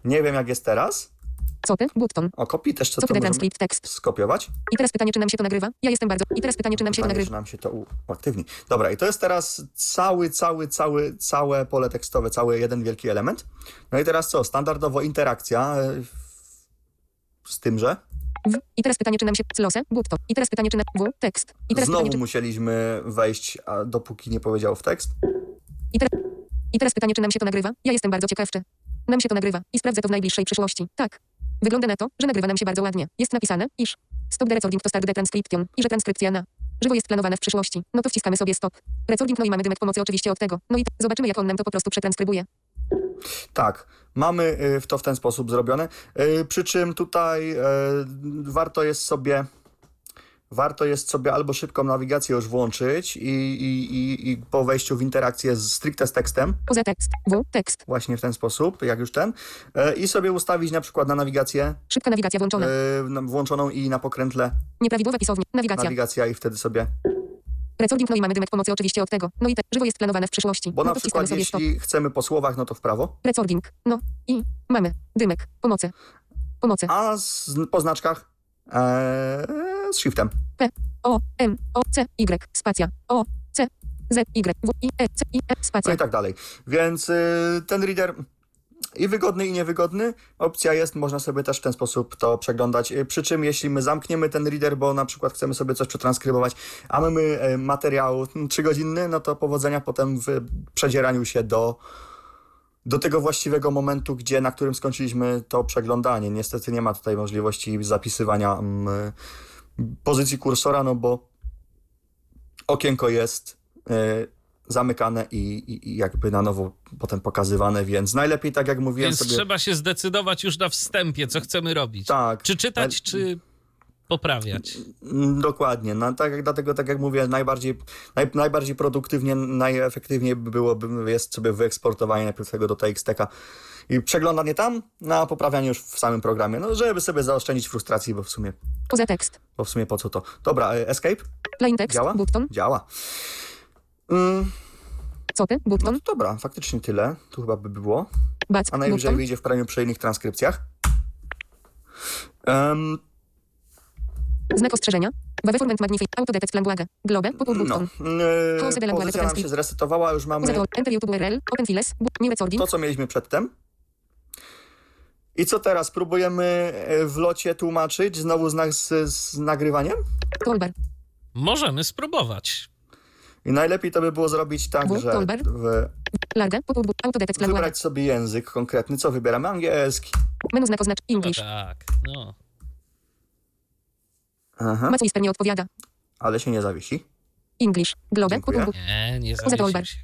Nie wiem jak jest teraz. Copy, button. O, kopii też co to możemy tekst. Skopiować. I teraz pytanie, czy nam się to nagrywa? Ja jestem bardzo... I teraz pytanie, czy nam się to nagrywa? Czy nam się to uaktywni. Dobra, i to jest teraz całe pole tekstowe, cały jeden wielki element. No i teraz co? Standardowo interakcja z tym, że... I teraz pytanie, czy nam się... Close, button. I teraz pytanie, czy nam... W, tekst. I teraz znowu pytanie, czy... musieliśmy wejść, a dopóki nie powiedział w tekst. I teraz pytanie, czy nam się to nagrywa? Ja jestem bardzo ciekawczy. Nam się to nagrywa i sprawdzę to w najbliższej przyszłości. Tak. Wygląda na to, że nagrywa nam się bardzo ładnie. Jest napisane, iż stop the recording to start the transcription i że transkrypcja na żywo jest planowana w przyszłości. No to wciskamy sobie stop. Recording, no i mamy dymek pomocy oczywiście od tego. No i zobaczymy jak on nam to po prostu przetranskrybuje. Tak, mamy to w ten sposób zrobione. Przy czym tutaj warto jest sobie albo szybką nawigację już włączyć i po wejściu w interakcję stricte z tekstem. Poza tekst. W, tekst. Właśnie w ten sposób, jak już ten. I sobie ustawić na przykład na nawigację. Szybka nawigacja włączona. Włączoną i na pokrętle. Nieprawidłowa pisownia. Nawigacja i wtedy sobie... Recording, no i mamy dymek pomocy oczywiście od tego. No i żywo jest planowane w przyszłości. Bo na przykład jeśli chcemy po słowach, no to w prawo. Recording, no i mamy dymek pomocy. A po znaczkach? Z shiftem. P, O, M, O, C, Y, spacja, O, C, Z, Y, W, I, E, C, I, E, spacja. No i tak dalej. Więc ten reader i wygodny, i niewygodny. Opcja jest, można sobie też w ten sposób to przeglądać. Przy czym jeśli my zamkniemy ten reader, bo na przykład chcemy sobie coś przetranskrybować, a mamy materiał 3-godzinny, no to powodzenia potem w przedzieraniu się do tego właściwego momentu, na którym skończyliśmy to przeglądanie. Niestety nie ma tutaj możliwości zapisywania pozycji kursora, no bo okienko jest zamykane i jakby na nowo potem pokazywane, więc najlepiej tak jak mówiłem więc sobie... Więc trzeba się zdecydować już na wstępie, co chcemy robić. Tak. Czy czytać, czy... poprawiać. Dokładnie. No, dlatego, tak jak mówię, najbardziej produktywnie, najefektywniej byłoby jest sobie wyeksportowanie najpierw tego do TXT-ka i przeglądanie tam, a poprawianie już w samym programie. No, żeby sobie zaoszczędzić frustracji, bo w sumie... Poza tekst. Bo w sumie po co to? Dobra, escape? Plain text. Działa? Button. Działa. Co ty? Button? No to dobra, faktycznie tyle. Tu chyba by było. A najwyżej button wyjdzie w praniu przy innych transkrypcjach. Znak ostrzeżenia. Performance magnified. Autodetect language. Globe. Popul button. Pozycja nam się zresetowała. Już mamy to, co mieliśmy przedtem. I co teraz? Próbujemy w locie tłumaczyć znowu z nagrywaniem? Możemy spróbować. I najlepiej to by było zrobić tak, że wybrać sobie język konkretny. Co wybieramy? Angielski. Menu znak oznacz English. No tak, no. MacWhisper nie odpowiada. Ale się nie zawiesi. English. Globe. Nie, nie zawiesi się.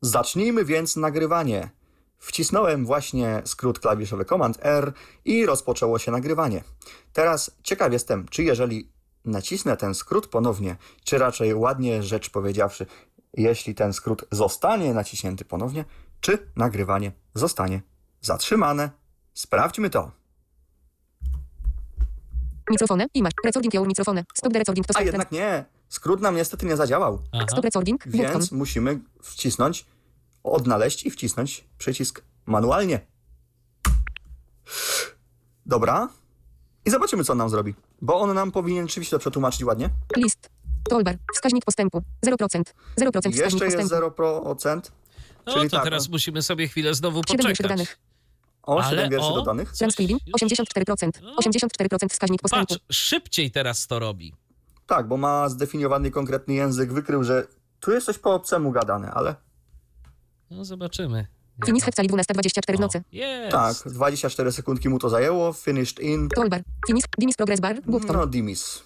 Zacznijmy więc nagrywanie. Wcisnąłem właśnie skrót klawiszowy Command R i rozpoczęło się nagrywanie. Teraz ciekaw jestem, czy jeżeli nacisnę ten skrót ponownie, czy raczej ładnie rzecz powiedziawszy, jeśli ten skrót zostanie naciśnięty ponownie, czy nagrywanie zostanie zatrzymane. Sprawdźmy to. Mikrofony i masz recording your mikrofony. Stop the recording to. A jednak nie. Skrót nam niestety nie zadziałał. Stop recording. Więc musimy wcisnąć, odnaleźć i wcisnąć przycisk manualnie. Dobra. I zobaczymy, co on nam zrobi. Bo on nam powinien rzeczywiście to przetłumaczyć ładnie. List. Toolbar. Wskaźnik postępu. 0%. 0% wskaźnik postępu. Jeszcze jest 0%. No czyli to tak, teraz musimy sobie chwilę znowu poczekać. O, 7 wierszy dodanych. Transcribing 84%. 84% wskaźnik postępu. Patrz, szybciej teraz to robi. Tak, bo ma zdefiniowany konkretny język. Wykrył, że tu jest coś po obcemu gadane, ale... No zobaczymy. Finish w cali 12:24 w nocy. Yes. Tak, 24 sekundki mu to zajęło. Finished in. Toolbar. Finish. Dimis progress bar. Button. No, dimis.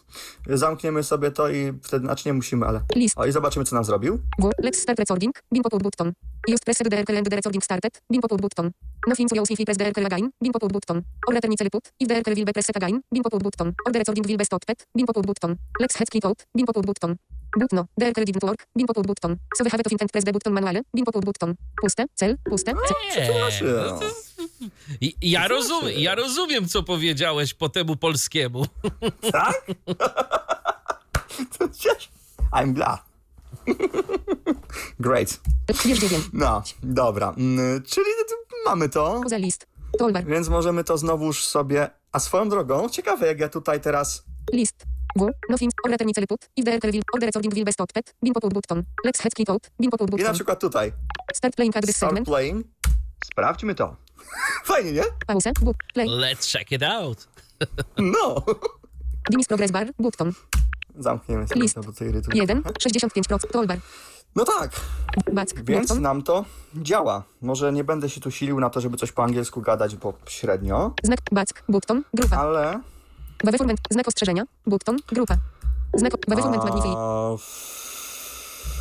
Zamkniemy sobie to i wtedy, znaczy nie musimy, ale... List. O, i zobaczymy, co nam zrobił. Let's start recording. Bin popul button. Just press the RTL and the recording started. Bin popul button. No fincu use if you press the RTL again. Bin popul button. Or return cell put. If the RTL will be pressed again. Bin popul button. Or the recording will be stopped. Bin popul button. Let's head click out. Bin popul button. Butno, the RTL didn't work, bin popul button. So we have to intent press the button manually, bin popul button. Puste, cel, puste, cel. No to... Ja rozumiem, co powiedziałeś po temu polskiemu. Tak? I'm glad. Great. No, dobra. Czyli mamy to. Więc możemy to znowuż sobie... A swoją drogą, ciekawe, jak ja tutaj teraz... List. Go, nothing, or return cell put, if the RTL will, or the recording will be stopped, bin popul button, let's head click out, bin popul button. I na przykład tutaj. Start playing at this segment. Start playing. Sprawdźmy to. Fajnie, nie? Pause, play. Let's check it out. No. Dimis progress bar, button. Zamkniemy sobie to, bo to irytuje. 1, 65%, toolbar. No tak, więc nam to działa. Może nie będę się tu silił na to, żeby coś po angielsku gadać, bo średnio. Znak, back, button, grupa. Ale... Waveform, znak ostrzeżenia, button, grupa. Znak, waveform, magnify.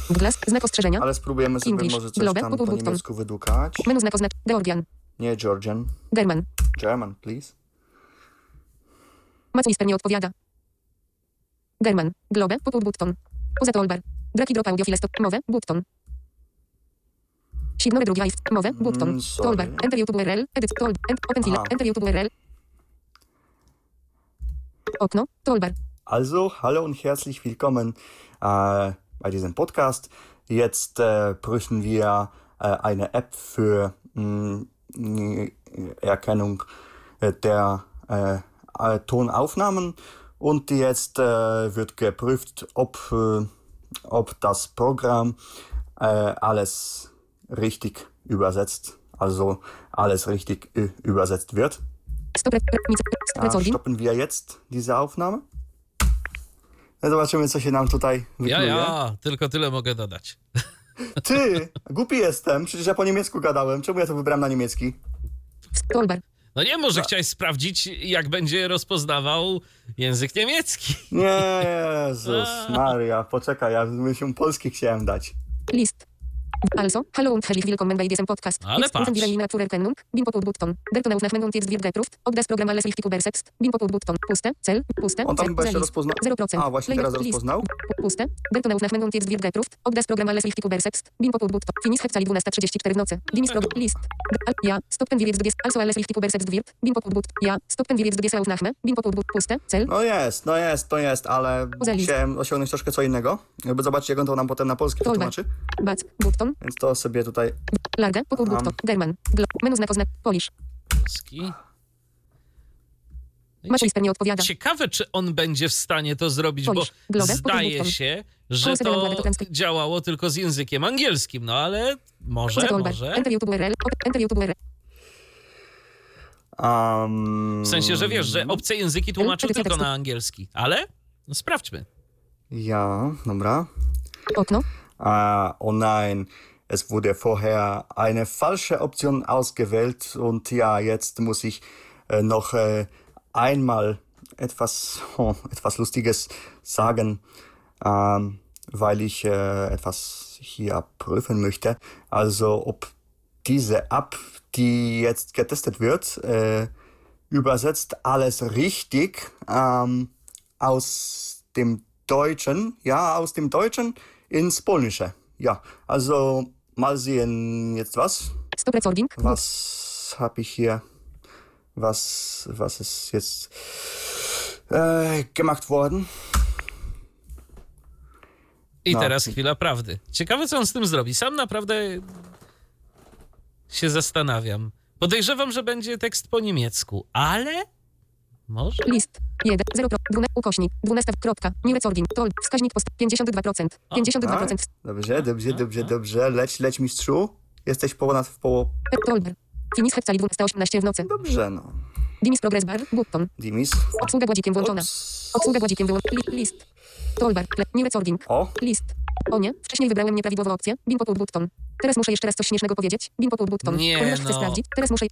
Glass, znak ostrzeżenia. Ale spróbujemy sobie English, może coś globe, tam po niemiecku wydłukać. Menu znak oznacz, Georgian. Nie, Georgian. German. German, please. Maciej nie odpowiada. German, globe, popul button. Poza toolbar. Draki drop audio file stop, mowę, button. Signore drugi live, mowę, button. Toolbar, enter YouTube URL, edit, toolbar, open file, enter YouTube URL. Okno, toolbar. Also, hallo und herzlich willkommen bei diesem Podcast. Jetzt prüfen wir eine App für Erkennung der Tonaufnahmen und jetzt wird geprüft, ob das Programm alles richtig übersetzt, also alles richtig übersetzt wird. Stoppen wir jetzt diese Aufnahme. No zobaczymy, co się nam tutaj wykluje. Ja, tylko tyle mogę dodać. Ty, głupi jestem, przecież ja po niemiecku gadałem. Czemu ja to wybrałem na niemiecki? No nie, może chciałeś sprawdzić, jak będzie rozpoznawał język niemiecki. Nie, Jezus Maria, poczekaj, ja się polski chciałem dać. List. Also, hallo und herzlich willkommen bei diesem Podcast. Ale patrz. Ob das Programm alles richtig übersetzt. Puste, cel, puste, on tam chyba jeszcze rozpoznał. 0%. A, właśnie teraz rozpoznał. Puste, ob das Programm alles richtig übersetzt. Finish Website 12:34 w nocy. List. Ja, stoppen wir jetzt also alles richtig übersetzt wird. Ja, stoppen wir jetzt Aufnahme. Puste, cel. No jest, ale chciałem osiągnąć troszkę co innego, żeby zobaczyć, jak on to nam potem na polski tłumaczy. Więc to sobie tutaj... Larga, button, German, menu znak, Polish. Polski. MacWhisper nie odpowiada. Ciekawe, czy on będzie w stanie to zrobić, Polish, bo Globe, zdaje się, że to działało tylko z językiem angielskim, no ale może... W sensie, że wiesz, że obce języki tłumaczą tylko na angielski, ale no, sprawdźmy. Ja, dobra. Okno. Oh nein, es wurde vorher eine falsche Option ausgewählt und ja, jetzt muss ich noch einmal etwas Lustiges sagen, weil ich etwas hier prüfen möchte. Also ob diese App, die jetzt getestet wird, übersetzt alles richtig aus dem Deutschen, ja, aus dem Deutschen ins Polnische. Ja, also mal sehen jetzt was. Was habe ich hier? Was ist jetzt gemacht worden? I teraz chwila prawdy. Ciekawe, co on z tym zrobi. Sam naprawdę się zastanawiam. Podejrzewam, że będzie tekst po niemiecku, ale... Może? List. 1, 0, 12, ukośnik, 12, kropka, nirecording, tol, wskaźnik post, 52%, 52%. Dobrze, leć mistrzu, jesteś ponad w połowie. Tolber, finis hepcali 12:18 w nocy. Dobrze, no. Dimis progress bar, button. Dimis. Obsługa gładzikiem włączona. Obsługa gładzikiem wyłączona. List. Tolber, nirecording. O. List. O nie, wcześniej wybrałem nieprawidłową opcję, bin popół button. Teraz muszę jeszcze raz coś śmiesznego powiedzieć, bin popół button. Nie, ponieważ chcę sprawdzić, teraz muszę...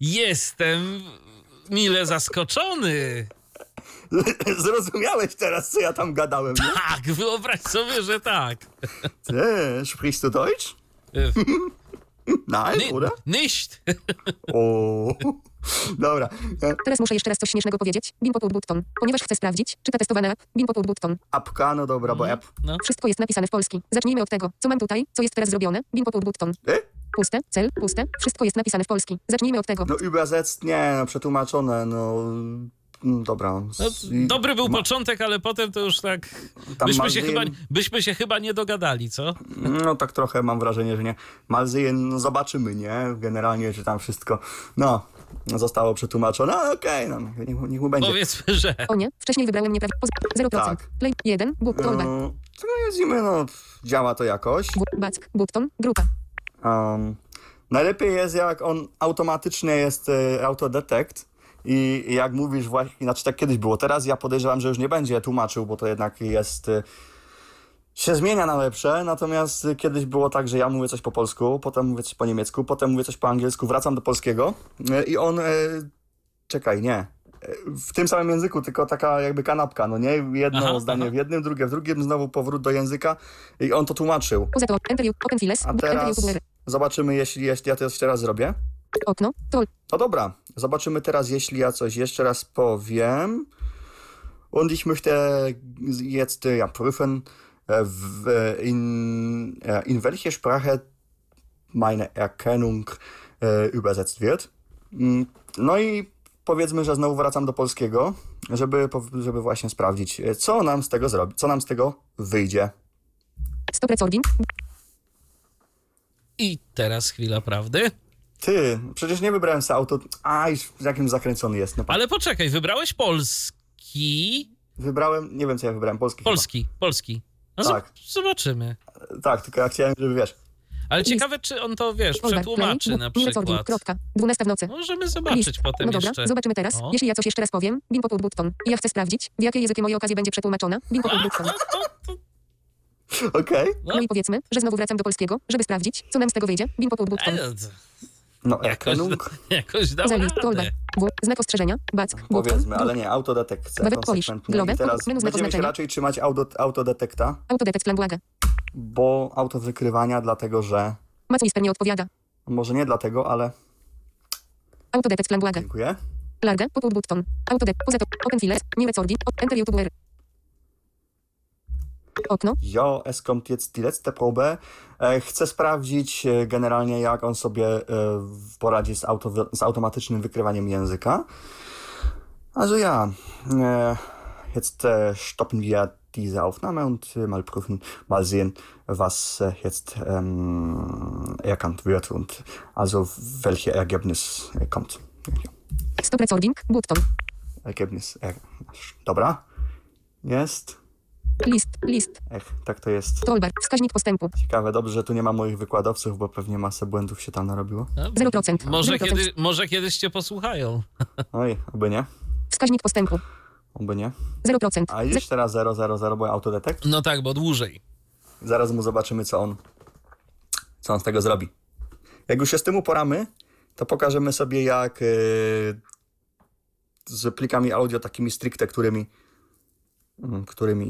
Jestem... mile zaskoczony. Zrozumiałeś teraz, co ja tam gadałem, nie? Tak, wyobraź sobie, że tak. Ty, sprichst du Deutsch? Nein, oder? Nicht. O. Dobra. Teraz muszę jeszcze raz coś śmiesznego powiedzieć. Bin popół button. Ponieważ chcę sprawdzić, czy ta testowana app. Bin popół button. Apka, no dobra, bo app. No. Wszystko jest napisane w polski. Zacznijmy od tego, co mam tutaj, co jest teraz zrobione. Bin popół button. Puste, cel, puste, wszystko jest napisane w polski. Zacznijmy od tego. No übersetzt, nie, no przetłumaczone, no... Dobra. Dobry był początek, ale potem to już tak... Byśmy się chyba nie dogadali, co? No tak trochę mam wrażenie, że nie. Malzyjen, no zobaczymy, nie? Generalnie, czy tam wszystko... No, zostało przetłumaczone, ale okej, no, niech mu będzie. Powiedzmy, że... O nie, wcześniej wybrałem nieprawidłowo. 0%. Tak. Play 1, button. To jedzimy, no, działa to jakoś. Back, button, grupa. Najlepiej jest, jak on automatycznie jest autodetect i jak mówisz właśnie, znaczy tak kiedyś było, teraz ja podejrzewam, że już nie będzie tłumaczył, bo to jednak jest, się zmienia na lepsze, natomiast kiedyś było tak, że ja mówię coś po polsku, potem mówię coś po niemiecku, potem mówię coś po angielsku, wracam do polskiego i on, w tym samym języku, tylko taka jakby kanapka, no nie? Jedno zdanie w jednym, drugie w drugim, znowu powrót do języka i on to tłumaczył. A teraz... Zobaczymy, jeśli ja to jeszcze raz zrobię. Okno. No dobra, zobaczymy teraz, jeśli ja coś jeszcze raz powiem. Und ich möchte jetzt ja prüfen, in welche Sprache meine Erkennung übersetzt wird. No i powiedzmy, że znowu wracam do polskiego, żeby właśnie sprawdzić, co nam z tego zrobi, co nam z tego wyjdzie. Stop recording. I teraz chwila prawdy. Ty, przecież nie wybrałem sobie auto... Aj, jakim zakręcony jest. No, ale poczekaj, wybrałeś polski? Wybrałem, nie wiem co ja wybrałem, polski. No tak. Zobaczymy. Tak, tylko ja chciałem, żeby wiesz... Ale ciekawe, czy on to, wiesz, przetłumaczy na przykład. 12 w nocy. Możemy zobaczyć potem jeszcze. No dobra, zobaczymy teraz. O. Jeśli ja coś jeszcze raz powiem, bin popół button. I ja chcę sprawdzić, w jakie języki mojej okazji będzie przetłumaczona, bin popół button. Okej. No i powiedzmy, że znowu wracam do polskiego, żeby sprawdzić, co nam z tego wyjdzie, bin popół button. No jakoś dał radę. Znak ostrzeżenia, back, powiedzmy, ale nie, autodetekcja. Teraz będziemy się raczej trzymać autodetekta. Autodetekt plan błaga. bo auto wykrywania, dlatego że... MacWhisper nie odpowiada. Może nie dlatego, ale... Autodetect plan błędy. Dziękuję. Large, put button. Autodetect, poza to, open files, new recording, enter YouTube. Okno. Jo, eskom tiec TPB. Chcę sprawdzić generalnie, jak on sobie poradzi z automatycznym wykrywaniem języka. Also ja, jetzt stoppen wir diese Aufnahme und mal prüfen, mal sehen, was jetzt erkannt wird und also welches Ergebnis kommt. Stop recording, button. Ergebnis, dobra, jest. List. Tak to jest. Toolbar, wskaźnik postępu. Ciekawe, dobrze, że tu nie ma moich wykładowców, bo pewnie masę błędów się tam narobiło. 0%. Może kiedyś cię posłuchają. Oj, oby nie. Wskaźnik postępu. Oby nie. 0%. A jeszcze teraz 0, bo autodetect? No tak, bo dłużej. Zaraz mu zobaczymy, co on z tego zrobi. Jak już się z tym uporamy, to pokażemy sobie, jak z plikami audio takimi stricte, którymi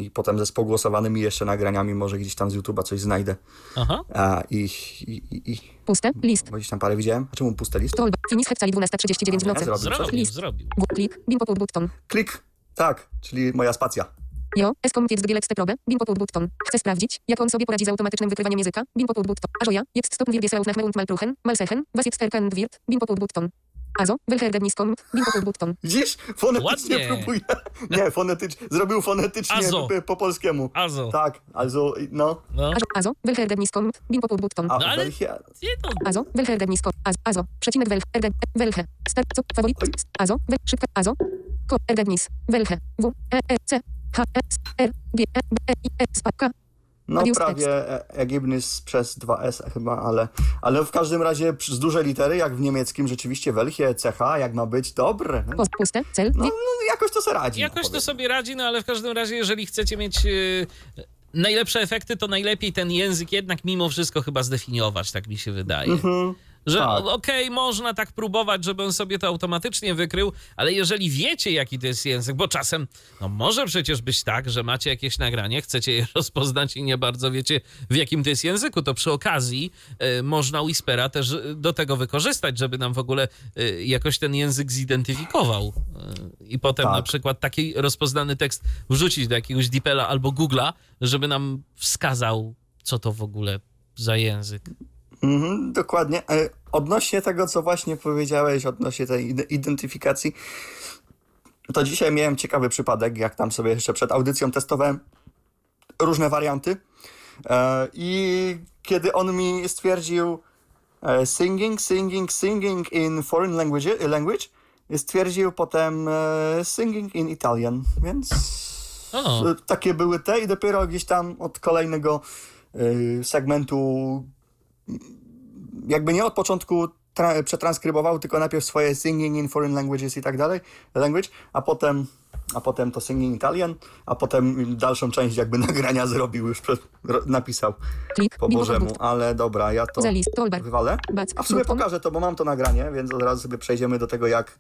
i potem ze spogłosowanymi jeszcze nagraniami, może gdzieś tam z YouTube'a coś znajdę. Aha. I puste list. Bo gdzieś tam parę widziałem. A czemu puste list? Finish Hepsali 12:39 w nocy. Zrobił. Klik, bin poput button. Klik, tak, czyli moja spacja. Jo, eskompiec dgilec te probę, bin poput button. Chcę sprawdzić, jak on sobie poradzi z automatycznym wykrywaniem języka, bin poput button. A ja, jest stopn wirbiesa auf nachme und mal pruchen, mal sechen, was jetzt erkannt wird, bin poput button. Also, welcher Niskom, Winkow Button. Widzisz? Fonetycznie ładnie. Próbuje. Nie, zrobił fonetycznie po polskiemu. Azo. Tak, also, no. Azo, welcher Niskom, Winkow Button. No, ale... Azo, welcher Niskom, Azo, przecinek welche, start, co, faworit, Azo, szybka, Azo, ko, Nis, welche, w, e, c, h, s, r, g, e, b, i, s, k. No prawie Egibnys przez 2S chyba, ale w każdym razie z dużej litery, jak w niemieckim rzeczywiście welche, CH, jak ma być, dobre. Puste, cel. No jakoś to sobie radzi. Jakoś to sobie radzi, ale w każdym razie, jeżeli chcecie mieć najlepsze efekty, to najlepiej ten język jednak mimo wszystko chyba zdefiniować, tak mi się wydaje. Mhm. Że tak. Okej, można tak próbować, żeby on sobie to automatycznie wykrył, ale jeżeli wiecie, jaki to jest język, bo czasem, może przecież być tak, że macie jakieś nagranie, chcecie je rozpoznać i nie bardzo wiecie, w jakim to jest języku, to przy okazji można Whispera też do tego wykorzystać, żeby nam w ogóle jakoś ten język zidentyfikował. I potem tak. Na przykład taki rozpoznany tekst wrzucić do jakiegoś DeepL'a albo Google'a, żeby nam wskazał, co to w ogóle za język. Mhm, dokładnie. Odnośnie tego, co właśnie powiedziałeś, odnośnie tej identyfikacji, to dzisiaj miałem ciekawy przypadek, jak tam sobie jeszcze przed audycją testowałem różne warianty i kiedy on mi stwierdził singing in foreign language, stwierdził potem singing in Italian, więc takie były te i dopiero gdzieś tam od kolejnego segmentu jakby nie od początku przetranskrybował, tylko najpierw swoje singing in foreign languages i tak dalej, a potem to singing Italian, a potem dalszą część jakby nagrania zrobił, już napisał po bożemu, ale dobra, ja to wywalę, a w sumie pokażę to, bo mam to nagranie, więc od razu sobie przejdziemy do tego, jak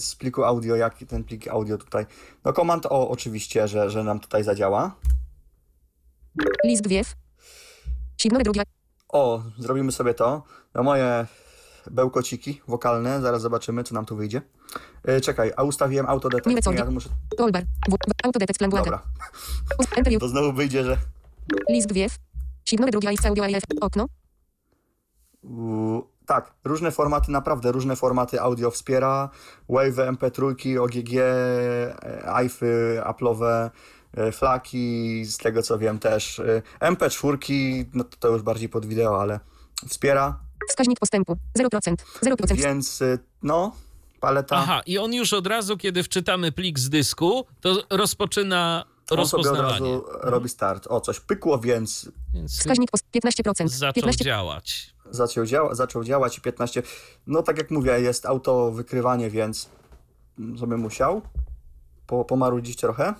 z pliku audio, jak ten plik audio tutaj, command O oczywiście, że nam tutaj zadziała. List wiew. Siedmiu druga. O, zrobimy sobie to. Moje bełkociki wokalne. Zaraz zobaczymy, co nam tu wyjdzie. Czekaj, a ustawiłem autodetect. Ja muszę... Autodetect plan błędy. Dobra. To znowu wyjdzie, że... List wiew. Siedmiu druga i audio AF. Okno. Tak, różne formaty, naprawdę różne formaty audio wspiera. Wave, MP3, OGG, AIFy, Apple'owe. Flaki, z tego co wiem też, MP4, to już bardziej pod wideo, ale wspiera. Wskaźnik postępu, 0%. Więc paleta. Aha, i on już od razu, kiedy wczytamy plik z dysku, to rozpoczyna rozpoznawanie. On sobie od razu robi start. O, coś pykło, więc wskaźnik 15%. Zaczął działać i 15%. Tak jak mówię, jest auto wykrywanie, więc sobie musiał pomarudzić trochę.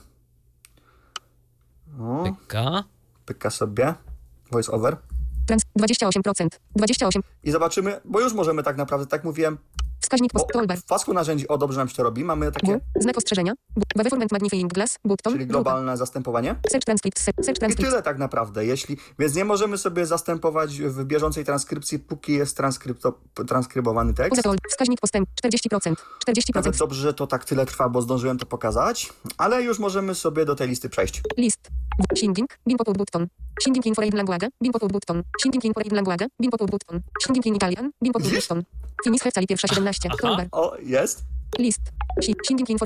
Pyka sobie. Voice over. 28%. I zobaczymy, bo już możemy tak naprawdę, tak mówiłem, Wskaźnik toolbar. W pasku narzędzi, o dobrze nam się to robi, mamy takie... Znak ostrzeżenia. Waveform magnifying glass, button. Czyli globalne zastępowanie. Search transcript, search transcript. I tyle tak naprawdę, jeśli... Więc nie możemy sobie zastępować w bieżącej transkrypcji, póki jest transkrybowany tekst. Wskaźnik postęp 40%. 40%. Nawet dobrze, że to tak tyle trwa, bo zdążyłem to pokazać, ale już możemy sobie do tej listy przejść. List. Singing, bin poput button. Singing in foreign language, bin poput button. Singing in foreign language, bin poput button. Singing in Italian, bin poput button. Finis Hefcali pierwsza 17. Toolbar. O, jest. List. Singing in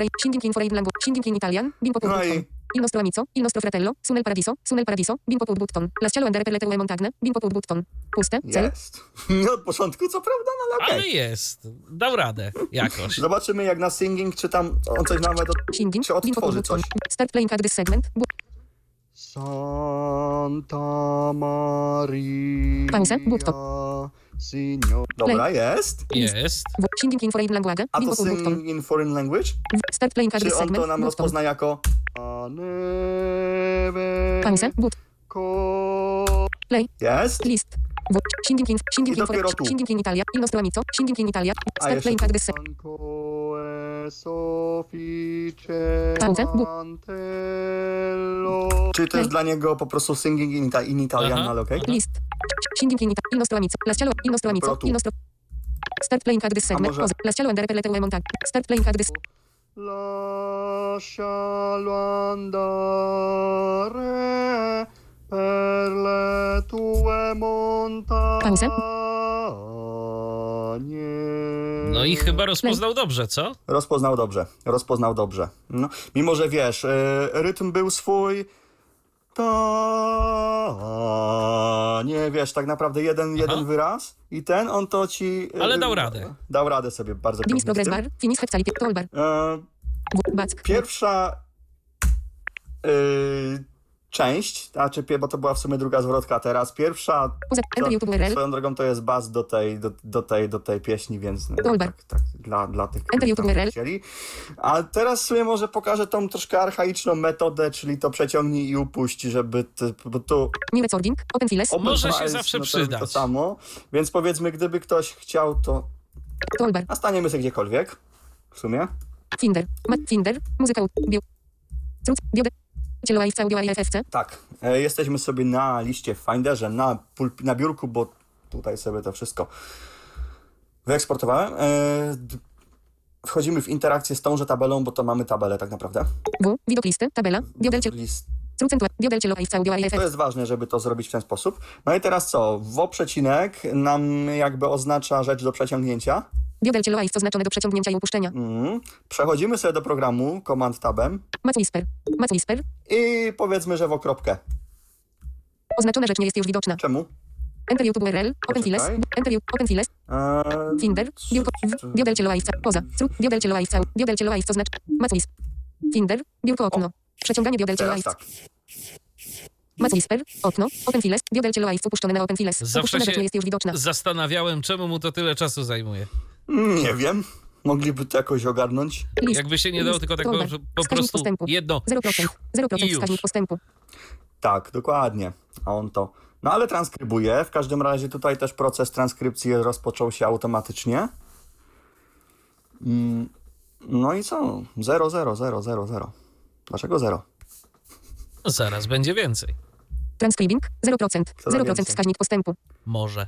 foreign language, singing in Italian, bin poput button. Il nostro amico, il nostro fratello, sunel paradiso, bin poput button. Lascialo andare per le tue montagne, bin poput button. Puste, cel. Jest. No od początku, co prawda, no ale okej. Ale jest. Dał radę jakoś. Zobaczymy jak na singing, czy tam on coś nawet singing, czy odtworzy coś. Start playing at this segment. Santa Maria. Pauza, Signor. Dobra, jest. Jest. Singing in foreign language. A to singing in foreign language? Start playing at this segment. Czy on to nam rozpozna jako... Pauza, but. Play. Jest. List. Singing in Italia. Singing in Italia. Il nostro amico. Singing in Italia. Start playing at this segment. Pauza, but. Czyli to jest dla niego po prostu singing in Italian, ale okej? List. Singing in Italian. Il nostro amico. Lascialo. Il nostro amico. Il nostro... Start playing at this segment. Lascialo andare per le tue montagne. Start playing at this... Lascialo andare per le tue montagne. Pauza. No i chyba rozpoznał dobrze, co? Rozpoznał dobrze. No, mimo, że wiesz, rytm był swój, to nie wiesz, tak naprawdę jeden wyraz i ten, on to ci... Ale dał radę. Dał radę sobie bardzo pięknie. Pierwsza część, bo to była w sumie druga zwrotka teraz. Pierwsza, swoją drogą, to jest bas do tej pieśni, więc tak dla tych, którzy tam chcieli. A teraz sobie może pokażę tą troszkę archaiczną metodę, czyli to przeciągnij i upuść, żeby tu... Może się zawsze przydać. To samo, więc powiedzmy, gdyby ktoś chciał, to... A staniemy sobie gdziekolwiek, w sumie. Finder, muzyka, tak, jesteśmy sobie na liście w Finderze, na biurku, bo tutaj sobie to wszystko wyeksportowałem. Wchodzimy w interakcję z tąże tabelą, bo to mamy tabelę tak naprawdę. Widok listy, tabela, to jest ważne, żeby to zrobić w ten sposób. No i teraz co? Przecinek nam jakby oznacza rzecz do przeciągnięcia. Jest oznaczone do przeciągnięcia i upuszczenia. Przechodzimy sobie do programu Command Tabem. MacWhisper. I powiedzmy, że w okropkę. Oznaczona rzecz nie jest już widoczna. Czemu? Enter YouTube URL, Open Files, Finder, Biodelcie loa i co znaczy MacWhisper. Finder, biurko okno. Przeciąganie biodelcie loa i tak. MacWhisper, okno, Open Files, biodelcie loa i upuszczone na Open Files. Zawsze się rzecz nie jest już widoczna. Zastanawiałem, czemu mu to tyle czasu zajmuje. Nie wiem. Mogliby to jakoś ogarnąć. List. Jakby się nie dało, tylko tak po prostu postępu. Jedno. 0% wskaźnik postępu. Tak, dokładnie. A on to... No ale transkrybuje. W każdym razie tutaj też proces transkrypcji rozpoczął się automatycznie. No i co? 0. Dlaczego 0? Zaraz będzie więcej. Transcribing 0%. 0% wskaźnik postępu. Może.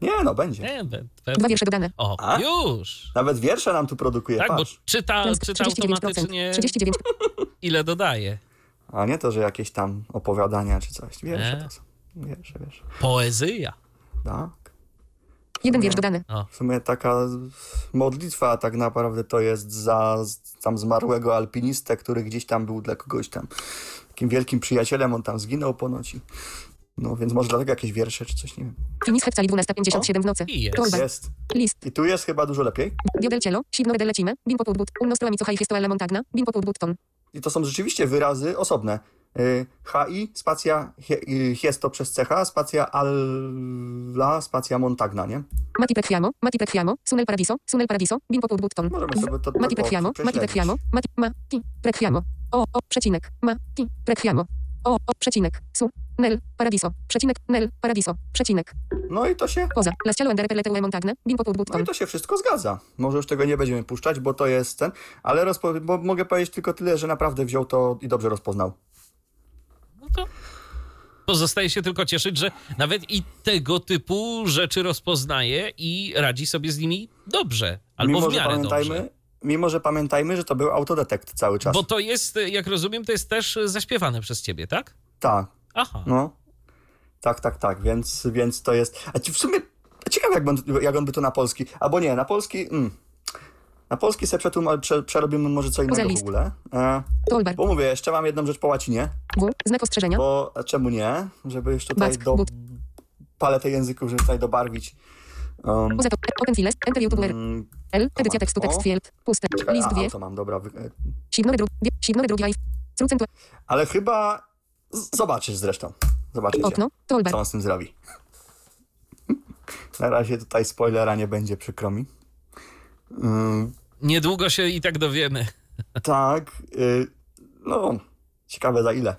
Nie, no będzie. Dwa wiersze dodane. O, już! Nawet wiersze nam tu produkuje. Tak, patrz. Bo czyta automatycznie 39%. Ile dodaje. A nie to, że jakieś tam opowiadania czy coś. Wiersze to są. Wiersze. Poezja. Tak. Jeden wiersz dodany. W sumie taka modlitwa tak naprawdę to jest za tam zmarłego alpinistę, który gdzieś tam był dla kogoś tam takim wielkim przyjacielem. On tam zginął ponoć. No więc może dlatego jakieś wiersze czy coś, nie wiem. Finis Hefcali 12:57 w nocy. Jest. List. I tu jest chyba dużo lepiej. Biodelcielo, siwno delecime, bin poput but, umnostrami co haj jest to ele montagna, bin poput button. I to są rzeczywiście wyrazy osobne. HI, spacja, jest to przez CH, spacja alla, spacja montagna, nie? Mati prefiamo, sunel paradiso, bin poput button. Możemy sobie to mati prefiamo, o, przecinek, mati prefiamo, o, przecinek, su. Mail, paradiso, przecinek, mail, paradiso, przecinek. No i to się... Poza, no i to się wszystko zgadza. Może już tego nie będziemy puszczać, bo to jest ten, ale bo mogę powiedzieć tylko tyle, że naprawdę wziął to i dobrze rozpoznał. No to... Pozostaje się tylko cieszyć, że nawet i tego typu rzeczy rozpoznaje i radzi sobie z nimi dobrze, albo w miarę dobrze. Mimo, że pamiętajmy, że to był autodetekt cały czas. Bo to jest, jak rozumiem, to jest też zaśpiewane przez ciebie, tak? Tak. Aha. No. Tak, więc to jest... A w sumie ciekawe, jak on by to na polski... Albo nie, na polski... Na polski sobie przerobimy może co innego w ogóle. Bo mówię, jeszcze mam jedną rzecz po łacinie. Znak ostrzeżenia. Bo czemu nie? Żeby jeszcze tutaj paletę języków, żeby tutaj dobarwić. Open files, enter YouTube L, edycja tekstu, tekst field, puste, list 2. To mam, dobra. Ale chyba zobaczysz zresztą. Zobaczycie, co on z tym zrobi. Na razie tutaj spoilera nie będzie, przykro mi. Niedługo się i tak dowiemy. Tak. No, ciekawe za ile.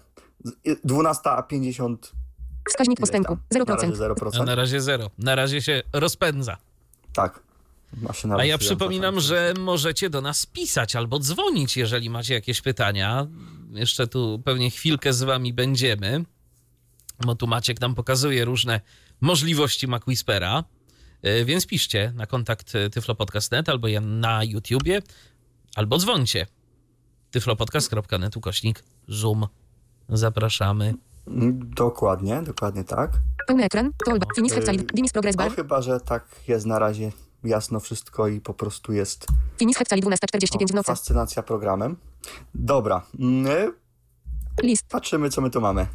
12:50. Wskaźnik postępu. 0%. A na razie 0. Na razie się rozpędza. Tak. A ja przypominam, że możecie do nas pisać albo dzwonić, jeżeli macie jakieś pytania. Jeszcze tu pewnie chwilkę z wami będziemy, bo tu Maciek nam pokazuje różne możliwości MacWhispera. Więc piszcie na kontakt Tyflopodcast.net albo na YouTubie, albo dzwońcie. Tyflopodcast.net /Zoom. Zapraszamy. Dokładnie tak. Pełny ekran, tolba, finish hex side, finish progress bar. No chyba, że tak jest na razie jasno wszystko i po prostu jest... Finish hex side 12:45 w nocy. Fascynacja programem. Dobra. List. Patrzymy, co my tu mamy.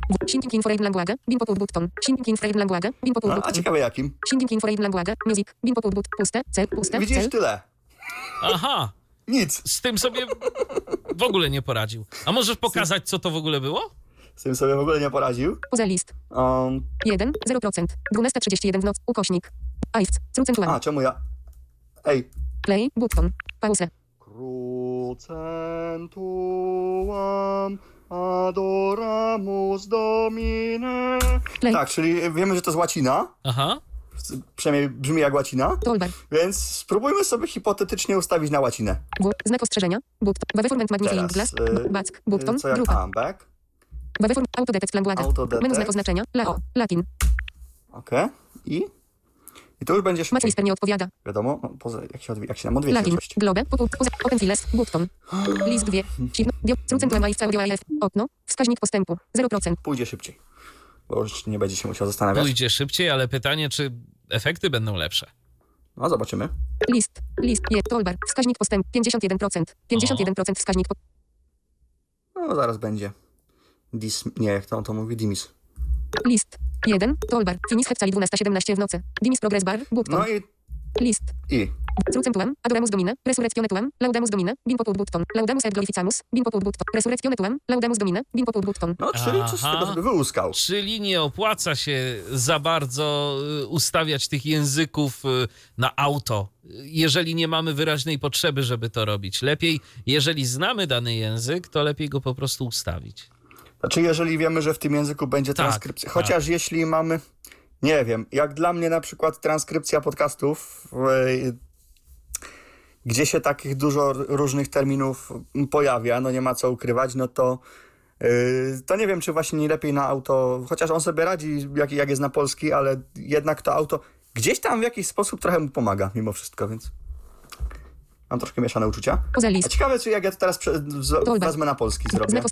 A ciekawe jakim? Widzisz, tyle. Aha. Nic. Z tym sobie w ogóle nie poradził. A możesz pokazać, co to w ogóle było? Z tym sobie w ogóle nie poradził. Poza list. 1, 0%. 12:31 w noc. Ukośnik. A, czemu ja? Ej. Play, button. Pause. Krucentuam. Adoramus Domine. Play. Tak, czyli wiemy, że to z łacina. Aha. Przynajmniej brzmi jak łacina. Tolbar. Więc spróbujmy sobie hipotetycznie ustawić na łacinę. Znak ostrzeżenia. Waveformat magnifying glass. Back. Button. Druga. Back. Waveformat autodetect plan błaga. Menu znak oznaczenia. Lao. Latin. Okej. I to już będziesz... MacWhisper nie odpowiada. Wiadomo, poza jak się nam odwiedzi. Latin, globe, open files, button, list 2, okno, wskaźnik postępu, 0%. Pójdzie szybciej, bo już nie będzie się musiał zastanawiać. Pójdzie szybciej, ale pytanie, czy efekty będą lepsze? No, zobaczymy. List, toolbar, wskaźnik postępu, 51%, wskaźnik... No, zaraz będzie. Dimis. List. 1. Toolbar. Finish Hepcali 12:17 w nocy. Dimis Progress Bar. Button. No i... List. I... Trucentuam. Adoramus Domine. Resurrectionetuam. Laudamus Domine. Bin popul button. Laudamus et glorificamus. Bin popul button. Resurrectionetuam. Laudamus Domine. Bin popul button. No, czyli coś z tego sobie wyłuskał. Czyli nie opłaca się za bardzo ustawiać tych języków na auto, jeżeli nie mamy wyraźnej potrzeby, żeby to robić. Lepiej, jeżeli znamy dany język, to lepiej go po prostu ustawić. Znaczy, jeżeli wiemy, że w tym języku będzie transkrypcja. Tak, chociaż jeśli mamy, nie wiem, jak dla mnie na przykład transkrypcja podcastów, gdzie się takich dużo różnych terminów pojawia, no nie ma co ukrywać, no to nie wiem, czy właśnie nie lepiej na auto, chociaż on sobie radzi, jak jest na polski, ale jednak to auto gdzieś tam w jakiś sposób trochę mu pomaga mimo wszystko, więc... Mam troszkę mieszane uczucia. A ciekawe, czy jak ja to teraz wezmę na polski zrobię.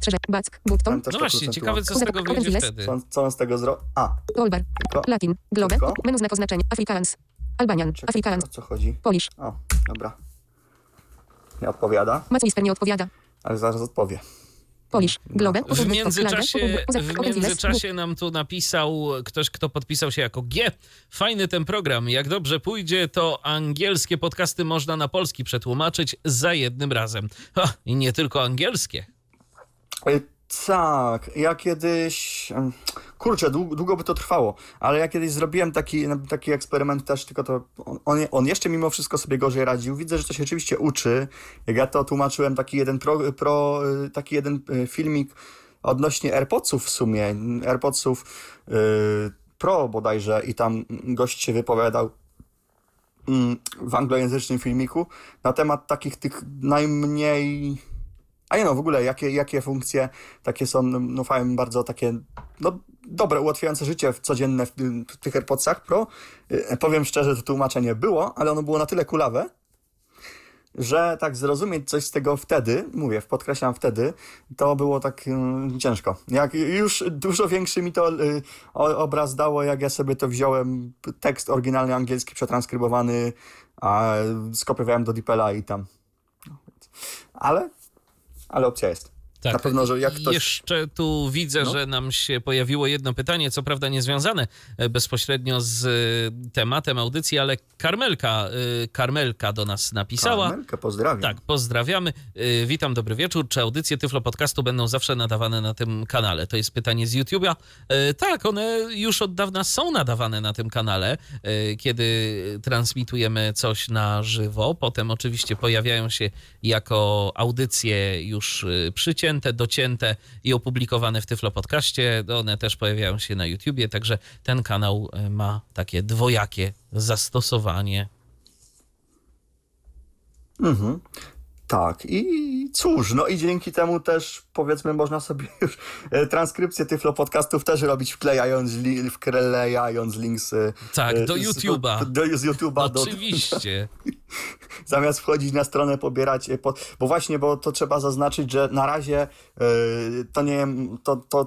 No właśnie, ciekawe, co z tego wyjdzie wtedy. Co on z tego zrobi? A. Tolbar. Latin. Globe. Menu znak oznaczenia. Afrikaans. Albanian. Afrikaans. O co chodzi? Polisz. O, dobra. Nie odpowiada. MacWhisper nie odpowiada. Ale zaraz odpowie. Polisz. Globe. W międzyczasie nam tu napisał ktoś, kto podpisał się jako G. Fajny ten program. Jak dobrze pójdzie, to angielskie podcasty można na polski przetłumaczyć za jednym razem. I nie tylko angielskie. Tak. Ja kiedyś... Kurczę, długo by to trwało. Ale ja kiedyś zrobiłem taki eksperyment też, tylko to... On jeszcze mimo wszystko sobie gorzej radził. Widzę, że to się rzeczywiście uczy. Jak ja to tłumaczyłem, taki jeden filmik Odnośnie AirPodsów w sumie, AirPodsów Pro bodajże, i tam gość się wypowiadał w anglojęzycznym filmiku na temat takich tych najmniej... A nie no, w ogóle jakie funkcje takie są, no fajne, bardzo takie no dobre, ułatwiające życie codzienne w tych AirPodsach Pro. Powiem szczerze, to tłumaczenie było, ale ono było na tyle kulawe, że tak zrozumieć coś z tego wtedy, mówię, podkreślam wtedy, to było tak ciężko. Jak już dużo większy mi to obraz dało, jak ja sobie to wziąłem, tekst oryginalny angielski przetranskrybowany, a skopiowałem do DeepL'a i tam. Ale opcja jest. Tak. Na pewno, że jak ktoś... Jeszcze tu widzę, że nam się pojawiło jedno pytanie, co prawda niezwiązane bezpośrednio z tematem audycji, ale Karmelka do nas napisała. Karmelka, pozdrawiam. Tak, pozdrawiamy. Witam, dobry wieczór. Czy audycje Tyflo Podcastu będą zawsze nadawane na tym kanale? To jest pytanie z YouTube'a. Tak, one już od dawna są nadawane na tym kanale, kiedy transmitujemy coś na żywo. Potem oczywiście pojawiają się jako audycje już przycięte, docięte i opublikowane w Tyflo Podcaście. One też pojawiają się na YouTubie, także ten kanał ma takie dwojakie zastosowanie. Mhm. Tak, i cóż, no i dzięki temu też, powiedzmy, można sobie już transkrypcję Tyflo Podcastów też robić, wklejając links. Tak, do YouTube'a. Z YouTube'a. Oczywiście. Zamiast wchodzić na stronę, pobierać... Bo to trzeba zaznaczyć, że na razie to nie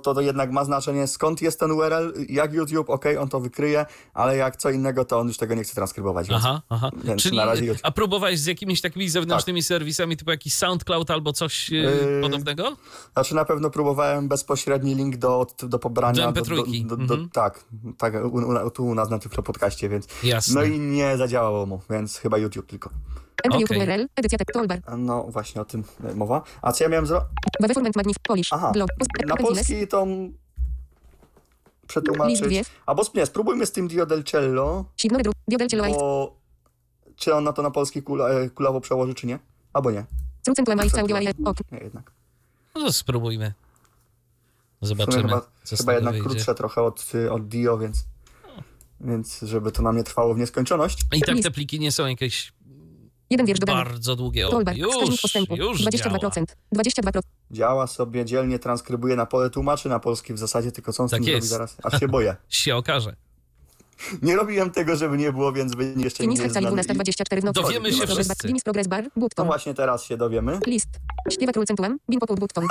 to jednak ma znaczenie, skąd jest ten URL, jak YouTube, on to wykryje, ale jak co innego, to on już tego nie chce transkrybować. Aha. Więc czyli na razie YouTube. A próbowałeś z jakimiś takimi zewnętrznymi serwisami, typu jakiś SoundCloud albo coś podobnego? Znaczy na pewno próbowałem bezpośredni link do pobrania... Do MP3. Tak, tu u nas na tym podcaście, więc... Jasne. No i nie zadziałało mu, więc chyba YouTube tylko. Okay. No właśnie o tym mowa. A co ja miałem zrobić? Aha, na polski to przetłumaczyć. Albo spróbujmy z tym Diodelcello, bo czy on na to na polski kulawo przełoży, czy nie? Albo nie. Nie, jednak. No to spróbujmy. Zobaczymy. Chyba jednak wyjdzie. Krótsze trochę od Dio, więc żeby to nam nie trwało w nieskończoność. I tak te pliki nie są jakieś bardzo długie. Już 22%. Działa sobie, dzielnie transkrybuje na pole, tłumaczy na polski w zasadzie, tylko co on z tym zrobi zaraz, aż się boję. się okaże. Nie robiłem tego, żeby nie było, więc będzie jeszcze nie znany. Dowiemy się wszyscy. No właśnie teraz się dowiemy. List. Śpiewa trójcentułem, bin popół button.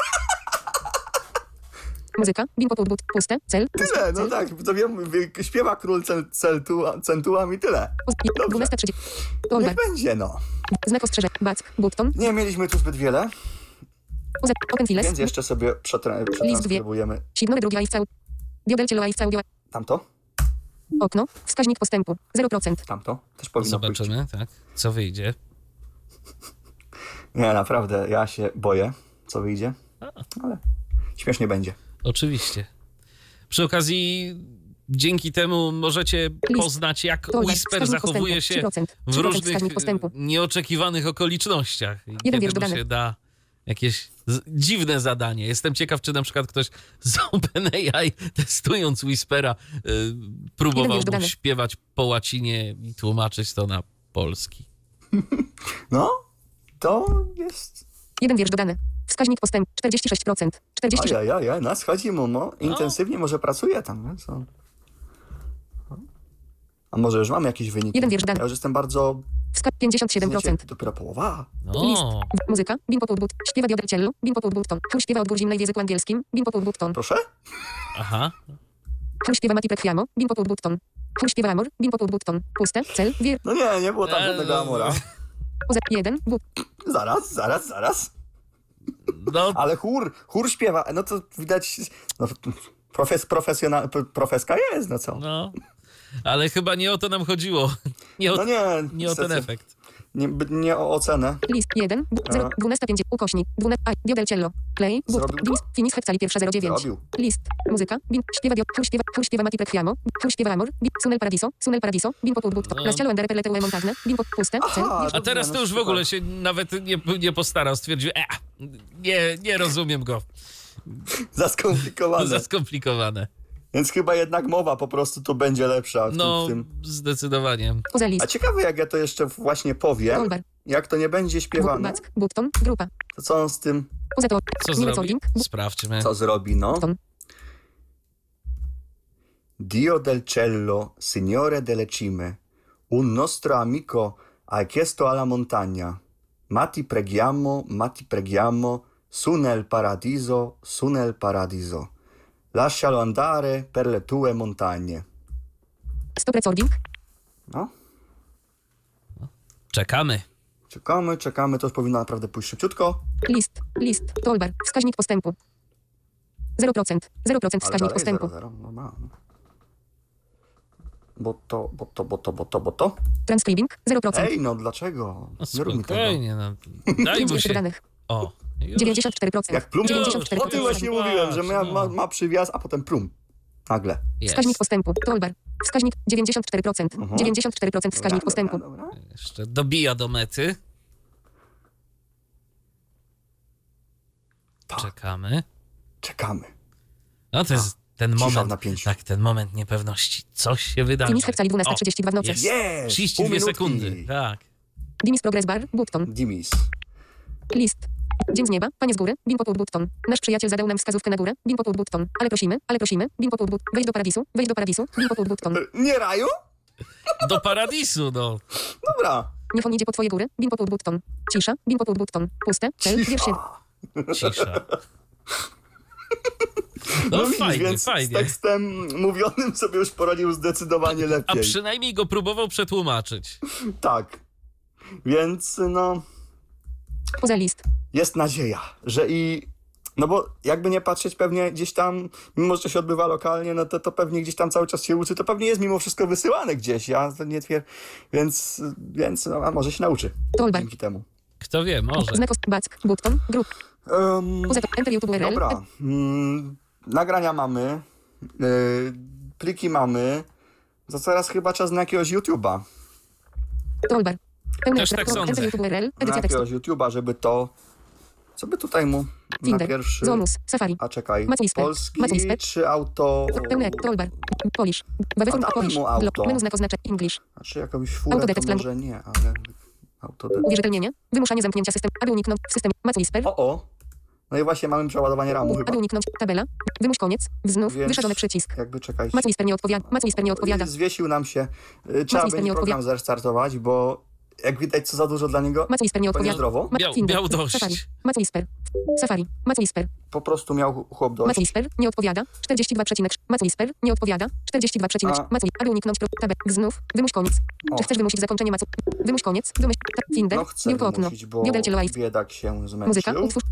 Muzyka, bin popół but, puste, cel. Tyle, no tak, to wiem, śpiewa król centułami, tyle. Dobrze. Niech będzie, Znak ostrzeżenia, back, button. Nie mieliśmy tu zbyt wiele. Więc jeszcze sobie przetranskrybujemy. Tamto. Okno, wskaźnik postępu, 0%. Tamto, też powinno być. Zobaczymy, tak, co wyjdzie. Nie, naprawdę, ja się boję, co wyjdzie, ale śmiesznie będzie. Oczywiście. Przy okazji dzięki temu możecie poznać, jak Whisper zachowuje się w różnych nieoczekiwanych okolicznościach. Kiedy mu się da jakieś dziwne zadanie. Jestem ciekaw, czy na przykład ktoś z OpenAI, testując Whispera, próbował mu śpiewać po łacinie i tłumaczyć to na polski. No, to jest... Jeden wiersz dodany. Wskaźnik postępu 46%. 46%. Ja, nas chodzi mu, intensywnie może pracuje tam. Co? A może już mamy jakiś wynik? Jeden wiersz dodany. Ja już jestem bardzo... 57%. Dopiero połowa. List. Muzyka. Bin popół but. Śpiewa Diodelcello. Bin popół button. Chór śpiewa odgór zimnej w języku angielskim. Bin popół button. Proszę? Aha. Chór śpiewa Mati Prequiamo. Bin popół button. Chór śpiewa Amor. Bin popół button. Puste. Cel. Wier. No nie było tam żadnego Amora. Jeden. Zaraz. No. Ale chór śpiewa, no to widać, profeska jest, co? No, ale chyba nie o to nam chodziło. Nie o ten efekt. Nie o ocenę. List 1, 0, 12,5, ukośnik, 12, a, Diodelcello, play, list, finis, hepsali, pierwsza 09. List, muzyka, bin, śpiewa, chór śpiewa Mati Prequiamo, chór śpiewa Amor, bin, sunel paradiso, bin popół but, rozcielo endere pelleteu e montagne, bin popół puste, cel. A teraz to już w ogóle się nawet nie postarał, stwierdził, nie rozumiem go. Zaskomplikowane. Zaskomplikowane. Więc chyba jednak mowa po prostu tu będzie lepsza. W tym. Zdecydowanie. A ciekawe, jak ja to jeszcze właśnie powiem, jak to nie będzie śpiewane, to co on z tym... Co zrobi? Sprawdźmy. Co zrobi, no. Dio del cielo, signore delle cime, un nostro amico ha chiesto alla montagna. Mati preghiamo, su nel paradiso, su nel paradiso. Lascialo andare per le tue montagne. Stop recording. No. Czekamy. Czekamy, to już powinno naprawdę pójść szybciutko. List, toolbar, wskaźnik postępu. 0%, wskaźnik postępu. 0, normalnie. Bo to. Transcribing, 0%. Ej, no dlaczego? Spokojnie, no. Daj mu się. O. 94%. Jak plum, 94%. O tym właśnie mówiłem, że ma przywias, a potem plum. Nagle. Yes. Wskaźnik postępu, toolbar. Wskaźnik 94%. 94% wskaźnik postępu. Dobra. Jeszcze dobija do mety. Czekamy. No to jest ten moment. Tak, ten moment niepewności. Coś się wydarzy. Dimis wcale 12:32 w nocy. Jest! 32 sekundy. Tak. Dimis progress bar, button. Dimis. List. Dzień z nieba, panie z góry, bin popół button. Nasz przyjaciel zadał nam wskazówkę na górę, bin popół button. Ale prosimy, bin popół button. Wejdź do paradisu, bin popół button. Nie raju? Do paradisu, no. Dobra. Niech on idzie po twoje góry, bin popół button. Cisza, bin popół button. Puste, cel, wierszy. Cisza. No fajnie, więc fajnie. Z tekstem mówionym sobie już poradził zdecydowanie lepiej. A przynajmniej go próbował przetłumaczyć. Tak. Więc no... Poza list. Jest nadzieja, że no bo jakby nie patrzeć pewnie gdzieś tam, mimo że się odbywa lokalnie, no to pewnie gdzieś tam cały czas się uczy, to pewnie jest mimo wszystko wysyłane gdzieś, ja to nie twierdzę, więc no, a może się nauczy dzięki temu. Kto wie, może. Dobra, nagrania mamy, pliki mamy, to teraz chyba czas na jakiegoś YouTube'a. Toolbar. Też tak sądzę. Na jakiegoś YouTube'a, żeby to... Co by tutaj mu Finder, na pierwszy... Zonus, Safari. A czekaj, Maciej Polski, czy auto... Pełne, toolbar, Polish. Polish, auto. Menu znak oznacza English. Znaczy jakąś furę to może nie, ale... Uwierzytelnienie, wymuszanie zamknięcia systemu, aby uniknąć w systemie MacWhisper. No i właśnie mamy przeładowanie ramu chyba. Aby uniknąć tabela, wymusz koniec, wznów, wyszarzony przycisk. Jakby czekaj... MacWhisper nie odpowiada. Zwiesił nam się. Trzeba będzie program zarestartować, bo... Jak widać, co za dużo dla niego. Maciej nie odpowiada. Miał dość. Safari. Po prostu miał chłop dość. Maciej nie odpowiada. 42 przecinek. Maciej nie odpowiada. 42 przecinek. Maciej, aby uniknąć tabel. Znów. Wymuś koniec. Czy chcesz wymusić zakończenie Maciej? Wymuś koniec. Finder. No chcę wymusić, bo biedak się zmęczył. Muzyka. Utwórz.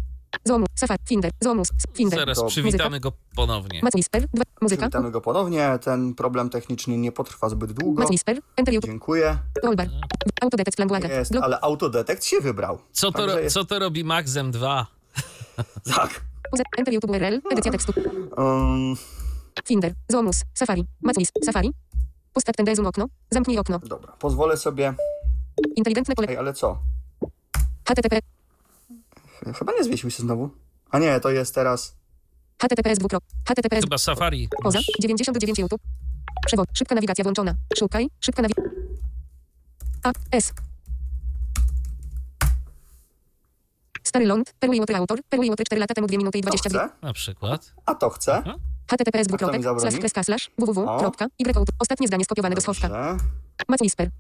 Zomu. Safari. Finder. Zaraz przywitamy go ponownie. Maciej, muzyka. Przywitamy go ponownie. Ten problem techniczny nie potrwa zbyt długo. Maciej, dziękuję. Autodetect language. Jest, ale autodetect się wybrał. Co to robi Max M2? Tak. Enter YouTube URL, edycja tekstu. Finder, Zomus, Safari, Macis, Safari. Postaw ten zoom okno, zamknij okno. Dobra, pozwolę sobie... Inteligentne pole... Ej, ale co? HTTP... Chyba nie zwiesił się znowu. A nie, to jest teraz... HTTPS... Chyba Safari. Poza, 99 YouTube. Przewod, szybka nawigacja włączona. Szukaj, szybka nawigacja... A.S. Stary ląd, Perły autor, Perły 4 lata temu 2 minuty i 22. Na przykład. A to chcę. https://www.y. Ostatnie zdanie skopiowane do schowka. Maciej Sper,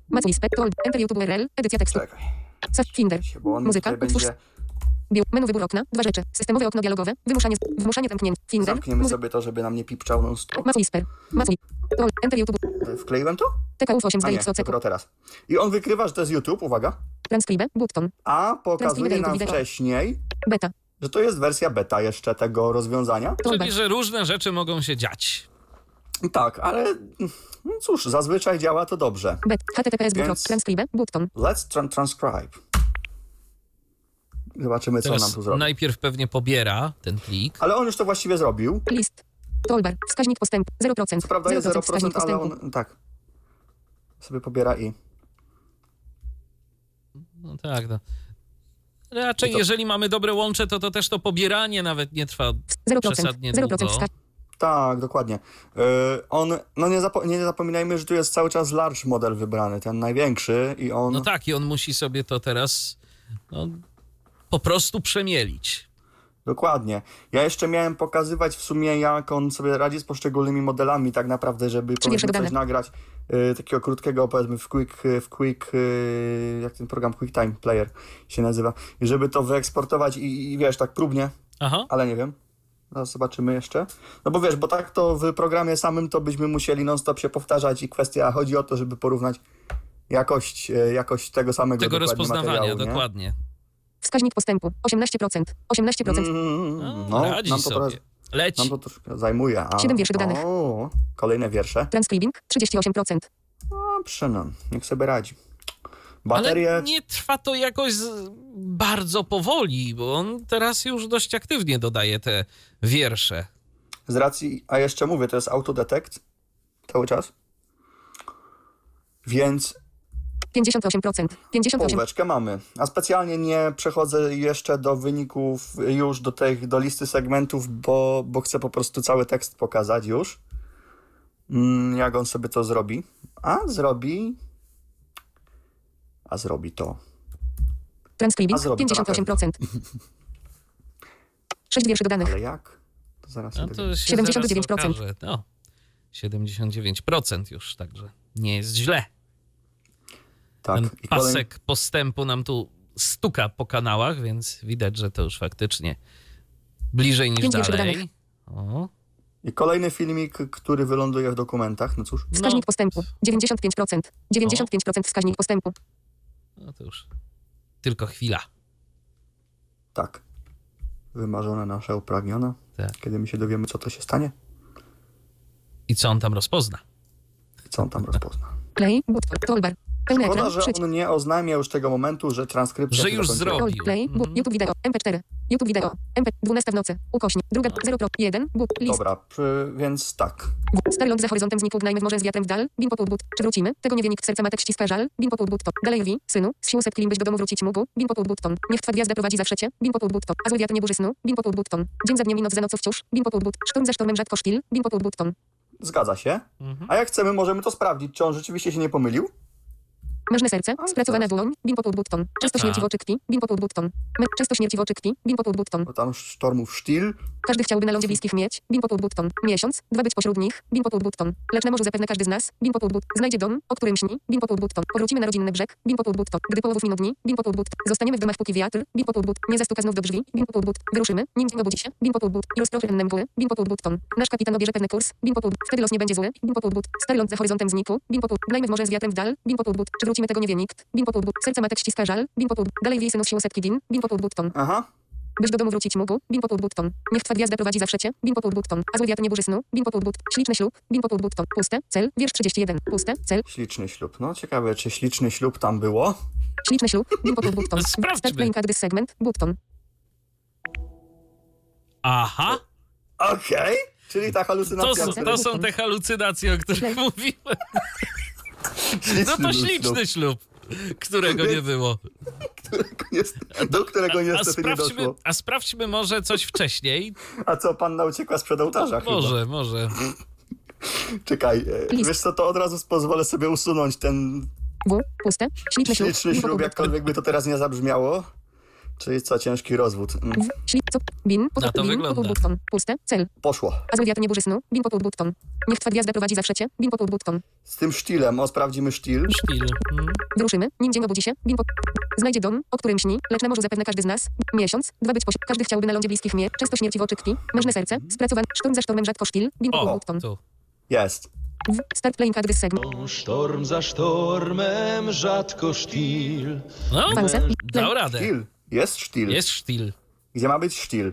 enter YouTube URL, edycja tekstu. Finder, muzyka, utwórz. Menu wybór okna, dwa rzeczy. Systemowe okno dialogowe, wymuszanie zamknięcia. Finder. Zamkniemy sobie to, żeby nam nie pipczał non-stop. Maciej, enter YouTube. Wkleiłem to? TKU8 zdaje co cekło. Teraz. I on wykrywa, że to jest YouTube, uwaga. Transkribe, button. A pokazuje nam wcześniej, beta, że to jest wersja beta jeszcze tego rozwiązania. Czyli, że różne rzeczy mogą się dziać. Tak, ale cóż, zazwyczaj działa to dobrze. HTTPS, transkribe, button. Let's transcribe. Zobaczymy, co nam tu zrobi. Najpierw pewnie pobiera ten plik. Ale on już to właściwie zrobił. List. Toolbar. Wskaźnik postępu. 0%. Co prawda 0%, jest 0%, ale on... Tak. Sobie pobiera i... No tak, no. Raczej to... jeżeli mamy dobre łącze, to też to pobieranie nawet nie trwa 0%, przesadnie 0% długo. Tak, dokładnie. On, no nie zapominajmy, że tu jest cały czas large model wybrany, ten największy i on... No tak, i on musi sobie to teraz po prostu przemielić. Dokładnie. Ja jeszcze miałem pokazywać w sumie, jak on sobie radzi z poszczególnymi modelami tak naprawdę, żeby coś nagrać takiego krótkiego, powiedzmy w Quick, jak ten program Quick Time Player się nazywa, i żeby to wyeksportować i wiesz, tak próbnie, aha, ale nie wiem. Zaraz zobaczymy jeszcze. No bo wiesz, bo tak to w programie samym to byśmy musieli non-stop się powtarzać i kwestia chodzi o to, żeby porównać jakość tego samego tego rozpoznawania, dokładnie. Wskaźnik postępu 18%. 18%. Radzi nam to sobie. Leć. Nam to troszkę zajmuje. 7 wierszy dodanych. O, kolejne wiersze. Transcribing 38%. No, przynajmniej. Niech sobie radzi. Baterie... Ale nie trwa to jakoś bardzo powoli, bo on teraz już dość aktywnie dodaje te wiersze. Z racji, a jeszcze mówię, to jest autodetect cały czas, więc... 58%. Połóweczkę mamy. A specjalnie nie przechodzę jeszcze do wyników, już do listy segmentów, bo chcę po prostu cały tekst pokazać już. Jak on sobie to zrobi. A zrobi to. Transcribing 58%. 6 wierszy dodanych. Ale jak? To zaraz. No to 79%. Zaraz 79% już, także nie jest źle. Tak. Ten pasek postępu nam tu stuka po kanałach, więc widać, że to już faktycznie bliżej niż dalej. O. I kolejny filmik, który wyląduje w dokumentach. No cóż. Wskaźnik postępu 95%. 95% wskaźnik postępu. No to już tylko chwila. Tak. Wymarzone nasze upragnione. Tak. Kiedy my się dowiemy, co to się stanie. I co on tam rozpozna. Play, button, toolbar. Szkoda, że on nie oznamia już tego momentu, że transkrypcja... Że już zrobił. Play, YouTube wideo, MP4, YouTube wideo, MP, 12 w nocy, ukośnik, druga, 0 pro, 1, but, list. Dobra, więc tak. Stary ląd za horyzontem znikł, gnajmy w morze z wiatrem w dal, bin popół but, czy wrócimy, tego nie wie nikt, serca matek ściska żal, bin popół but, to, dalej lwi, synu, z siłset klim byś do domu wrócić mógł, bin popół but, ton, niech twa gwiazda prowadzi zawsze cię, bin popół but, to, a zły wiatr nie burzy snu, bin popół but, ton, dzień za dniem i noc za noc wciąż, bin popół but, sztorm za sztormem rzadko szpil, bin popół but, ton. Zgadza się. A jak chcemy, możemy to sprawdzić, czy on rzeczywiście się nie pomylił. Mężne serce, spracowana dłoń, bin popół button. Często śmierci w oczy kpi, bin popół button. Często śmierci w oczy kpi, bin popół button. Bo tam sztormów sztil. Każdy chciałby na lądzie bliskich mieć, bin popół button. Miesiąc, dwa być pośród nich, bin popół button. Lecz na morzu zapewne każdy z nas, bin popół button. Znajdzie dom, o którym śni, bin popół button. Powrócimy na rodzinny brzeg, bin popół button. Gdy połowów minut dni, bin popół button. Zostaniemy w domach póki wiatr, bin popół button. Nie zastuka znów do drzwi, bin popół button. Wyruszymy, nim dzień obudzi się, bin popół button. I rozproszy inne mgły, bin popół button. Nasz kapitan obierze pewny kurs, bin popół button. Wtedy los nie będzie zły, bin popół button. Stary ląd za horyzontem znikł, bin popół button. Gnajmy w morze z wiatrem w dal, bin popół button. Wrócimy, tego nie wie nikt. Bin popół but. Serce matek ściska żal. Bin popół but. Dalej wiej synów sił setki win. Bin popół button. Aha. Byś do domu wrócić mógł. Bin popół button. Niech twa gwiazda prowadzi zawsze cię. Bin popół button. A zły wiatr nie burzy snu. Bin popół but. Śliczny ślub. Bin popół button. Puste. Cel. Wiersz 31. Puste. Cel. Śliczny ślub. No ciekawe, czy śliczny ślub tam było? Śliczny ślub. Bin popół button. Start playing at this segment. Button. Aha. Okej. Czyli ta halucynacja. To są te halucynacje, o których mówiłem. No to śliczny ślub, którego nie było. Do którego niestety nie doszło. A sprawdźmy może coś wcześniej. A co, panna uciekła sprzed ołtarza chyba? Może. Czekaj, wiesz co, to od razu pozwolę sobie usunąć ten... Puste. Śliczny ślub, jakkolwiek by to teraz nie zabrzmiało. Czyli co, ciężki rozwód. Na to wygląda. Puste, cel. Poszło. A zły wiatr nie burzy snu, bin popół button. Niech twa gwiazda prowadzi zawsze cię, bin popół button. Z tym sztilem, sprawdzimy sztil. Wyruszymy, nim dzień obudzi się, bin popół. Znajdzie dom, o którym śni, lecz na morzu zapewne każdy z nas. Miesiąc, dwa być pośród. Każdy chciałby na lądzie bliskich mnie, często śmierci w oczy kpi. Mężne serce, spracowane, sztorm za sztormem rzadko szpil, bin popół button. Jest. Start playing adres segment. Sztorm za sztormem rzadko sztil. No, dał radę. Jest sztil. Gdzie ma być sztil?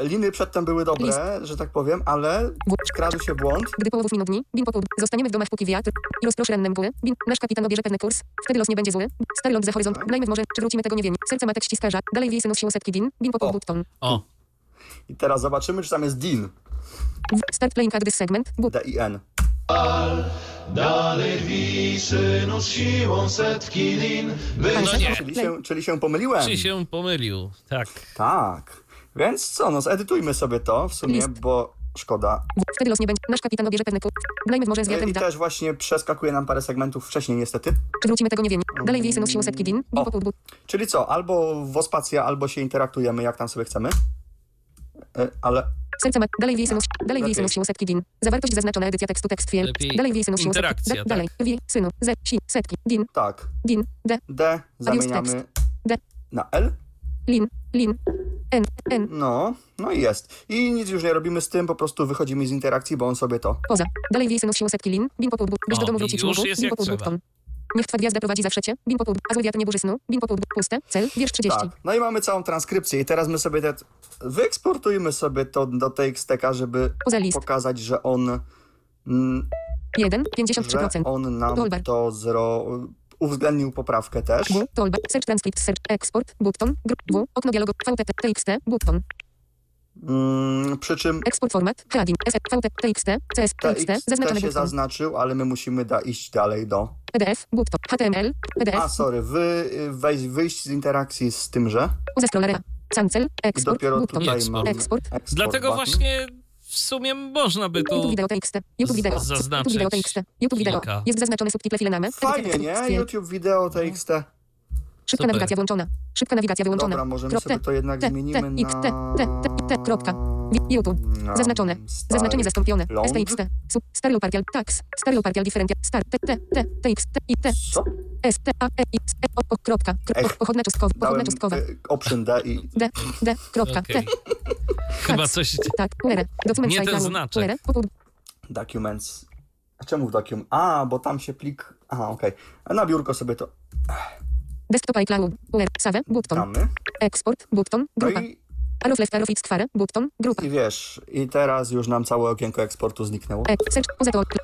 Liny przedtem były dobre, że tak powiem, ale skradł się błąd. Gdy połowów minut dni, bin popół, zostaniemy w domach póki wiatr i rozproszy ranne mgły, bin, nasz kapitan obierze pewny kurs, wtedy los nie będzie zły, stary ląd za horyzont, gnajmy w morze, czy wrócimy, tego nie wiem, serce matek ściska żal, dalej wiej synów sił setki win, bin popół button. O. I teraz zobaczymy, czy tam jest din. Start playing at this segment, but. D-I-N. Dalej wiszy nóż siłą setki lin. Czyli się pomyliłem. Czyli się pomylił, tak. Tak. Więc co, no zedytujmy sobie to w sumie, bo szkoda. Wtedy los nie będzie. Nasz kapitan obierze pewne klucze. Dajmy w morze z wiatrem. I też właśnie przeskakuje nam parę segmentów wcześniej niestety. Czy wrócimy, tego nie wiem. Dalej wiszy nóż siłą setki lin. Czyli co, albo wospacja, albo się interaktujemy jak tam sobie chcemy. Ale... Serce ma... Dalej wiej synus... Dalej wiej synus siłą setki din. Zawartość zaznaczona, edycja tekstu, tekst fiel. Dalej wiej synus siłą setki. Dalej wiej synu. Z. Si. Setki. Din. Tak. Din. D. D. Zamieniamy D. na L. Lin. Lin. N. N. No. No i jest. I nic już nie robimy z tym, po prostu wychodzimy z interakcji, bo on sobie to... Poza. Dalej wiej synus siłą setki lin. Bin popór. Byś do domu wrócić mógł. Bin popór. Niech twa gwiazda prowadzi zawsze cię. Bin popór. A zły wiatr nie burzy snu. Bin popór. Puste. Cel. Wiersz 30. Tak. No i mamy całą transkrypcję i teraz my sobie te... Wyeksportujmy sobie to do TXT-ka, żeby pokazać, że on... 1,53%. On nam to uwzględnił poprawkę też. Toolbar, search transcript, search, export, button, w, okno dialogu, VTT, TXT, button. Przy czym... Export format, heading, VTT, TXT, CS, TXT, zaznaczone się zaznaczył, ale my musimy iść dalej do... PDF, button, HTML, PDF. A, sorry, wyjść z interakcji z tym, że... Uzescrollera. Cancel, export, button, export. Dlatego button. Właśnie w sumie można by to YouTube wideo TXT, YouTube wideo, zaznaczyć. YouTube wideo TXT, YouTube wideo. Jest zaznaczone subtitle filename. Fajnie, nie? YouTube wideo TXT. Szybka nawigacja włączona. Szybka nawigacja wyłączona. Dobra, możemy sobie to jednak zmienimy na... Kropka. YouTube. Zaznaczone. Zaznaczenie zastąpione. STXT. Stereo partial tax. Stereo partial different. Start. T. TXT. I T. S. T. A. E. X. E. O. Kropka. Pochodna cząstkowa. Pochodna cząstkowa. Option D i... D. D. Kropka. T. Chyba coś... Tak. Nie ten znaczek. Documents. Czemu w document? A, bo tam się plik... Aha, okej. Na biurko sobie to... Desktop i cloud, save, button, damy. Export, button, grupa, alofleft, alofix, kware, button, grupa. I wiesz, i teraz już nam całe okienko eksportu zniknęło. Search,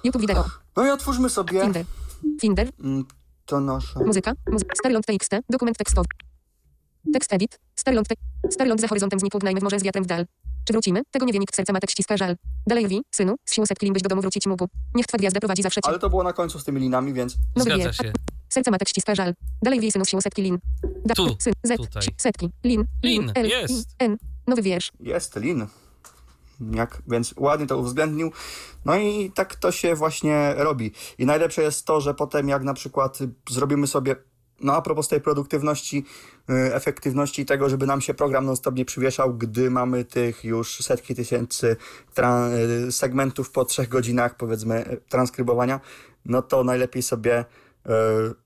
YouTube wideo. No i otwórzmy sobie... Finder. To nasze... Muzyka, Starląd TXT, dokument tekstowy. Tekst edit, Starląd za horyzontem znikł, gnajmy w morze z wiatrem w dal. Czy wrócimy? Tego nie wie nikt, serca matek ściska żal. Dalej lwi, synu, z siłą setki lin byś do domu wrócić mógł. Niech twa gwiazda prowadzi zawsze cię. Ale to było na końcu z tymi linami, więc... Zgadza się. Serca matek ściska żal. Dalej lwi, synu, z siłą setki lin. Tu, tutaj. Setki, lin, lin, L, jest. N, nowy wiersz. Jest, lin. Więc ładnie to uwzględnił. No i tak to się właśnie robi. I najlepsze jest to, że potem jak na przykład zrobimy sobie... No a propos tej produktywności, efektywności tego, żeby nam się program non-stop nie przywieszał, gdy mamy tych już setki tysięcy segmentów po 3 godzinach, powiedzmy, transkrybowania, no to najlepiej sobie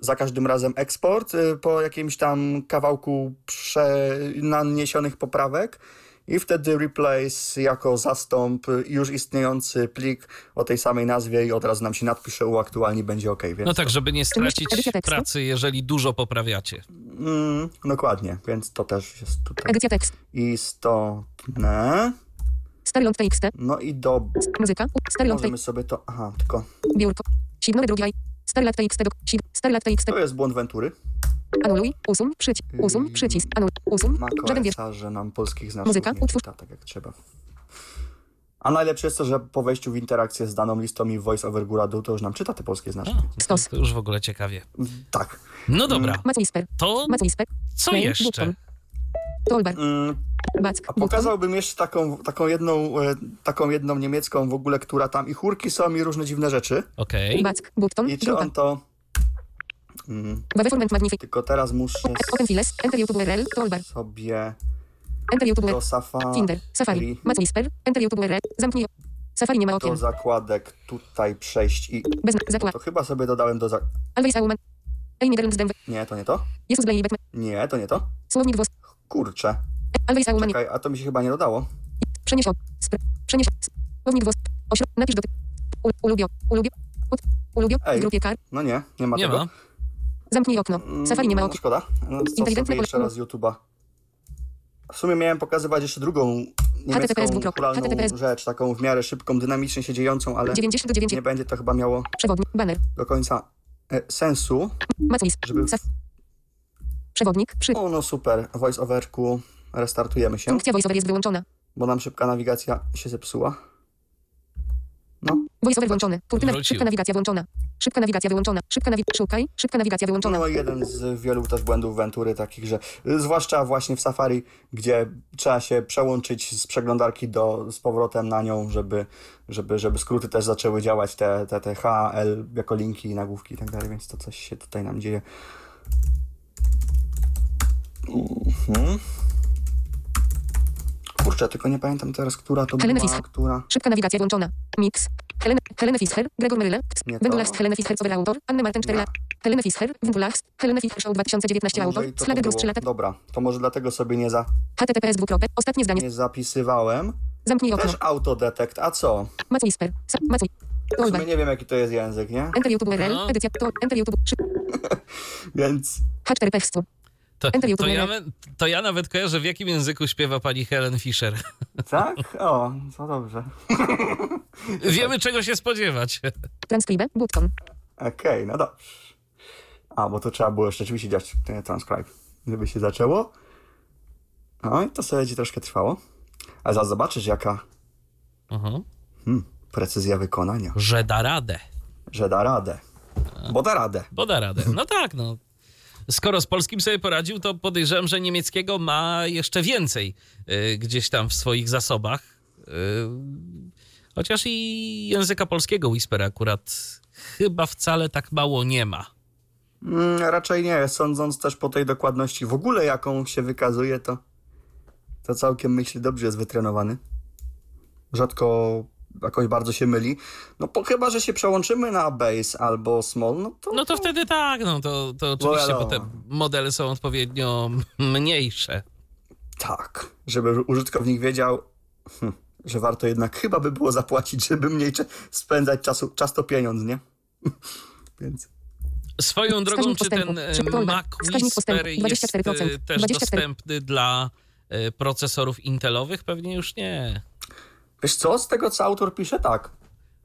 za każdym razem eksport po jakimś tam kawałku naniesionych poprawek i wtedy replace jako zastąp już istniejący plik o tej samej nazwie i od razu nam się nadpisze, uaktualni, będzie OK. Więc no tak, żeby nie stracić pracy, jeżeli dużo poprawiacie. Dokładnie, więc to też jest tutaj istotne. Starląd TXT. No i do... Muzyka. Możemy sobie to... Aha, tylko... Biurko. Signory drugiej. Starląd TXT. Starląd TXT. To jest błąd Ventury. Anuluj, usuń, przycisk, anuluj, usuń, żaden wiersz. Że nam polskich znaczków muzyka, nie czyta tak jak trzeba. A najlepsze jest to, że po wejściu w interakcję z daną listą i Voice Over góra dół, to już nam czyta te polskie znaki. To już w ogóle ciekawie. Tak. No dobra. MacWhisper. To co jeszcze? A pokazałbym jeszcze taką jedną niemiecką w ogóle, która tam i chórki są i różne dziwne rzeczy. Okej. I czy on to... Tylko teraz muszę sobie do Safari, do zakładek tutaj przejść i to chyba sobie dodałem do zakładek. Nie, to nie to? Nie, to nie to? Kurczę. Czekaj, a to mi się chyba nie dodało. Napisz do grupie kar. No nie, nie ma tego. Zamknij okno. Safari nie ma okna. No, szkoda. No, inteligentne jeszcze raz YouTube'a. W sumie miałem pokazywać jeszcze drugą niemiecką kulturalną rzecz, taką w miarę szybką, dynamicznie się dziejącą, ale 99. nie będzie to chyba miało do końca sensu, żeby... Przewodnik przy... O, no super. Voice overku. Restartujemy się. Funkcja voice over jest wyłączona. Bo nam szybka nawigacja się zepsuła. No. Voice Over włączony. Punkty szybka nawigacja włączona. Szybka nawigacja wyłączona. Szybka nawigacja wyłączona. No jeden z wielu też błędów Ventury takich, że zwłaszcza właśnie w Safari, gdzie trzeba się przełączyć z przeglądarki z powrotem na nią, żeby skróty też zaczęły działać, te H, L jako linki i nagłówki i tak dalej, więc to coś się tutaj nam dzieje. Mhm. Kurczę, tylko nie pamiętam teraz, która to była, która... Szybka nawigacja włączona. Mix. Helene Fischer, Gregor Myrle, Wendulast, Helene Fischer, Sober Autor, Anne Martin 4 lata, Helene Fischer, Wendulast, Helene Fischer Show 2019 Autor, Slager Gruz 3 lata. Dobra, to może dlatego sobie nie za... HTTPS dwukropek, ostatnie zdanie. Nie zapisywałem. Zamknij okno. Też autodetect, a co? MacWhisper, w sumie nie wiem, jaki to jest język, nie? Enter YouTube URL, edycja, Enter YouTube... Więc... H4PF To ja nawet kojarzę, w jakim języku śpiewa pani Helen Fischer. Tak? O, to dobrze. Wiemy, czego się spodziewać. Transcribe, button. Okej, no dobrze. A, bo to trzeba było rzeczywiście dziać transcribe, żeby się zaczęło. No i to sobie troszkę trwało. Ale zaraz zobaczysz, jaka precyzja wykonania. Że da radę. Bo da radę. No tak, no. Skoro z polskim sobie poradził, to podejrzewam, że niemieckiego ma jeszcze więcej gdzieś tam w swoich zasobach. Chociaż i języka polskiego Whispera akurat chyba wcale tak mało nie ma. Raczej nie. Sądząc też po tej dokładności w ogóle, jaką się wykazuje, to całkiem myślę dobrze jest wytrenowany. Rzadko... jakoś bardzo się myli, no chyba, że się przełączymy na base albo small, no to wtedy tak, to oczywiście, bo te modele są odpowiednio mniejsze. Tak, żeby użytkownik wiedział, że warto jednak chyba by było zapłacić, żeby mniej spędzać czasu, czas to pieniądz, nie? Więc... Swoją drogą, czy ten MacWhisper jest też dostępny dla procesorów intelowych? Pewnie już nie. Wiesz co, z tego co autor pisze, tak.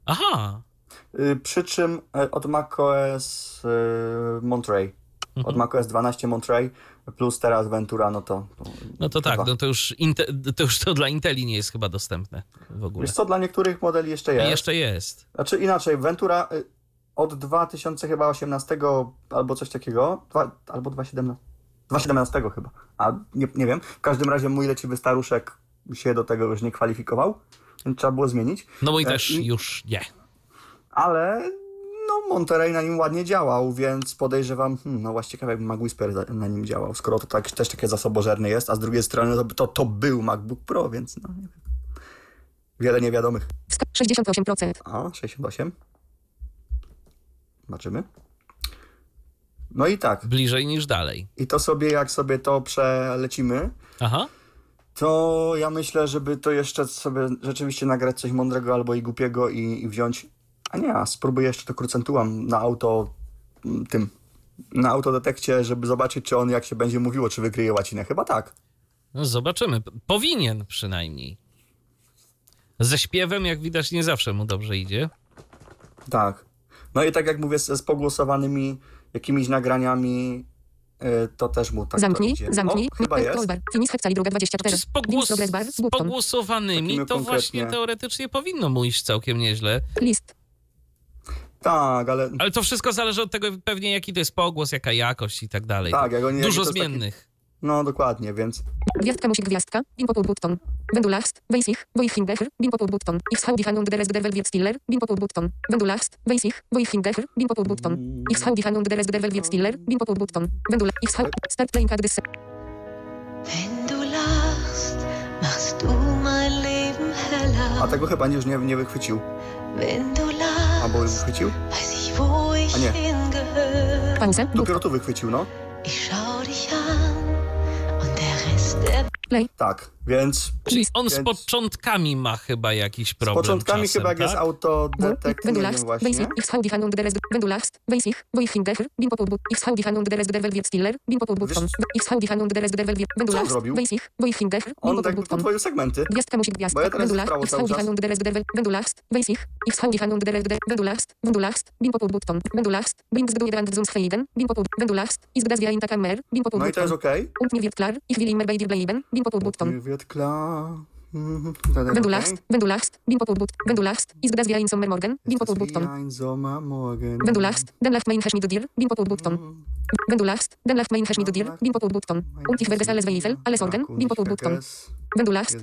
Aha. Przy czym od macOS Monterey, od macOS 12 Monterey, plus teraz Ventura, No to chyba. Tak, to już to dla Inteli nie jest chyba dostępne w ogóle. Wiesz co, dla niektórych modeli jeszcze jest. Znaczy inaczej, Ventura od 2018 albo coś takiego, albo 2017 chyba, a nie wiem. W każdym razie mój leciwy staruszek się do tego już nie kwalifikował, więc trzeba było zmienić. No bo i też już nie. Ale Monterey na nim ładnie działał, więc podejrzewam, właściwie jakby MacWhisper na nim działał, skoro to tak, też takie zasobożerne jest, a z drugiej strony to był MacBook Pro, więc nie wiem. Wiele niewiadomych. 68%. O, 68. Zobaczymy. No i tak. Bliżej niż dalej. I to sobie, jak sobie to przelecimy... Aha. To ja myślę, żeby to jeszcze sobie rzeczywiście nagrać coś mądrego albo i głupiego i wziąć... A nie, spróbuję jeszcze to krucentułam na autodetekcie, żeby zobaczyć, czy on jak się będzie mówiło, czy wykryje łacinę. Chyba tak. No zobaczymy. Powinien przynajmniej. Ze śpiewem, jak widać, nie zawsze mu dobrze idzie. Tak. No i tak jak mówię, z pogłosowanymi jakimiś nagraniami... to też mu tak idzie. Zamknij. Chyba jest. Finis hepcali druga 24. Z pogłosowanymi to konkretnie... właśnie teoretycznie powinno mu iść całkiem nieźle. List. Tak, ale... Ale to wszystko zależy od tego pewnie, jaki to jest pogłos, jaka jakość i tak dalej. Tak, jak oni... Dużo zmiennych. Taki... No, dokładnie, więc... Gwiazdka musi gwiazdka. Bin popul button. Wendulachst. Weisich. Boichindecher. Bin popul button. Ich schaudi hand und deres gderwel wirtstiller. Bin popul button. Wendulachst. Weisich. Boichindecher. Bin popul button. Ich schaudi hand und deres gderwel wirtstiller. Bin popul button. Wendulach. Ich schaudi. Start playing at this. Wenn du lachst, machst du mein Leben heller. A tego chyba już nie wychwycił. Wenn du lachst. Albo wychwycił? Weiß ich, wo ich hingehör. Pause. Dopiero tu wychwycił, no. Ich schau dich an. Play. Tak, więc... Czyli on z początkami ma chyba jakiś problem. Z początkami czasem, chyba tak? Jak jest autodetekt, nie wiem właśnie. Co zrobił? On tak podwoił segmenty. Bo ja teraz jest prawo cały czas. No i to jest okej. Bin popul button. Wendulachst, bin poturbut, wendulachst, ist das wie ein Sommermorgen, bin poturbutton. Wendulachst, dann lacht mein Hash mit dir, bin poturbutton. Wendulachst, dann lacht mein Hash mit dir, bin poturbutton. Und ich werde alles weifel, alle Sorgen, bin poturbutton. Wendulachst,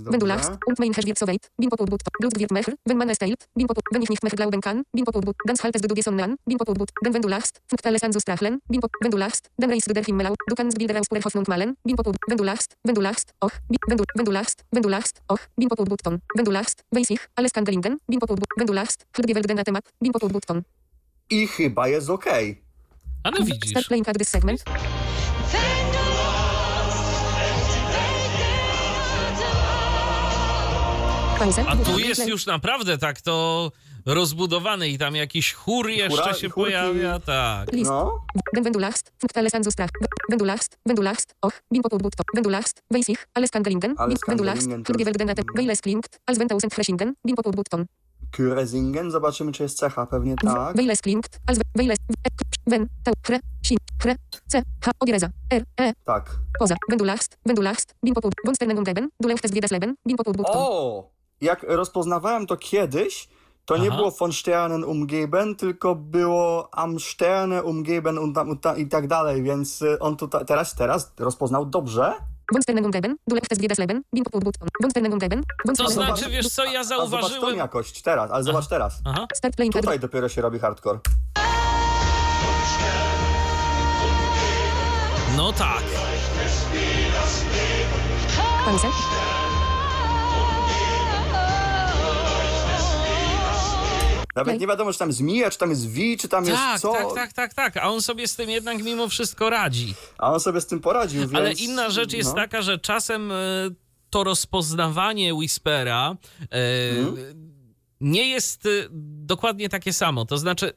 und mein Hash wird so weit, bin poturbutton. Blut wird mehr, wenn man es teilt, bin poturbutton. Wenn ich nicht mehr glauben kann, bin poturbutton. Ganz haltes du Bison an, bin poturbutton. Denn wendulachst, fängt alles an zu strachlen, bin poturbutton. Wendulachst, dann reißt du der Himmel auf, du kannst Bilder aus purer Hoffnung malen, bin poturbutton. Wendulachst, och, wendulachst, och. Bin poturbutton. Wendulachst, weiß ich, alles kann gelingen. Bin poturbutton. Wendulachst, hört die Welt na temat. Bin poturbutton. I chyba jest okej. Okay. A no widzisz. Start playing at this segment. A tu jest już naprawdę tak to rozbudowany i tam jakiś chór jeszcze się pojawia, tak. No. Wendulachst, alles an zu strach. Wendulachst, och, bin poturbutton. Wendulachst, weiß ich, alles kann gelingen. Wendulachst, für die Welt den Atem, weil es klingt, als wenn tausend Freshingen, bin poturbutton. Küresingen, zobaczymy, czy jest cecha, pewnie tak. Weil es klingt, als wenn, CH, odjeza, RE. Tak. Poza, wendulachst, bin poturbutton. Wonsternen umgeben, du leuchtest wie das Leben, bin poturbutton. O, jak rozpoznawałem to kiedyś, to nie było von Sternen umgeben, tylko było am Sterne umgeben i tak dalej, więc on tu teraz rozpoznał dobrze. To znaczy, wiesz co, ja zauważyłem... Zobacz tą jakość teraz, ale zobacz teraz. Aha. Tutaj dopiero się robi hardcore. No tak. Nawet nie wiadomo, czy tam jest mija, czy tam jest wi, czy tam jest co. Tak. A on sobie z tym jednak mimo wszystko radzi. A on sobie z tym poradził, więc... Ale inna rzecz jest taka, że czasem to rozpoznawanie Whispera nie jest dokładnie takie samo. To znaczy,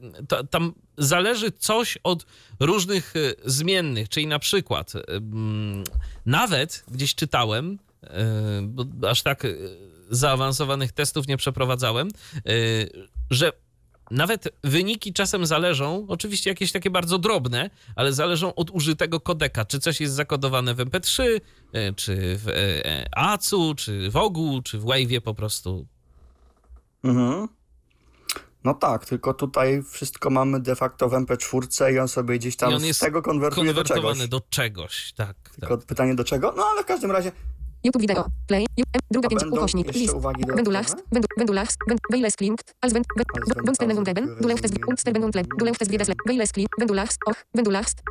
tam zależy coś od różnych zmiennych, czyli na przykład nawet gdzieś czytałem, bo aż tak... zaawansowanych testów nie przeprowadzałem, że nawet wyniki czasem zależą, oczywiście jakieś takie bardzo drobne, ale zależą od użytego kodeka, czy coś jest zakodowane w MP3, czy w ACU, czy w ogół, czy w Wave'ie po prostu. Mhm. No tak, tylko tutaj wszystko mamy de facto w MP4 i on sobie gdzieś tam z tego konwertuje do czegoś. Konwertowany do czegoś, tak. Tylko pytanie do czego? No ale w każdym razie YouTube wideo, play, druga 5, ukośnik, list, wendulachst, wejles klinkt, als wend, wendstenen umgeben, unsterben untleb, du leuchtest wie das Leben, wejles klinkt, wendulachst, och, wendulachst,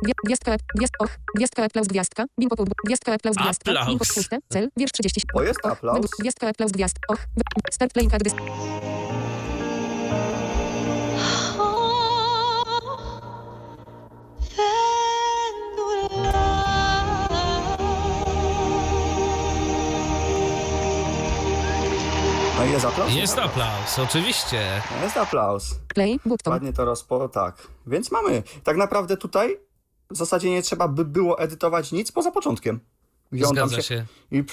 gwiazdka, aplauz, gwiazdka, bin poturbut, gwiazdka, aplauz, gwiazdka, bin poturbut, cel, wiersz 30, och, gwiazdka, aplauz, gwiazd, och, start playing adres. No jest aplauz? Jest aplauz, oczywiście. Jest aplauz. Play button. Ładnie to tak. Więc mamy. Tak naprawdę tutaj w zasadzie nie trzeba by było edytować nic poza początkiem. Gdzie on zgadza się. I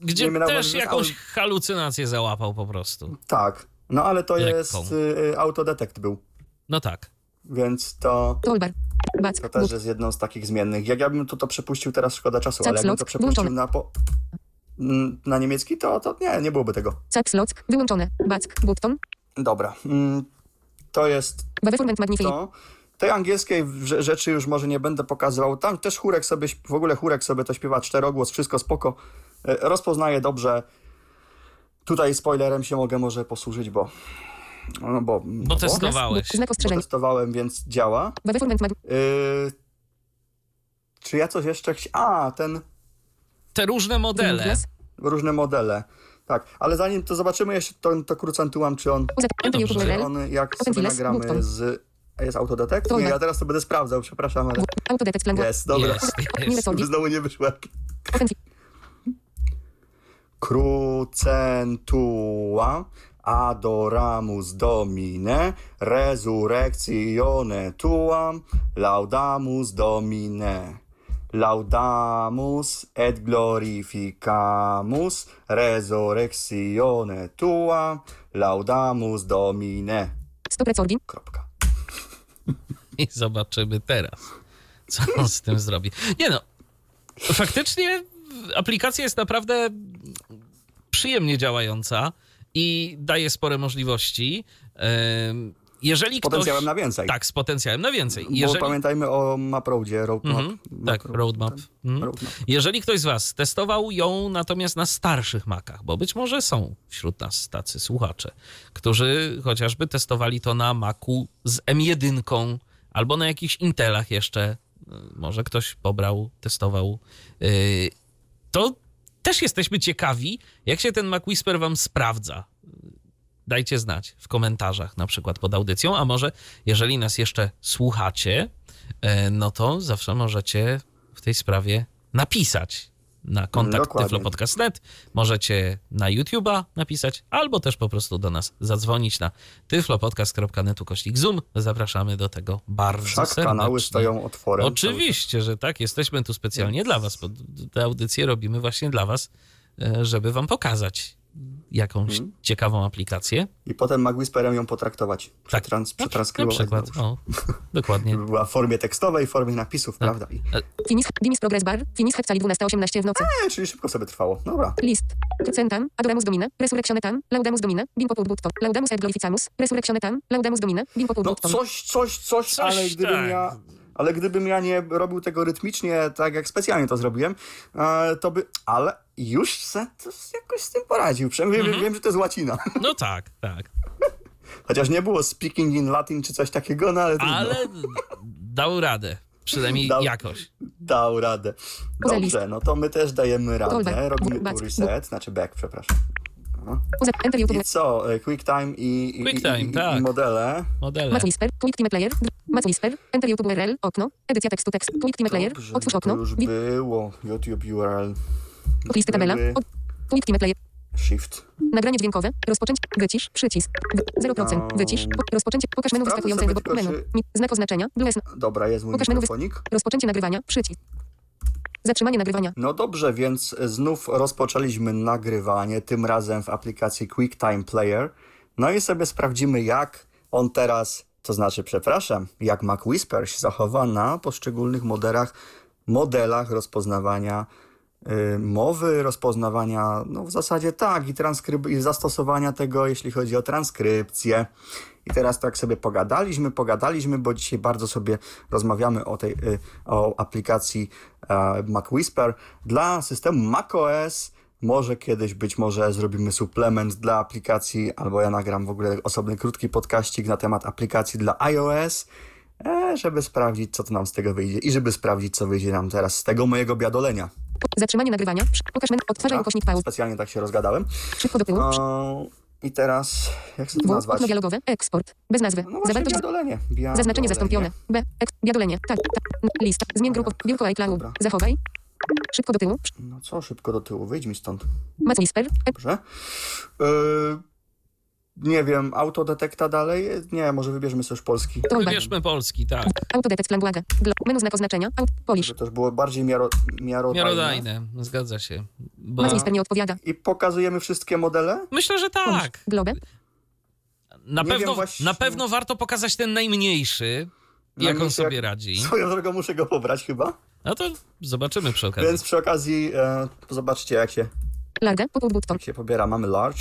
gdzie też jakąś halucynację załapał po prostu. Tak. No ale to lekką. Jest autodetect był. No tak. Więc to... To też jest jedną z takich zmiennych. Jak ja bym to przepuścił, teraz szkoda czasu, ale jakbym to przepuścił na... na niemiecki, to nie byłoby tego. Caps lock, wyłączone. Back button. Dobra. To jest to. Tej angielskiej rzeczy już może nie będę pokazywał. Tam też chórek sobie to śpiewa czterogłos, wszystko spoko. Rozpoznaje dobrze. Tutaj spoilerem się mogę może posłużyć, bo... Bo testowałeś. Bo testowałem, więc działa. Czy ja coś jeszcze... Te różne modele. Tak. Ale zanim to zobaczymy jeszcze to krucantułam, czy on... jak sobie nagramy z... Jest autodetect? Nie, ja teraz to będę sprawdzał, przepraszam, ale... Jest, dobra. Znowu nie wyszło. Krucentua adoramus domine resurrectione tuam laudamus domine. Laudamus et glorificamus resurrectione tua laudamus domine. Kropka. I zobaczymy teraz, co on z tym zrobi. Faktycznie aplikacja jest naprawdę przyjemnie działająca i daje spore możliwości. Jeżeli z potencjałem na więcej. Tak, z potencjałem na więcej. Bo pamiętajmy o MapRoadzie, Roadmap. Roadmap. Jeżeli ktoś z was testował ją natomiast na starszych Macach, bo być może są wśród nas tacy słuchacze, którzy chociażby testowali to na Macu z M1 albo na jakichś Intelach jeszcze, może ktoś pobrał, testował, to też jesteśmy ciekawi, jak się ten MacWhisper wam sprawdza. Dajcie znać w komentarzach, na przykład pod audycją, a może jeżeli nas jeszcze słuchacie, no to zawsze możecie w tej sprawie napisać na kontakt Tyflopodcast.net, możecie na YouTube'a napisać, albo też po prostu do nas zadzwonić na tyflopodcast.net/zoom. Zapraszamy do tego bardzo serdecznie. Kanały stoją otworem. Oczywiście, że tak, jesteśmy tu specjalnie dla was, bo te audycje robimy właśnie dla was, żeby wam pokazać jakąś ciekawą aplikację. I potem MacWhisperem ją potraktować. Tak. Przetranskrybować. Na przykład. O, dokładnie. Była w formie tekstowej, w formie napisów, tak. Prawda? Finish progress bar. Finish wcali 12:18 w nocy. Czyli szybko sobie trwało. Dobra. List. Centam. Adoramus domina. Resurrectione tam. Laudamus domina. Bin popul butto. Laudamus et glorificamus. Resurrectione tam. Laudamus domina. Bin popul butto. No coś, ale tak. Ale gdybym ja nie robił tego rytmicznie, tak jak specjalnie to zrobiłem, to by... Ale już se to jakoś z tym poradził. Przynajmniej wiem, że to jest łacina. No tak, tak. Chociaż nie było speaking in Latin czy coś takiego, no ale... Ale dał radę. Przynajmniej jakoś. Dał radę. Dobrze, no to my też dajemy radę. Robimy tu reset, znaczy back, przepraszam. No. I co? Quick Time i modele. MacWhisper, Quick Time Player, MacWhisper, Enter YouTube URL, okno, edycja tekstu, tekst, Quick Time Player, dobrze, otwórz okno. To już było, YouTube URL. Listy tabela, Quick Time Player. Shift. Nagranie dźwiękowe, rozpocząć, wycisz, przycisk, 0%, wycisz, rozpoczęcie, pokaż menu wyskakujące, wybór menu, znak oznaczenia, dobra, jest mój mikrofonik. Rozpoczęcie nagrywania, przycisk. Zatrzymanie nagrywania. No dobrze, więc znów rozpoczęliśmy nagrywanie, tym razem w aplikacji Quick Time Player. No i sobie sprawdzimy, jak on teraz, to znaczy, przepraszam, jak MacWhisper się zachowa na poszczególnych modelach rozpoznawania mowy, rozpoznawania, no w zasadzie tak, i zastosowania tego, jeśli chodzi o transkrypcję. I teraz tak sobie pogadaliśmy, bo dzisiaj bardzo sobie rozmawiamy o aplikacji MacWhisper dla systemu macOS. Może kiedyś, być może zrobimy suplement dla aplikacji, albo ja nagram w ogóle osobny krótki podcastik na temat aplikacji dla iOS, żeby sprawdzić, co to nam z tego wyjdzie i żeby sprawdzić, co wyjdzie nam teraz z tego mojego biadolenia. Zatrzymanie nagrywania. Pokaż menu. Odtwarzaj ukośnik pału. Specjalnie tak się rozgadałem. Szybko do tyłu. I teraz, jak sobie to nazwać? Okno dialogowe, eksport, bez nazwy. No właśnie, biadolenie. Zaznaczenie zastąpione. B, biadolenie, tak, list, zmień grupę, biurko iCloud, zachowaj. Szybko do tyłu. No co szybko do tyłu, wyjdź mi stąd. MacWhisper. Dobrze. Nie wiem, autodetekta dalej? Nie, może wybierzmy coś polski. Wybierzmy polski, tak. Autodetekt language. Menu znak oznaczenia. Polish. Żeby też było bardziej miarodajne. Zgadza się. Bo... MacWhisper nie odpowiada. I pokazujemy wszystkie modele? Myślę, że tak. Globe? Na pewno warto pokazać ten najmniejszy, jak on sobie radzi. Swoją drogą muszę go pobrać chyba. No to zobaczymy przy okazji. Więc przy okazji zobaczcie, jak się... Large, popul button. Jak się pobiera, mamy large.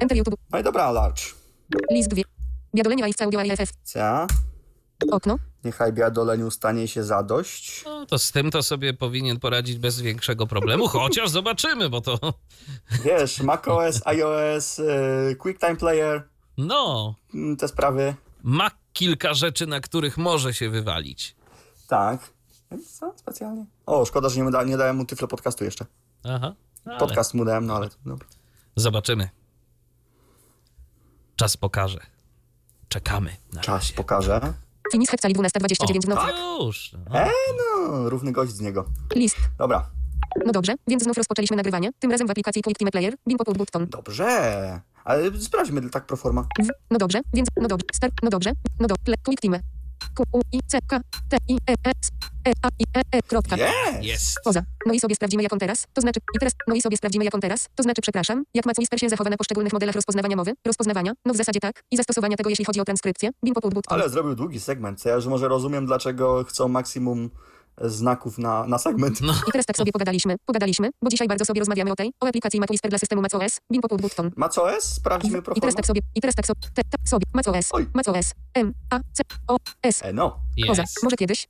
Enter YouTube. No i dobra, large. List 2. Biadoleniu i audio IFF. C. Okno. Niechaj biadoleniu stanie się zadość. No to z tym to sobie powinien poradzić bez większego problemu, chociaż zobaczymy, bo to... Wiesz, macOS, iOS, Quick Time Player. No. Te sprawy. Ma kilka rzeczy, na których może się wywalić. Tak. Co? Specjalnie. O, szkoda, że nie dałem mu Tyflo Podcastu jeszcze. Aha. Podcast mu dałem, no ale... Dobra. Zobaczymy. Czas pokaże. Czekamy na czas razie. Pokaże. Finish wcali 12:29 w nocy. Tak? Już. No, równy gość z niego. List. Dobra. No dobrze, więc znów rozpoczęliśmy nagrywanie. Tym razem w aplikacji Quick Time Player. Bin popul button. Dobrze. Ale sprawdźmy tak pro forma. No dobrze, więc... No dobrze, start. No dobrze. No dobrze. Quick Time. Q-U-I-C-K-T-I-E-S-E-A-I-E-E. Yes. Poza. No i sobie sprawdzimy, jak on teraz. To znaczy, jak MacWhisper się zachowa na poszczególnych modelach rozpoznawania mowy, no w zasadzie tak, i zastosowania tego, jeśli chodzi o transkrypcję. Ale zrobił długi segment, ja już może rozumiem, dlaczego chcą maksimum znaków na segment. No. I teraz tak sobie pogadaliśmy, bo dzisiaj bardzo sobie rozmawiamy o aplikacji MacWhisper dla systemu macOS, Bing Poput Button. macOS? Sprawdźmy profil. I teraz tak sobie, macOS, M-A-C-O-S. No. Yes.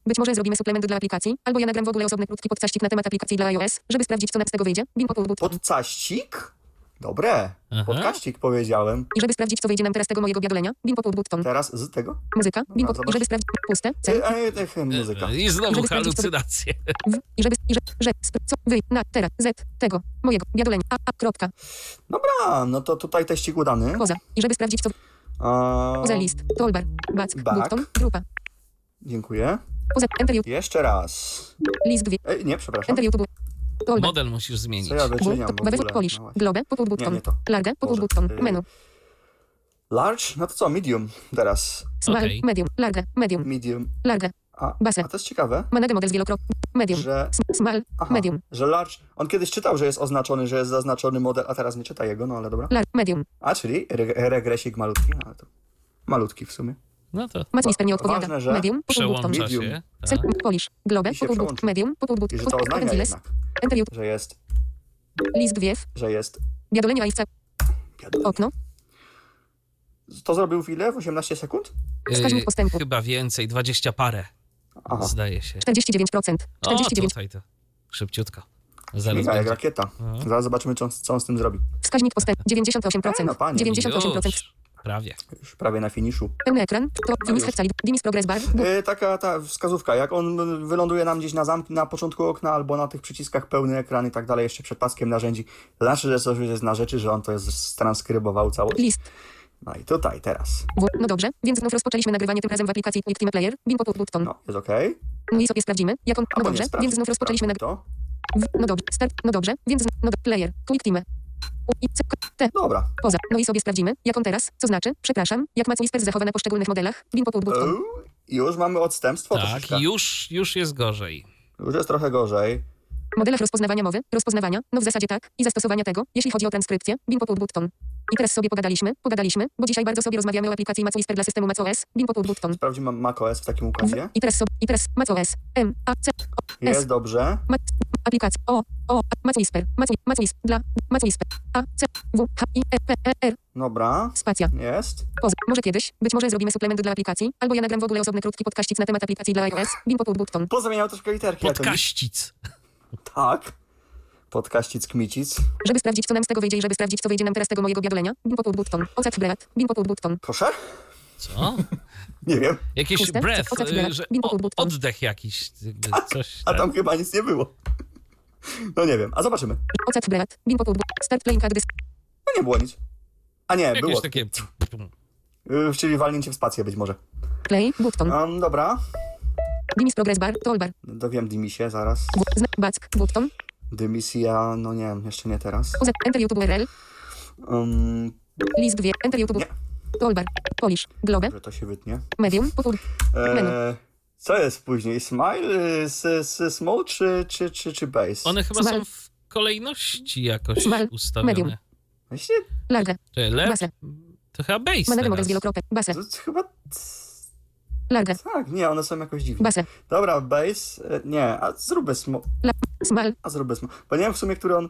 Być może zrobimy suplement dla aplikacji, albo ja nagram w ogóle osobny krótki podcaścik na temat aplikacji dla iOS, żeby sprawdzić, co nam z tego wyjdzie. Bing Poput Button. Podcaścik? Dobre. Aha. Podcaścik powiedziałem. I żeby sprawdzić, co wyjdzie nam teraz z tego mojego biadolenia, Bing Poput Button. Teraz z tego? Muzyka, Bing Poput, żeby sprawdzić puste, muzyka. I znowu halucynacje. Teraz, z tego, mojego biadolenia, kropka. Dobra, no to tutaj teścik udany. Poza, i żeby sprawdzić, co... Poza list, toolbar, back, button, grupa. Dziękuję. Poza, enter YouTube. Jeszcze raz. List 2. Nie, przepraszam. Enter YouTube. Model musisz zmienić. Co ja wyczyniam w ogóle? Polish. Globe, poput button. Large, poput button. Menu. Large? No to co? Medium teraz. Small, medium, large, medium. Large. A to jest ciekawe. Manage model z wielokrop. Medium, small, medium. Że large. On kiedyś czytał, że jest oznaczony, że jest zaznaczony model, a teraz nie czyta jego, no ale dobra. Large, medium. A, czyli regresik malutki. Ale to malutki w sumie. No to MacWhisper nie odpowiada. Ważne, że medium, przełącza się. Polish, globe, poput medium, poput button. I że to oznacza jednak. Że jest. List wiew. Że jest. Biadolenia i okno. To zrobił w ile? W 18 sekund? Wskaźnik postępu. Chyba więcej, 20 parę. Aha. Zdaje się. 49%. 49%. O, tutaj to. Szybciutko. Jak rakieta. Aha. Zaraz zobaczymy, co on z tym zrobi. Wskaźnik postępu. 98%. No panie. 98%. Już. Prawie. Już prawie na finiszu. Pełny ekran. Dimis progress bar. Taka ta wskazówka. Jak on wyląduje nam gdzieś na początku okna albo na tych przyciskach pełny ekran i tak dalej, jeszcze przed paskiem narzędzi, to znaczy, że coś jest na rzeczy, że on to jest transkrybował całość. List. No i tutaj teraz. No dobrze, więc znów rozpoczęliśmy nagrywanie tym razem w aplikacji Quick Time Player. Bing Poput Button. No, jest okej. Okay. No i sobie sprawdzimy, jak on... No dobrze, więc znów rozpoczęliśmy nagrywanie. No dobrze, start. No dobrze, więc no player. Quick Time. Dobra. Poza. No i sobie sprawdzimy, jak on teraz, co znaczy, przepraszam, jak MacWhisper zachowa na poszczególnych modelach. Bing Poput Button. Już mamy odstępstwo. Tak, już jest gorzej. Już jest trochę gorzej. Modelach rozpoznawania mowy, no w zasadzie tak, i zastosowania tego, jeśli chodzi o transkrypcję. Bing Poput Button. I teraz sobie pogadaliśmy, bo dzisiaj bardzo sobie rozmawiamy o aplikacji MacWhisper dla systemu macOS, Bing Poput Button. Sprawdzimy macOS w takim układzie. I teraz macOS, M-A-C-O-S. Jest dobrze. Aplikacja O, MacWhisper, dla MacWhisper, A-C-W-H-I-E-P-E-R. Dobra. Spacja. Jest. Poza. Może kiedyś, być może zrobimy suplement dla aplikacji, albo ja nagram w ogóle osobny krótki podkaścic na temat aplikacji dla iOS, Bing Poput Button. Pozamieniał troszkę literki. Podkaścic. Tak. Podkaścic kmicic. Żeby sprawdzić, co nam z tego wyjdzie i żeby sprawdzić, co wyjdzie nam teraz tego mojego biadolenia. Bing Poput Button. Ocet breath. Bing Poput Button. Proszę? Co? Nie wiem. Jakiś puste, breath, że oddech jakiś. Tak, coś, tak? A tam chyba nic nie było. No nie wiem, a zobaczymy. Ocet breath. Bing Poput Button. Start playing at this. No nie było nic. A nie, jakieś było. Takie... Czyli walnięcie w spację być może. Play button. Dobra. Dimis progress bar. Toolbar. Dowiem Dimisie zaraz. Back button. Dymisja, no nie wiem, jeszcze nie teraz. Enter YouTube URL. List 2, enter YouTube. Toolbar, Polish, Globe. Że to się wytnie. Medium, popór. Co jest później? Smile, small czy base? One chyba smile. Są w kolejności jakoś smile. Ustawione. Medium. Właśnie? Large. Base. To chyba base teraz. Base. To chyba... Larga. Tak, nie, one są jakoś dziwne. Base. Dobra, base, nie, a zróbmy small. Smal. A zróbmy small. Bo nie wiem w sumie, który on...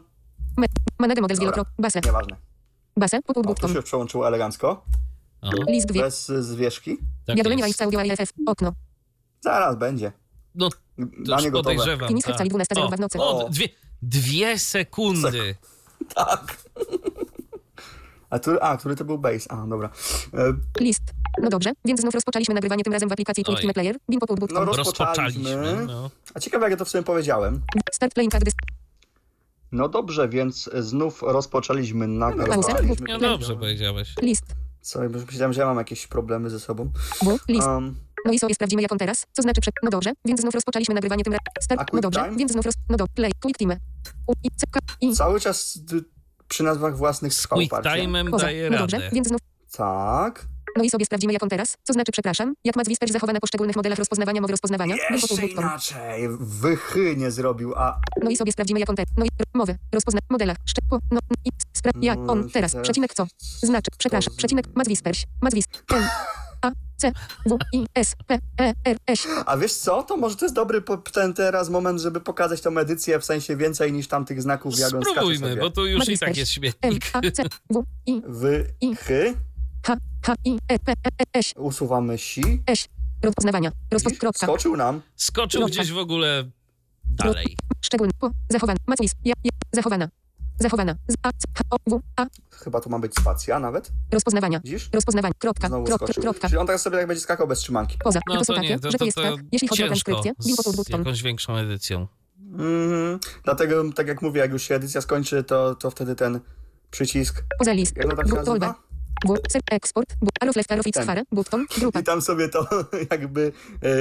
Manage model z wielokrop. Base. Nieważne. Base, popół button. To się przełączyło elegancko. List dwie. Bez zwierzki. Tak Biadolenia i audio IFF. Okno. Zaraz będzie. No, to już podejrzewam. Finis hepcali 12.02 w nocy. O, dwie sekundy. Tak. Który to był base. A, dobra. List. No dobrze, więc znów rozpoczęliśmy nagrywanie tym razem w aplikacji Quick Time Player. Bing Poput Button. No rozpoczęliśmy. No. A ciekawe, jak ja to w sumie powiedziałem. Start playing at this. No dobrze, więc znów rozpoczęliśmy nagrywanie. No dobrze powiedziałeś. List. Co, myślałem, że ja mam jakieś problemy ze sobą. List. No i sobie sprawdzimy, jak on teraz. Co znaczy przed... No dobrze, więc znów rozpoczęliśmy nagrywanie tym razem. Start. No dobrze, time? Więc znów No do play. Quick Time. Cały czas... Przy nazwach własnych z Quick Time'em daje radę. Dobrze, więc znów... Tak. No i sobie sprawdzimy, jak on teraz. Co znaczy, przepraszam, jak MacWhisper zachowa na poszczególnych modelach rozpoznawania mowy rozpoznawania. Jeszcze inaczej. Wychy nie zrobił, a... No i sobie sprawdzimy, jak on teraz. No i mowy, rozpoznać, modelach, szczepo, no i... Jak on teraz, przecinek co? Znaczy, przepraszam, przecinek MacWhisper. MacWhisper. A, C, W, I, S, P, E, R, S. A wiesz co? To może to jest dobry ten teraz moment, żeby pokazać tą edycję w sensie więcej niż tamtych znaków, jak on skacze sobie. Bo tu już i tak jest śmietnik. Usuwamy si. Rozpoznawania. Rozpoznawania. Skoczył nam. Skoczył gdzieś w ogóle dalej. Szczególny. Zachowana. Macwis. Zachowana. Zachowana. Z A, H, O, W, A. Chyba tu ma być spacja nawet. Rozpoznawania. Widzisz? Rozpoznawanie. Kropka. Znowu kropka. Czyli on teraz sobie tak będzie skakał bez trzymanki. Poza. No to nie, to jeśli chodzi o transkrypcję, z jakąś większą edycją. Dlatego, tak jak mówię, jak już się edycja skończy, to wtedy ten przycisk... Poza list. Jak to tak się eksport, button, grupa. I tam sobie to jakby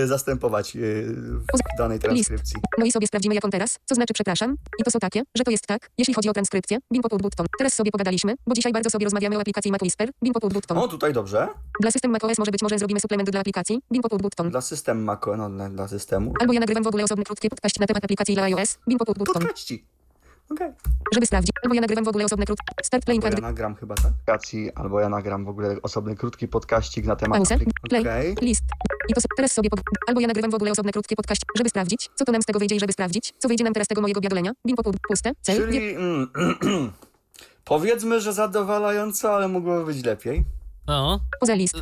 zastępować w danej transkrypcji. List. No i sobie sprawdzimy, jak on teraz, co znaczy przepraszam. I to są takie, że to jest tak, jeśli chodzi o transkrypcję, button. Teraz sobie pogadaliśmy, bo dzisiaj bardzo sobie rozmawiamy o aplikacji MacWhisper, button. O, tutaj dobrze. Dla systemu macOS może zrobimy suplement dla aplikacji, button. Dla systemu macOS, no dla systemu. Albo ja nagrywam w ogóle osobny krótki podcast na temat aplikacji dla iOS, button. Okay. Żeby sprawdzić, albo ja nagrywam w ogóle osobny krótki start playing. Ja nagram chyba tak. Aplikacji, albo ja nagram w ogóle osobny krótki podcaścik na temat play, okay. List. I to teraz sobie albo ja nagrywam w ogóle osobny krótki podcast, żeby sprawdzić, co to nam z tego wyjdzie i żeby sprawdzić, co wyjdzie nam teraz z tego mojego biadolenia. Puste. Cel. Czyli powiedzmy, że zadowalająco, ale mogłoby być lepiej. No. Poza list.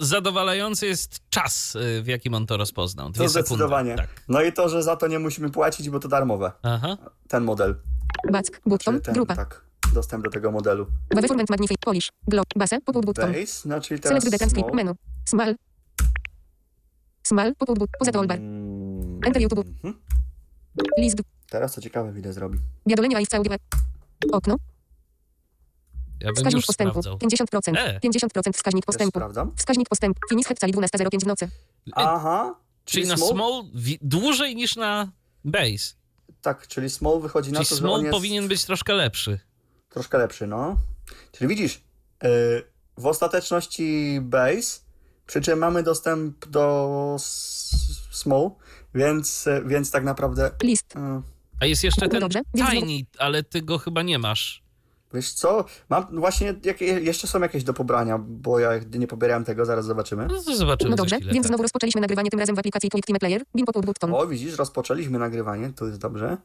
Zadowalający jest czas, w jakim on to rozpoznał. 2 sekundy. Zdecydowanie. Tak. No i to, że za to nie musimy płacić, bo to darmowe. Aha. Ten model. Back, button, grupa. Tak, dostęp do tego modelu. Performance magnified, polish, glob, base, button. Base, znaczy teraz small. Menu, small, poza to all bar. Enter YouTube. List. Teraz co ciekawe wideo zrobi. Biadolenia i w całym okno. Ja wskaźnik postępu, 50%, 50% wskaźnik postępu. Wskaźnik postępu, finish hepcali 12:05 w nocy. Aha. Czyli na small dłużej niż na base. Tak, czyli small wychodzi na to, że on jest... powinien być troszkę lepszy. Troszkę lepszy, no. Czyli widzisz, w ostateczności base, przy czym mamy dostęp do small, więc tak naprawdę... List. A jest jeszcze ten tiny, ale ty go chyba nie masz. Wiesz co, mam właśnie, jeszcze są jakieś do pobrania, bo ja nie pobierałem tego, zaraz zobaczymy. No dobrze, więc znowu rozpoczęliśmy nagrywanie, tym razem w aplikacji Quick Time Player, button. O, widzisz, rozpoczęliśmy nagrywanie, to jest dobrze.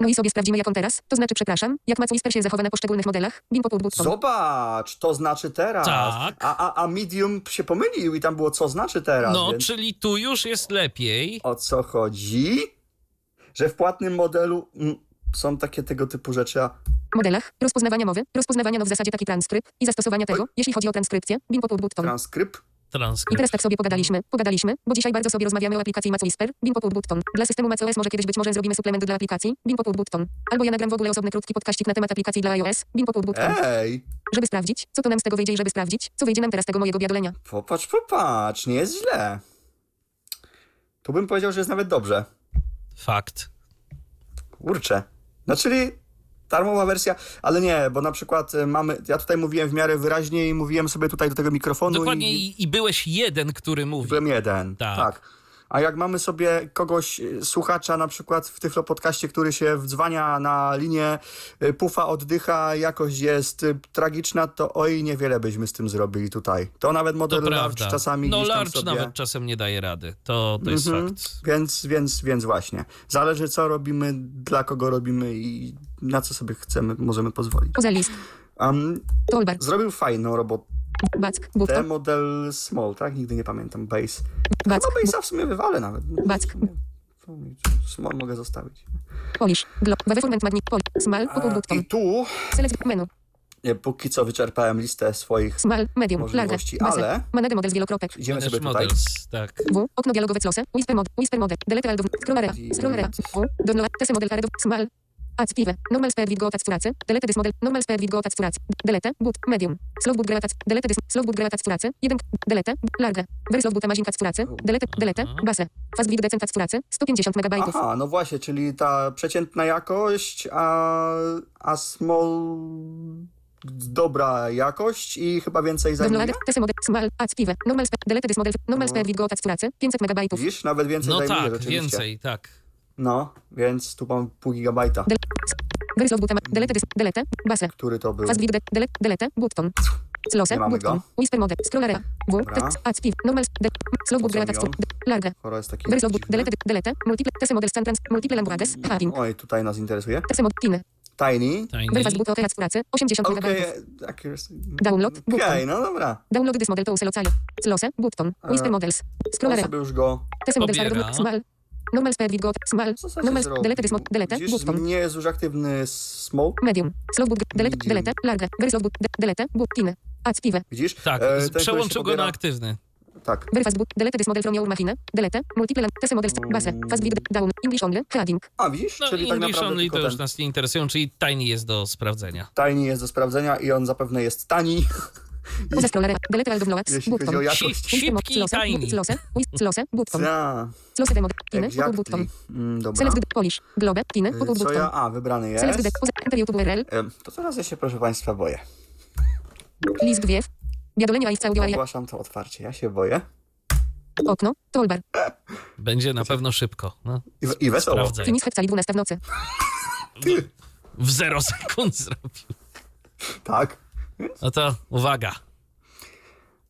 No i sobie sprawdzimy, jak on teraz, to znaczy przepraszam, jak MacWhisper się zachowa na poszczególnych modelach, button. Zobacz, to znaczy teraz. Tak. A Medium się pomylił i tam było, co znaczy teraz. No, więc... czyli tu już jest lepiej. O co chodzi? Że w płatnym modelu są takie tego typu rzeczy, a... modelach, rozpoznawania mowy, rozpoznawania w zasadzie taki transkrypt i zastosowania tego, jeśli chodzi o transkrypcję, button. I teraz tak sobie pogadaliśmy, bo dzisiaj bardzo sobie rozmawiamy o aplikacji MacWhisper, button. Dla systemu macOS może kiedyś być może zrobimy suplement dla aplikacji, button. Albo ja nagram w ogóle osobny krótki podcastik na temat aplikacji dla iOS, button. Ej! Żeby sprawdzić, co to nam z tego wyjdzie i żeby sprawdzić, co wyjdzie nam teraz tego mojego biadolenia. Popatrz, nie jest źle. Tu bym powiedział, że jest nawet dobrze. Fakt. Kurczę. No czyli... darmowa wersja, ale nie, bo na przykład mamy, ja tutaj mówiłem w miarę wyraźnie i mówiłem sobie tutaj do tego mikrofonu. Dokładnie i byłeś jeden, który mówił. Byłem jeden, tak. A jak mamy sobie kogoś, słuchacza na przykład w Tyflo Podcaście, który się wdzwania na linię, pufa, oddycha, jakość jest tragiczna, to oj, niewiele byśmy z tym zrobili tutaj. To nawet model to large czasami... No large sobie... nawet czasem nie daje rady, to jest fakt. Więc właśnie. Zależy co robimy, dla kogo robimy i na co sobie chcemy, możemy pozwolić. Poza list. Zrobił fajną robotę. Ten model small, tak? Nigdy nie pamiętam. Base. Chyba base'a w sumie wywalę nawet. Small mogę zostawić. Polish. Small. I tu... menu. Póki co wyczerpałem listę swoich small, medium, możliwości, large, ale... manady model z wielokropek. Idziemy sobie tutaj. Tak. W. Okno dialogowe close. Whisper model. Delete aldo. Scrollera. W. Download. Tese model aredo. Small. Active. Normal spare with go attach curacy. Delete this model. Normal spare with go attach curacy. Delete. Boot. Medium. Slowboot grey attach. Delete this. Slowboot grey attach curacy. 1. Delete. Large. Very slowboot amazing attach curacy. Delete. Base. Fast with decent attach curacy. 150 MB. Aha, no właśnie, czyli ta przeciętna jakość, a small... dobra jakość i chyba więcej zajmuje. Small, active, normal spare, delete this model. Normal spare with go attach curacy. 500 MB. Widzisz, nawet więcej zajmuje rzeczywiście. No tak, więcej, tak. No, więc tu mam pół gigabajta. Delete, base. Który to był? Delete, button. Close. Button. Whisper mode. Scroller. Word. Add speed. Normal. Slowbook. Large. Delete. Delete. Multiple. Tese model. Sentence. Multiple languages. Oj, tutaj nas interesuje. Tese mod. Tiny. Tiny. Wyrwać buto teraz w pracy. 80 megabajtów. Download. Okej, no dobra. Download this model to uselo cale. Close. Button. Whisper models. Scroller. Sobie już go tese model. Small. Normal speed with God, small, normal, delete, delete, button. Nie jest już aktywny small. Medium, slowbook, delete, delete, large, very slowbook, delete, button, add piwe. Widzisz? Tak, przełączył go na aktywny. Tak. Very fast boot, delete this model from your machine, delete, multiple, test model, base, fast read, down, English only, heading. A widzisz? No, czyli English tak only to już nas nie interesują, czyli Tiny jest do sprawdzenia. Tiny jest do sprawdzenia i on zapewne jest tani. Jeśli chodzi o jakość. Szybki i tajni. Co ja? A, wybrany jest. To teraz ja się, proszę Państwa, boję. Ogłaszam to otwarcie, ja się boję. Okno, toolbar. Będzie na pewno szybko. No. I wesoło. Finis hepcali 12 w nocy. W 0 sekund zrobił. Tak. No to uwaga.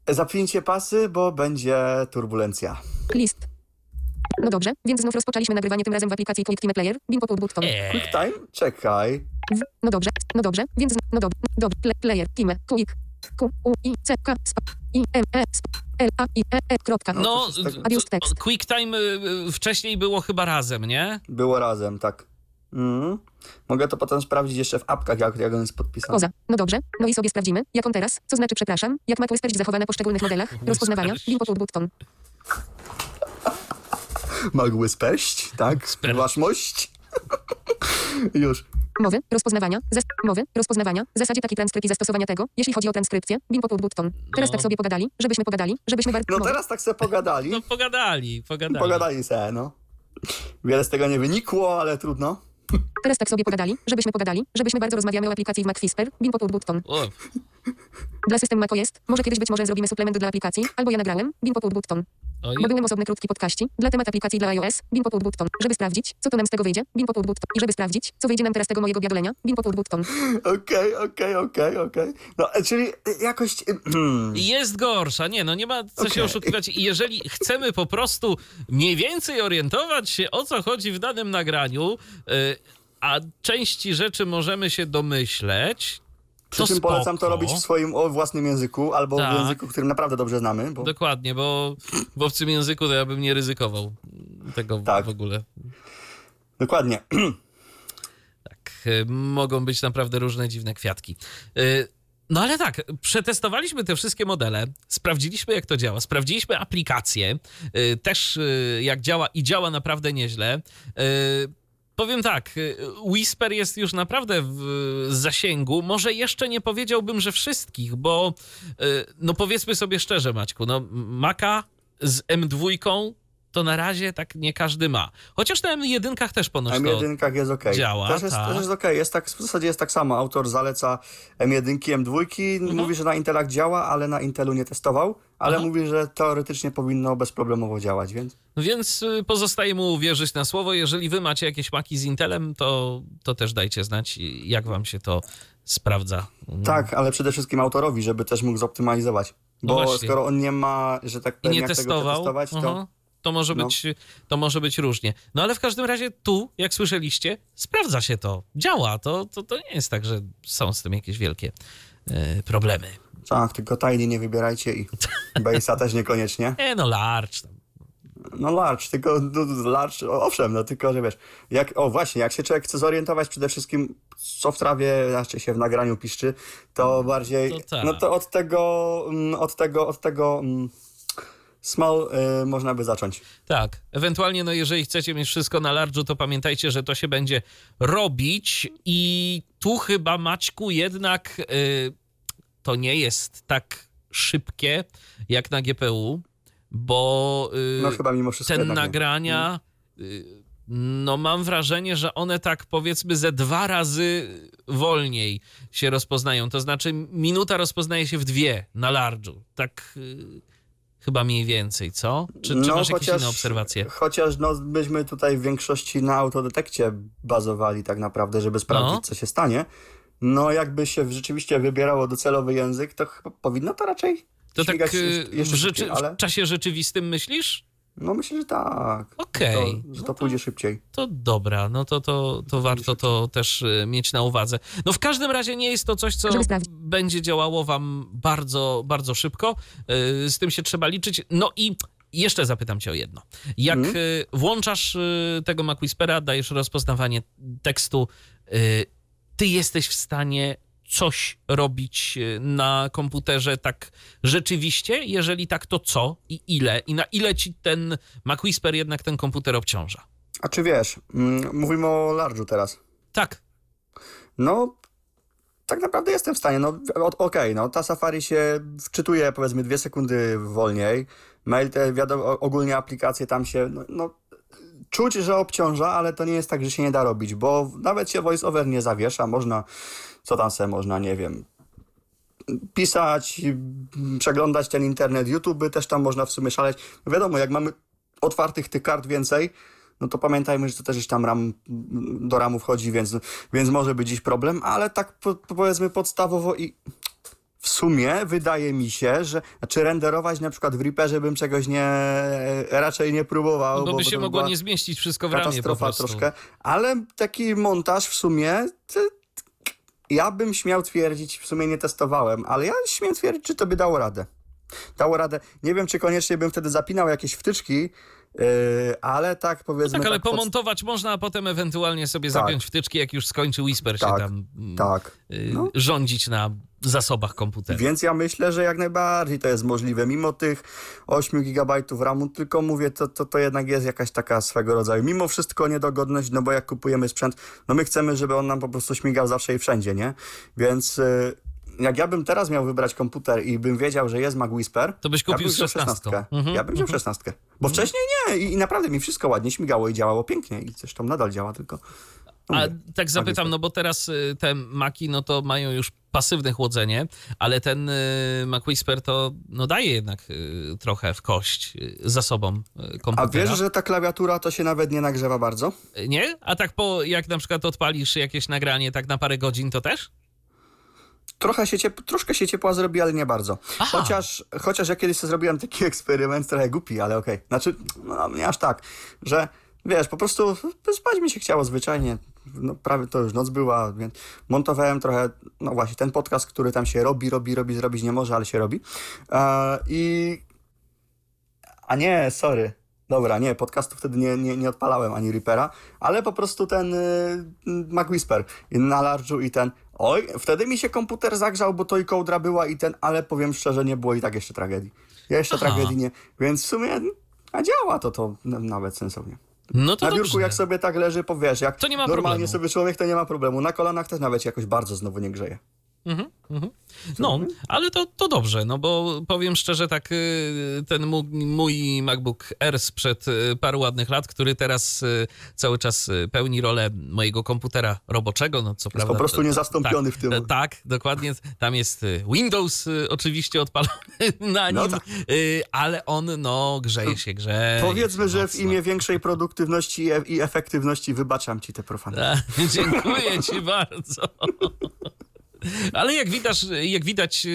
Zapięcie pasy, bo będzie turbulencja. List. No dobrze, więc znów rozpoczęliśmy nagrywanie, tym razem w aplikacji Quick Time Player. Bing po button. Quick Time? Czekaj. No dobrze, więc no dobrze. Player, time, quick, Q-U-I-C-K, I-M-E, L-A-I-E-E, kropka. No, Quick Time wcześniej było chyba razem, nie? Było razem, tak. Mm. Mogę to potem sprawdzić jeszcze w apkach, jak on jest podpisany. Oza. No dobrze, no i sobie sprawdzimy. Jak on teraz? Co znaczy przepraszam? Jak MacWhisper zachowa na poszczególnych modelach? Rozpoznawania? Link button. MacWhisper, tak? Ważność? Już. Mowy, rozpoznawania, zasadzie taki transkrypt i zastosowania tego, jeśli chodzi o transkrypcję, button. Teraz tak sobie pogadali, żebyśmy No teraz tak sobie pogadali. No pogadali se, no. Wiele z tego nie wynikło, ale trudno. Teraz tak sobie żebyśmy bardzo rozmawiamy o aplikacji w MacWhisper, button. Dla systemu Maco jest, może kiedyś być może zrobimy suplement dla aplikacji, albo ja nagrałem, button. Bo byłem osobny krótki podcaści, dla temat aplikacji dla iOS, button. Żeby sprawdzić, co to nam z tego wyjdzie, button. I żeby sprawdzić, co wyjdzie nam teraz z tego mojego biadolenia, button. Okej. No, czyli jakoś... Jest gorsza, nie ma co się oszukiwać. Jeżeli chcemy po prostu mniej więcej orientować się, o co chodzi w danym nagraniu, a części rzeczy możemy się domyśleć... Przy czym polecam to robić w swoim własnym języku, albo w języku, którym naprawdę dobrze znamy. Bo... Dokładnie, bo w obcym języku to ja bym nie ryzykował tego w ogóle. Dokładnie. Tak, mogą być naprawdę różne dziwne kwiatki. No ale tak, przetestowaliśmy te wszystkie modele, sprawdziliśmy jak to działa, sprawdziliśmy aplikację, też jak działa i działa naprawdę nieźle. Powiem tak, Whisper jest już naprawdę w zasięgu. Może jeszcze nie powiedziałbym, że wszystkich, bo no powiedzmy sobie szczerze, Maćku, no Maca z M2 to na razie tak nie każdy ma. Chociaż na M1 też ponoć M1 jest okej. Działa. Też jest okej. W zasadzie jest tak samo. Autor zaleca M1, M2. Mówi, że na Intelach działa, ale na Intelu nie testował. Ale mówi, że teoretycznie powinno bezproblemowo działać, więc... Więc pozostaje mu uwierzyć na słowo. Jeżeli wy macie jakieś maki z Intelem, to też dajcie znać, jak wam się to sprawdza. Tak, ale przede wszystkim autorowi, żeby też mógł zoptymalizować. Bo skoro on nie ma, że tak powiem, jak tego testować, to może być różnie. No ale w każdym razie tu, jak słyszeliście, sprawdza się to. Działa. To nie jest tak, że są z tym jakieś wielkie problemy. Tak, tylko Tiny nie wybierajcie i Base'a też niekoniecznie. Large tam. Tylko large, owszem, tylko, że wiesz, jak się człowiek chce zorientować przede wszystkim, co w trawie, znaczy się w nagraniu piszczy, to bardziej, to od tego small można by zacząć. Tak, ewentualnie, jeżeli chcecie mieć wszystko na large'u, to pamiętajcie, że to się będzie robić i tu chyba, Maćku, jednak... To nie jest tak szybkie jak na GPU, bo chyba mimo wszystko te nagrania, mam wrażenie, że one tak powiedzmy ze 2 razy wolniej się rozpoznają. To znaczy minuta rozpoznaje się w 2 na large'u. Tak chyba mniej więcej, co? Czy masz jakieś inne obserwacje? Chociaż myśmy tutaj w większości na autodetekcie bazowali tak naprawdę, żeby sprawdzić, co się stanie. no jakby się rzeczywiście wybierało docelowy język, to chyba powinno to raczej śmigać jeszcze szybciej, ale... W czasie rzeczywistym myślisz? No myślę, że tak. Okej. Okay. Że to pójdzie szybciej. To dobra, no to warto to też mieć na uwadze. No w każdym razie nie jest to coś, co będzie działało wam bardzo, bardzo szybko. Z tym się trzeba liczyć. No i jeszcze zapytam cię o jedno. Jak włączasz tego MacWhispera, dajesz rozpoznawanie tekstu, ty jesteś w stanie coś robić na komputerze tak rzeczywiście? Jeżeli tak, to co i ile? I na ile ci ten MacWhisper jednak ten komputer obciąża? A czy wiesz, mówimy o large'u teraz. Tak. No, tak naprawdę jestem w stanie. No, okej, ta Safari się wczytuje powiedzmy 2 sekundy wolniej. Mail, te wiadomo, ogólnie aplikacje tam się... Czuć, że obciąża, ale to nie jest tak, że się nie da robić, bo nawet się Voice Over nie zawiesza, można, co tam se można, nie wiem, pisać, przeglądać ten internet, YouTube też tam można w sumie szaleć. Wiadomo, jak mamy otwartych tych kart więcej, no to pamiętajmy, że to też gdzieś tam do ramu wchodzi, więc może być dziś problem, ale tak powiedzmy podstawowo i... W sumie wydaje mi się, że renderować na przykład w Reaperze bym ciegoś raczej nie próbował. Bo by się mogło nie zmieścić wszystko w ramie. Katastrofa troszkę, ale taki montaż w sumie, ja bym śmiał twierdzić, w sumie nie testowałem, ale ja śmiem twierdzić, że to by dało radę. Nie wiem, czy koniecznie bym wtedy zapinał jakieś wtyczki, ale tak powiedzmy... Tak, ale pomontować można, a potem ewentualnie sobie zapiąć wtyczki, jak już skończy Whisper się tam rządzić na zasobach komputera. Więc ja myślę, że jak najbardziej to jest możliwe. Mimo tych 8 GB RAM-u, tylko mówię, to jednak jest jakaś taka swego rodzaju. Mimo wszystko niedogodność, bo jak kupujemy sprzęt, my chcemy, żeby on nam po prostu śmigał zawsze i wszędzie, nie? Więc... Jak ja bym teraz miał wybrać komputer i bym wiedział, że jest MacWhisper, to byś kupił 16. Ja bym wziął 16. Bo wcześniej nie i naprawdę mi wszystko ładnie śmigało i działało pięknie i zresztą nadal działa, tylko... A tak zapytam, bo teraz te Maki, to mają już pasywne chłodzenie, ale ten MacWhisper to daje jednak trochę w kość zasobom komputera. A wiesz, że ta klawiatura to się nawet nie nagrzewa bardzo? Nie? A tak jak na przykład odpalisz jakieś nagranie tak na parę godzin, to też? Troszkę się ciepła zrobi, ale nie bardzo. Aha. Chociaż ja kiedyś sobie zrobiłem taki eksperyment, trochę głupi, ale okej. Nie aż tak, że wiesz, po prostu spać mi się chciało zwyczajnie. Prawie to już noc była, więc montowałem trochę, właśnie ten podcast, który tam się robi, zrobić nie może, ale się robi. Podcastu wtedy nie odpalałem ani Reapera, ale po prostu ten MacWhisper na large'u i ten... wtedy mi się komputer zagrzał, bo to i kołdra była i ten, ale powiem szczerze, nie było i tak jeszcze tragedii. Tragedii nie, więc w sumie działa to nawet sensownie. Na biurku dobrze. Jak sobie tak leży, powiesz, jak to nie ma normalnie problemu. Sobie człowiek, to nie ma problemu. Na kolanach też nawet jakoś bardzo znowu nie grzeje. Ale to dobrze, bo powiem szczerze tak, ten mój MacBook Air sprzed paru ładnych lat, który teraz cały czas pełni rolę mojego komputera roboczego, co prawda... Jest po prostu niezastąpiony w tym. Tak, dokładnie, tam jest Windows oczywiście odpalony na nim, ale on grzeje się. Powiedzmy, mocno. Że w imię większej produktywności i efektywności wybaczam ci te profany. Dziękuję ci bardzo. Ale jak widać,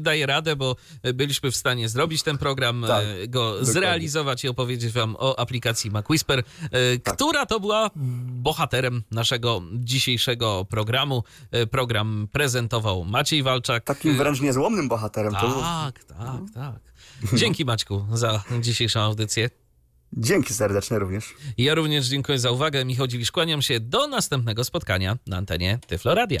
daje radę, bo byliśmy w stanie zrobić ten program, go zrealizować i opowiedzieć wam o aplikacji MacWhisper, która to była bohaterem naszego dzisiejszego programu. Program prezentował Maciej Walczak. Takim wręcz niezłomnym bohaterem. Tak. Dzięki Maćku za dzisiejszą audycję. Dzięki serdecznie również. Ja również dziękuję za uwagę. Michał Dziwisz, kłaniam się do następnego spotkania na antenie Tyflo Radia.